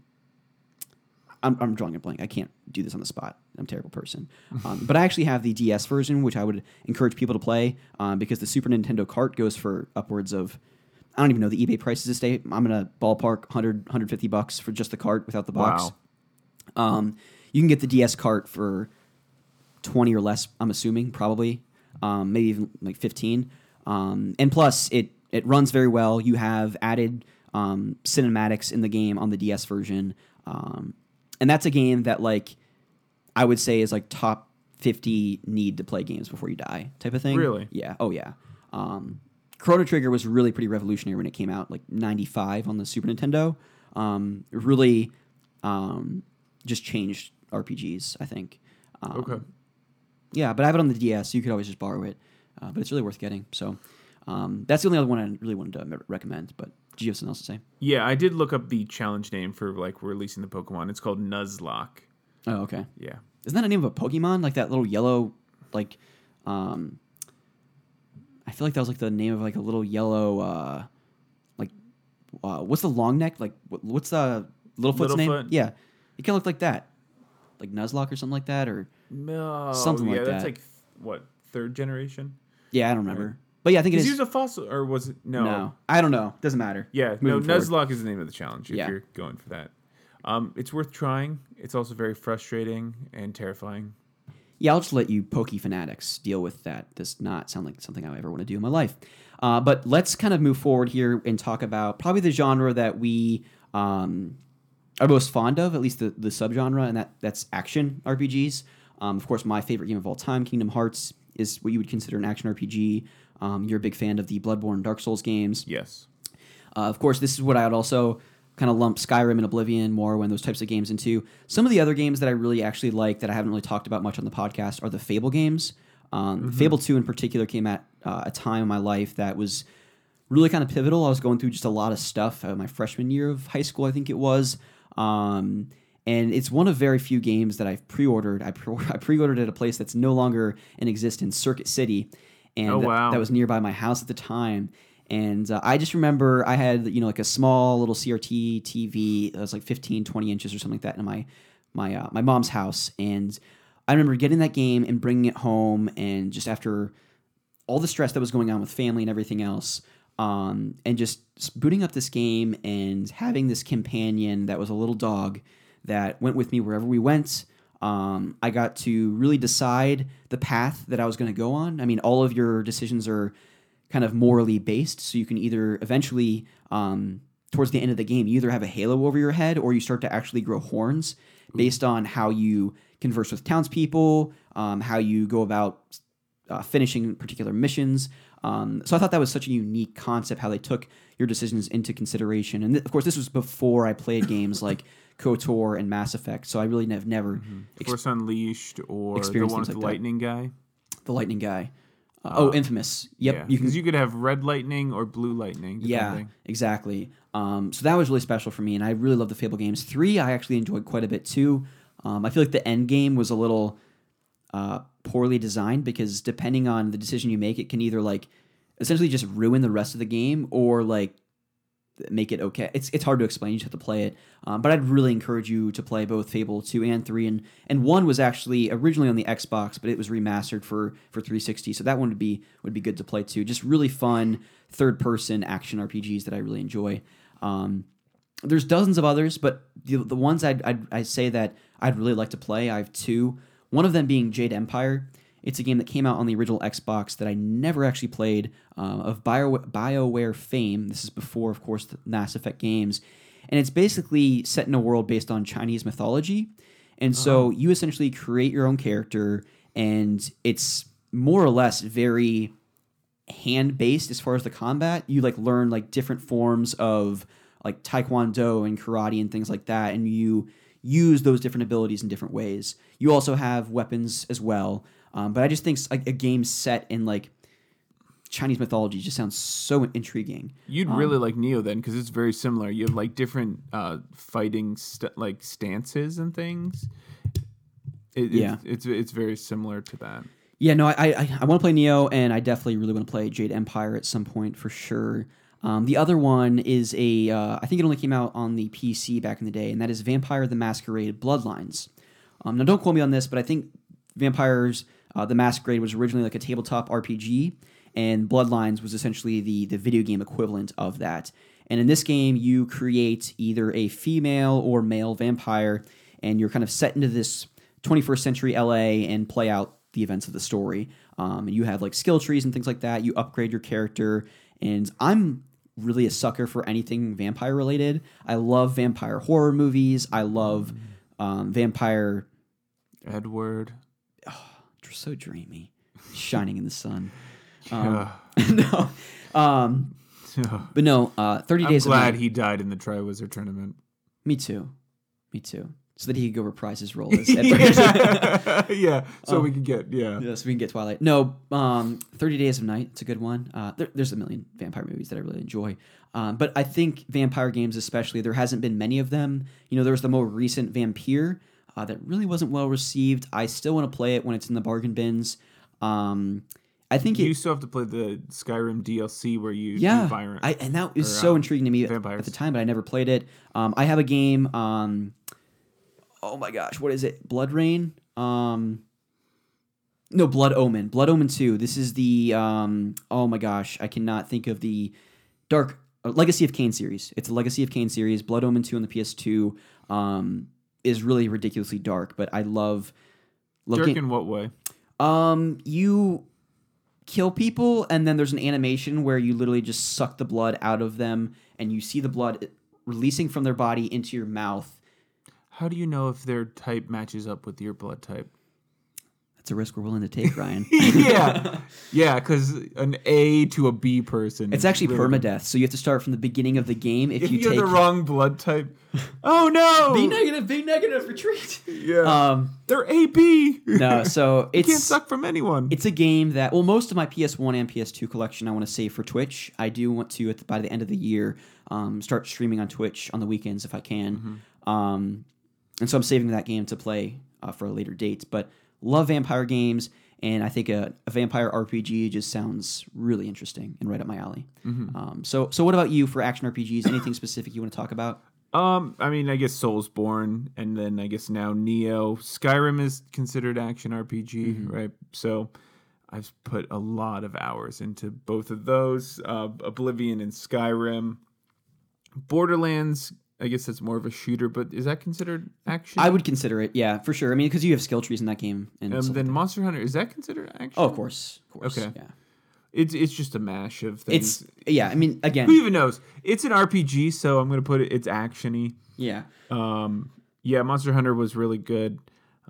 I'm, I'm drawing a blank. I can't do this on the spot. I'm a terrible person. Um, but I actually have the D S version, which I would encourage people to play um, because the Super Nintendo cart goes for upwards of, I don't even know the eBay prices this day. I'm going to ballpark one hundred, one hundred fifty bucks for just the cart without the box. Wow. Um, you can get the D S cart for twenty or less, I'm assuming, probably. Um, maybe even like fifteen. Um, and plus, it, it runs very well. You have added um, cinematics in the game on the D S version. Um And that's a game that, like, I would say is, like, top fifty need-to-play games before you die type of thing. Really? Yeah. Oh, yeah. Um, Chrono Trigger was really pretty revolutionary when it came out, like, ninety-five on the Super Nintendo. Um, it really um, just changed R P Gs, I think. Um, okay. Yeah, but I have it on the D S, so you could always just borrow it. Uh, but it's really worth getting. So um, that's the only other one I really wanted to recommend, but... Did you have something else to say? Yeah, I did look up the challenge name for, like, releasing the Pokemon. It's called Nuzlocke. Oh, okay. Yeah. Isn't that a name of a Pokemon? Like, that little yellow, like, um... I feel like that was, like, the name of, like, a little yellow, uh... Like, uh, what's the long neck? Like, what, what's the Littlefoot's Littlefoot? name? Yeah. It kind of looked like that. Like, Nuzlocke or something like that, or... No. Something yeah, like that. Yeah, that's, like, what, third generation? Yeah, I don't remember. Right. But yeah, I think it is. Is he a fossil, or was it? No. No. I don't know. Doesn't matter. Yeah. Moving no, forward. Nuzlocke is the name of the challenge if yeah. you're going for that. Um, it's worth trying. It's also very frustrating and terrifying. Yeah, I'll just let you pokey fanatics deal with that. Does not sound like something I ever want to do in my life. Uh, but let's kind of move forward here and talk about probably the genre that we um, are most fond of, at least the, the subgenre, and that that's action R P Gs. Um, of course, my favorite game of all time, Kingdom Hearts, is what you would consider an action R P G. Um, you're a big fan of the Bloodborne, Dark Souls games. Yes. Uh, of course, this is what I would also kind of lump Skyrim and Oblivion, Morrowind, those types of games into. Some of the other games that I really actually like that I haven't really talked about much on the podcast are the Fable games. Um, mm-hmm. Fable two in particular came at uh, a time in my life that was really kind of pivotal. I was going through just a lot of stuff uh, my freshman year of high school, I think it was. Um, and it's one of very few games that I've pre-ordered. I, pre- I pre-ordered at a place that's no longer in existence, Circuit City. And oh, wow. that, that was nearby my house at the time. And uh, I just remember I had, you know, like a small little C R T T V. It was like fifteen, twenty inches or something like that in my my uh, my mom's house. And I remember getting that game and bringing it home. And just after all the stress that was going on with family and everything else, um, and just booting up this game and having this companion that was a little dog that went with me wherever we went. Um, I got to really decide the path that I was going to go on. I mean, all of your decisions are kind of morally based, so you can either eventually, um, towards the end of the game, you either have a halo over your head or you start to actually grow horns based on how you converse with townspeople, um, how you go about uh, finishing particular missions. Um, so I thought that was such a unique concept, how they took your decisions into consideration. And th- of course, this was before I played games like KOTOR and Mass Effect, so I really have never... Mm-hmm. Ex- Force Unleashed or the one with like the lightning that. guy? The lightning guy. Uh, uh, oh, Infamous. Yep. Yeah, because you, you could have red lightning or blue lightning. Depending. Yeah, exactly. Um, so that was really special for me, and I really love the Fable games. Three, I actually enjoyed quite a bit, too. Um, I feel like the end game was a little... Uh, poorly designed, because depending on the decision you make, it can either like essentially just ruin the rest of the game or like make it okay. It's it's hard to explain. You just have to play it. Um, but I'd really encourage you to play both Fable two and three. And and one was actually originally on the Xbox, but it was remastered for for three sixty. So that one would be would be good to play too. Just really fun third person action R P Gs that I really enjoy. Um, there's dozens of others, but the the ones I'd I'd I say that I'd really like to play. I have two. One of them being Jade Empire. It's a game that came out on the original Xbox that I never actually played, uh, of Bio- BioWare fame. This is before, of course, the Mass Effect games. And it's basically set in a world based on Chinese mythology. And uh-huh. so you essentially create your own character, and it's more or less very hand-based as far as the combat. You like learn like different forms of like Taekwondo and karate and things like that, and you... use those different abilities in different ways. You also have weapons as well. Um, but I just think like a game set in like Chinese mythology just sounds so intriguing. You'd um, really like Neo then, because it's very similar. You have like different uh, fighting st- like stances and things. It, yeah. It's, it's it's very similar to that. Yeah, no, I I, I want to play Neo, and I definitely really want to play Jade Empire at some point for sure. Um, the other one is a, uh, I think it only came out on the P C back in the day, and that is Vampire the Masquerade Bloodlines. Um, now, don't quote me on this, but I think Vampires uh, the Masquerade was originally like a tabletop R P G, and Bloodlines was essentially the, the video game equivalent of that. And in this game, you create either a female or male vampire, and you're kind of set into this twenty-first century L A and play out the events of the story. Um, and you have like skill trees and things like that. You upgrade your character, and I'm... really a sucker for anything vampire related. I love vampire horror movies. I love um, vampire Edward. Oh, so dreamy, shining in the sun. Um, no, um, but no. Uh, Thirty I'm days. I'm glad he died in the Triwizard Tournament. Me too. Me too. So that he could go reprise his role as Edward. yeah. So um, we could get yeah. Yeah. So we can get Twilight. No. Um. Thirty Days of Night. It's a good one. Uh. There, there's a million vampire movies that I really enjoy. Um. But I think vampire games, especially, there hasn't been many of them. You know, there was the more recent Vampire, uh, that really wasn't well received. I still want to play it when it's in the bargain bins. Um. I think you it, still have to play the Skyrim D L C where you yeah. Vampire, I and that is so um, intriguing to me vampires. At the time, but I never played it. Um. I have a game. Um. Oh my gosh, what is it? Blood Rain? Um, no, Blood Omen. Blood Omen two. This is the, um, oh my gosh, I cannot think of the Dark uh, Legacy of Kain series. It's a Legacy of Kain series. Blood Omen two on the P S two um, is really ridiculously dark, but I love... love dark Kain. In what way? Um, you kill people, and then there's an animation where you literally just suck the blood out of them, and you see the blood releasing from their body into your mouth. How do you know if their type matches up with your blood type? That's a risk we're willing to take, Ryan. yeah. Yeah, because an A to a B person. It's actually really... permadeath, so you have to start from the beginning of the game. If, if you you're take... the wrong blood type. Oh, no! B negative, B negative, retreat! Yeah. Um, They're A B! No, so it's... You can't suck from anyone. It's a game that... Well, most of my P S one and P S two collection I want to save for Twitch. I do want to, at the, by the end of the year, um, start streaming on Twitch on the weekends if I can. Mm-hmm. Um, and so I'm saving that game to play uh, for a later date, but... Love vampire games, and I think a, a vampire R P G just sounds really interesting and right up my alley. Mm-hmm. Um, so, so what about you for action R P Gs? Anything specific you want to talk about? Um, I mean, I guess Soulsborne, and then I guess now Neo. Skyrim is considered action R P G, mm-hmm. right? So I've put a lot of hours into both of those, uh, Oblivion and Skyrim. Borderlands... I guess that's more of a shooter, but is that considered action? I would consider it, yeah, for sure. I mean, because you have skill trees in that game. And um, then Monster Hunter, is that considered action? Oh, of course. Of course. Okay. Yeah. It's it's just a mash of things. It's, yeah, I mean, again. Who even knows? It's an R P G, so I'm going to put it, it's action-y. Yeah. Um, yeah, Monster Hunter was really good.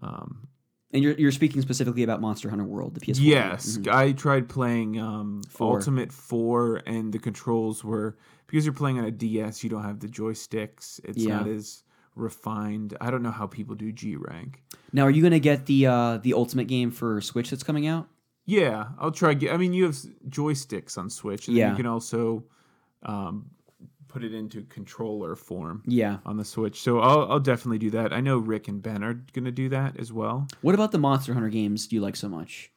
Um, and you're you're speaking specifically about Monster Hunter World, the P S four. Yes. Mm-hmm. I tried playing um, Four. Ultimate four, and the controls were... Because you're playing on a D S, you don't have the joysticks. It's yeah. not as refined. I don't know how people do G rank. Now, are you going to get the uh, the ultimate game for Switch that's coming out? Yeah, I'll try. Get, I mean, you have joysticks on Switch, and yeah. then you can also um, put it into controller form. Yeah. on the Switch. So I'll I'll definitely do that. I know Rick and Ben are going to do that as well. What about the Monster Hunter games? Do you like so much?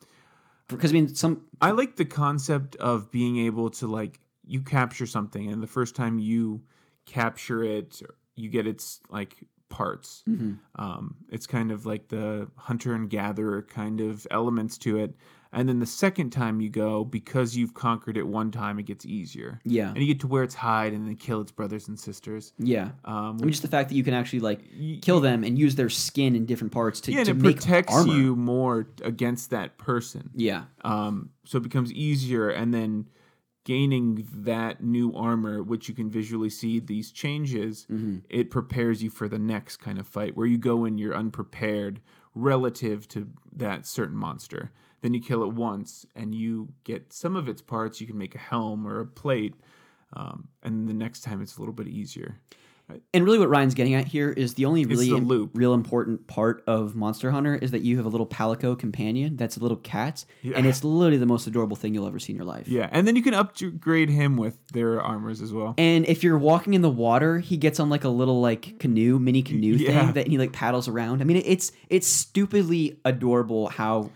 Because I mean, some I like the concept of being able to like. You capture something, and the first time you capture it, you get its like parts. Mm-hmm. Um, it's kind of like the hunter and gatherer kind of elements to it. And then the second time you go, because you've conquered it one time, it gets easier. Yeah. And you get to where it's hide and then kill its brothers and sisters. Yeah. Um, I mean, just the fact that you can actually like kill them and use their skin in different parts to, yeah, to make armor. Yeah, it protects you more against that person. Yeah. Um, so it becomes easier, and then... Gaining that new armor, which you can visually see these changes, mm-hmm. it prepares you for the next kind of fight where you go in, you're unprepared relative to that certain monster. Then you kill it once and you get some of its parts. You can make a helm or a plate. Um, and the next time it's a little bit easier. And really what Ryan's getting at here is the only really the Im- real important part of Monster Hunter is that you have a little palico companion that's a little cat, yeah. and it's literally the most adorable thing you'll ever see in your life. Yeah, and then you can upgrade him with their armors as well. And if you're walking in the water, he gets on like a little like canoe, mini canoe yeah. thing that he like paddles around. I mean, it's it's stupidly adorable how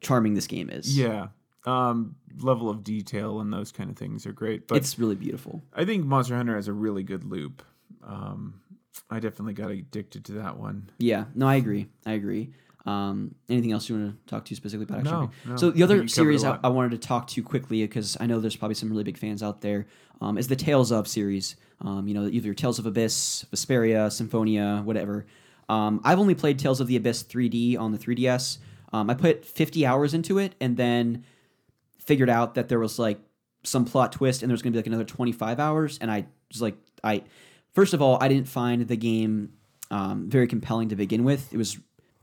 charming this game is. Yeah. Um, level of detail and those kind of things are great. But it's really beautiful. I think Monster Hunter has a really good loop. Um, I definitely got addicted to that one. Yeah, no, I agree. I agree. Um, anything else you want to talk to specifically about action? No, no. So the other series I, I wanted to talk to quickly, because I know there's probably some really big fans out there, um, is the Tales of series. Um, you know, either Tales of Abyss, Vesperia, Symphonia, whatever. Um, I've only played Tales of the Abyss three D on the three D S. Um, I put fifty hours into it and then figured out that there was like some plot twist and there's going to be like another twenty-five hours. And I was like, I... First of all, I didn't find the game um, very compelling to begin with. It was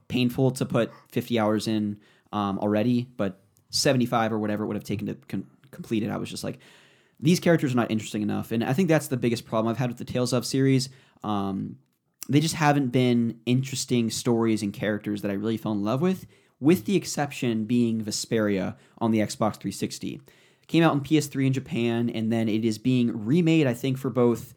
painful to put fifty hours in um, already, but seventy-five or whatever it would have taken to com- complete it, I was just like, these characters are not interesting enough. And I think that's the biggest problem I've had with the Tales of series. Um, they just haven't been interesting stories and characters that I really fell in love with, with the exception being Vesperia on the Xbox three sixty. It came out on P S three in Japan, and then it is being remade, I think, for both...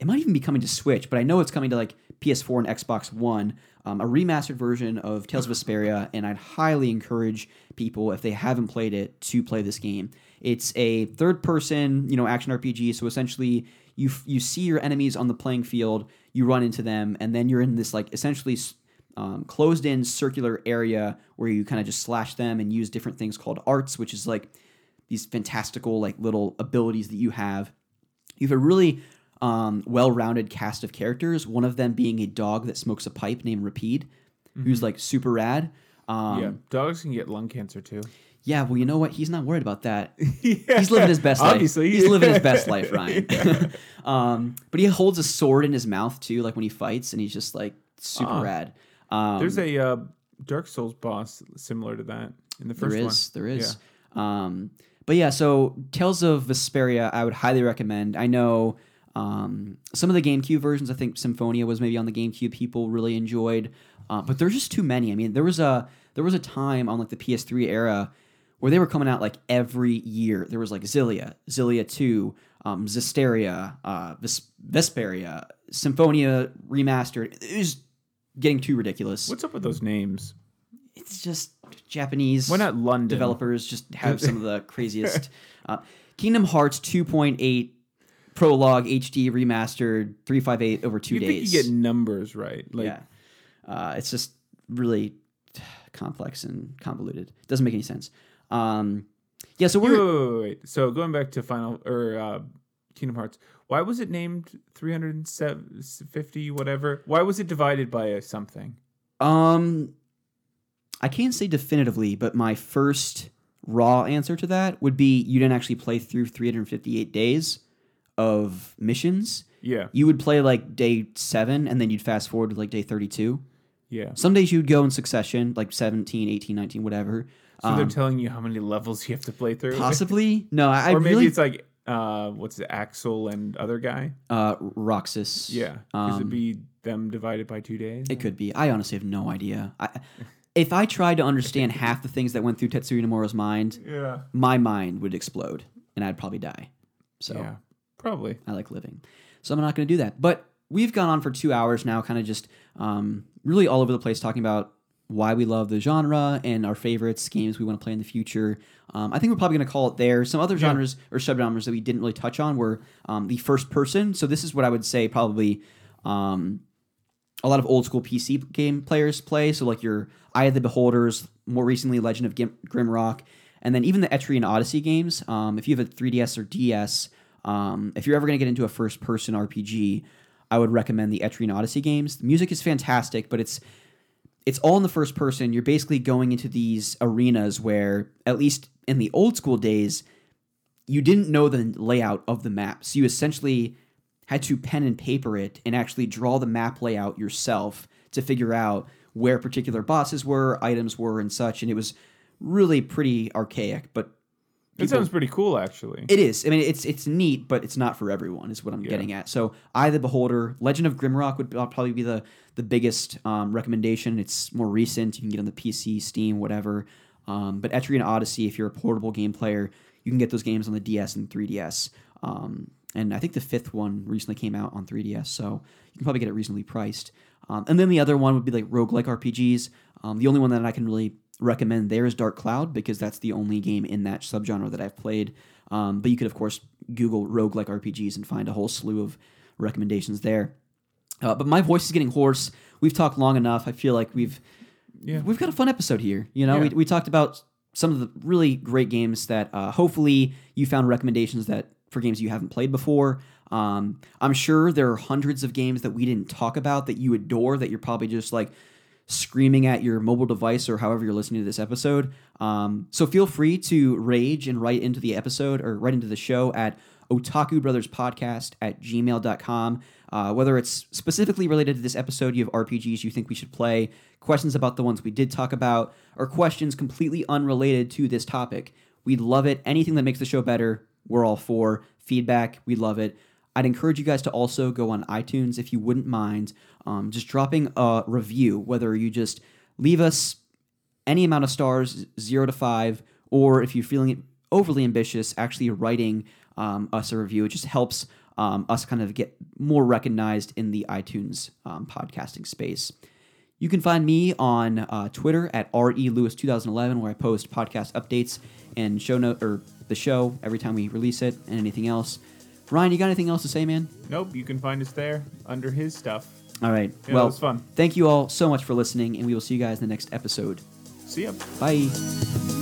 It might even be coming to Switch, but I know it's coming to like P S four and Xbox One, um, a remastered version of Tales of Vesperia, and I'd highly encourage people, if they haven't played it, to play this game. It's a third-person, you know, action R P G, so essentially you you see your enemies on the playing field, you run into them, and then you're in this like essentially um, closed-in circular area where you kind of just slash them and use different things called arts, which is like these fantastical like little abilities that you have. You have a really... Um, well-rounded cast of characters, one of them being a dog that smokes a pipe named Rapide, mm-hmm. who's like super rad. Um, yeah, dogs can get lung cancer too. Yeah, well, you know what? He's not worried about that. yeah. He's living his best Obviously. life. He's living his best life, Ryan. Yeah. um, but he holds a sword in his mouth too, like when he fights, and he's just like super uh, rad. Um, there's a uh, Dark Souls boss similar to that in the first there is, one. There is. Yeah. Um, but yeah, so Tales of Vesperia, I would highly recommend. I know um, some of the GameCube versions, I think Symphonia was maybe on the GameCube, people really enjoyed. Uh, but there's just too many. I mean, there was a there was a time on like the P S three era where they were coming out like every year. There was like Xillia, Xillia two, um, Zestiria, uh, Ves- Vesperia, Symphonia Remastered. It was getting too ridiculous. What's up with those names? It's just Japanese. Why not London? Developers just have some of the craziest. Uh, Kingdom Hearts two point eight Prologue H D Remastered three fifty-eight over two you days. Think you get numbers right. Like, yeah. Uh, it's just really complex and convoluted. It doesn't make any sense. Um, yeah, so we're... Wait, wait, wait, wait. So going back to Final... or uh, Kingdom Hearts. Why was it named three hundred fifty, whatever? Why was it divided by a something? Um, I can't say definitively, but my first raw answer to that would be you didn't actually play through three hundred fifty-eight days of missions. Yeah. You would play, like, day seven, and then you'd fast forward to, like, day thirty-two. Yeah. Some days you'd go in succession, like seventeen, eighteen, nineteen, whatever. So um, they're telling you how many levels you have to play through? Possibly. No, I, I Or maybe really... it's, like... Uh, what's it, Axel and other guy? Uh, Roxas. Yeah. Um, Could it be them divided by two days? It could be. I honestly have no idea. I, if I tried to understand half the things that went through Tetsuya Nomura's mind, yeah. my mind would explode and I'd probably die. So yeah, probably. I like living. So I'm not going to do that. But we've gone on for two hours now, kind of just um, really all over the place talking about why we love the genre and our favorites, games we want to play in the future. Um, I think we're probably going to call it there. Some other genres yeah. or subgenres that we didn't really touch on were um, the first person. So this is what I would say probably um, a lot of old school P C game players play. So like your Eye of the Beholders, more recently Legend of Gim- Grimrock, and then even the Etrian Odyssey games. Um, if you have a three D S or D S, um, if you're ever going to get into a first person R P G, I would recommend the Etrian Odyssey games. The music is fantastic, but it's It's all in the first person. You're basically going into these arenas where, at least in the old school days, you didn't know the layout of the map. So you essentially had to pen and paper it and actually draw the map layout yourself to figure out where particular bosses were, items were, and such. And it was really pretty archaic. But people, it sounds pretty cool, actually. It is. I mean, it's it's neat, but it's not for everyone, is what I'm yeah. getting at. So Eye of the Beholder, Legend of Grimrock would probably be the... the biggest um, recommendation. It's more recent. You can get on the P C, Steam, whatever. Um, but Etrian Odyssey, if you're a portable game player, you can get those games on the D S and three D S. Um, and I think the fifth one recently came out on three D S, so you can probably get it reasonably priced. Um, and then the other one would be like roguelike R P Gs. Um, the only one that I can really recommend there is Dark Cloud, because that's the only game in that subgenre that I've played. Um, but you could, of course, Google roguelike R P Gs and find a whole slew of recommendations there. Uh, but my voice is getting hoarse. We've talked long enough. I feel like we've yeah. we've got a fun episode here. You know, yeah. we we talked about some of the really great games that uh, hopefully you found recommendations that for games you haven't played before. Um, I'm sure there are hundreds of games that we didn't talk about that you adore that you're probably just like screaming at your mobile device or however you're listening to this episode. Um, so feel free to rage and write into the episode or write into the show at otaku brothers podcast at gmail dot com. Uh, whether it's specifically related to this episode, you have R P Gs you think we should play, questions about the ones we did talk about, or questions completely unrelated to this topic. We'd love it. Anything that makes the show better, we're all for. Feedback, we love it. I'd encourage you guys to also go on iTunes if you wouldn't mind, um, just dropping a review, whether you just leave us any amount of stars, zero to five, or if you're feeling overly ambitious, actually writing Um, us a review. It just helps um, us kind of get more recognized in the iTunes um, podcasting space. You can find me on uh, Twitter at R E Lewis twenty eleven, where I post podcast updates and show note or the show every time we release it and anything else. Ryan, you got anything else to say, man? Nope. You can find us there under his stuff. All right. Yeah, well, it was fun. Thank you all so much for listening, and we will see you guys in the next episode. See ya. Bye.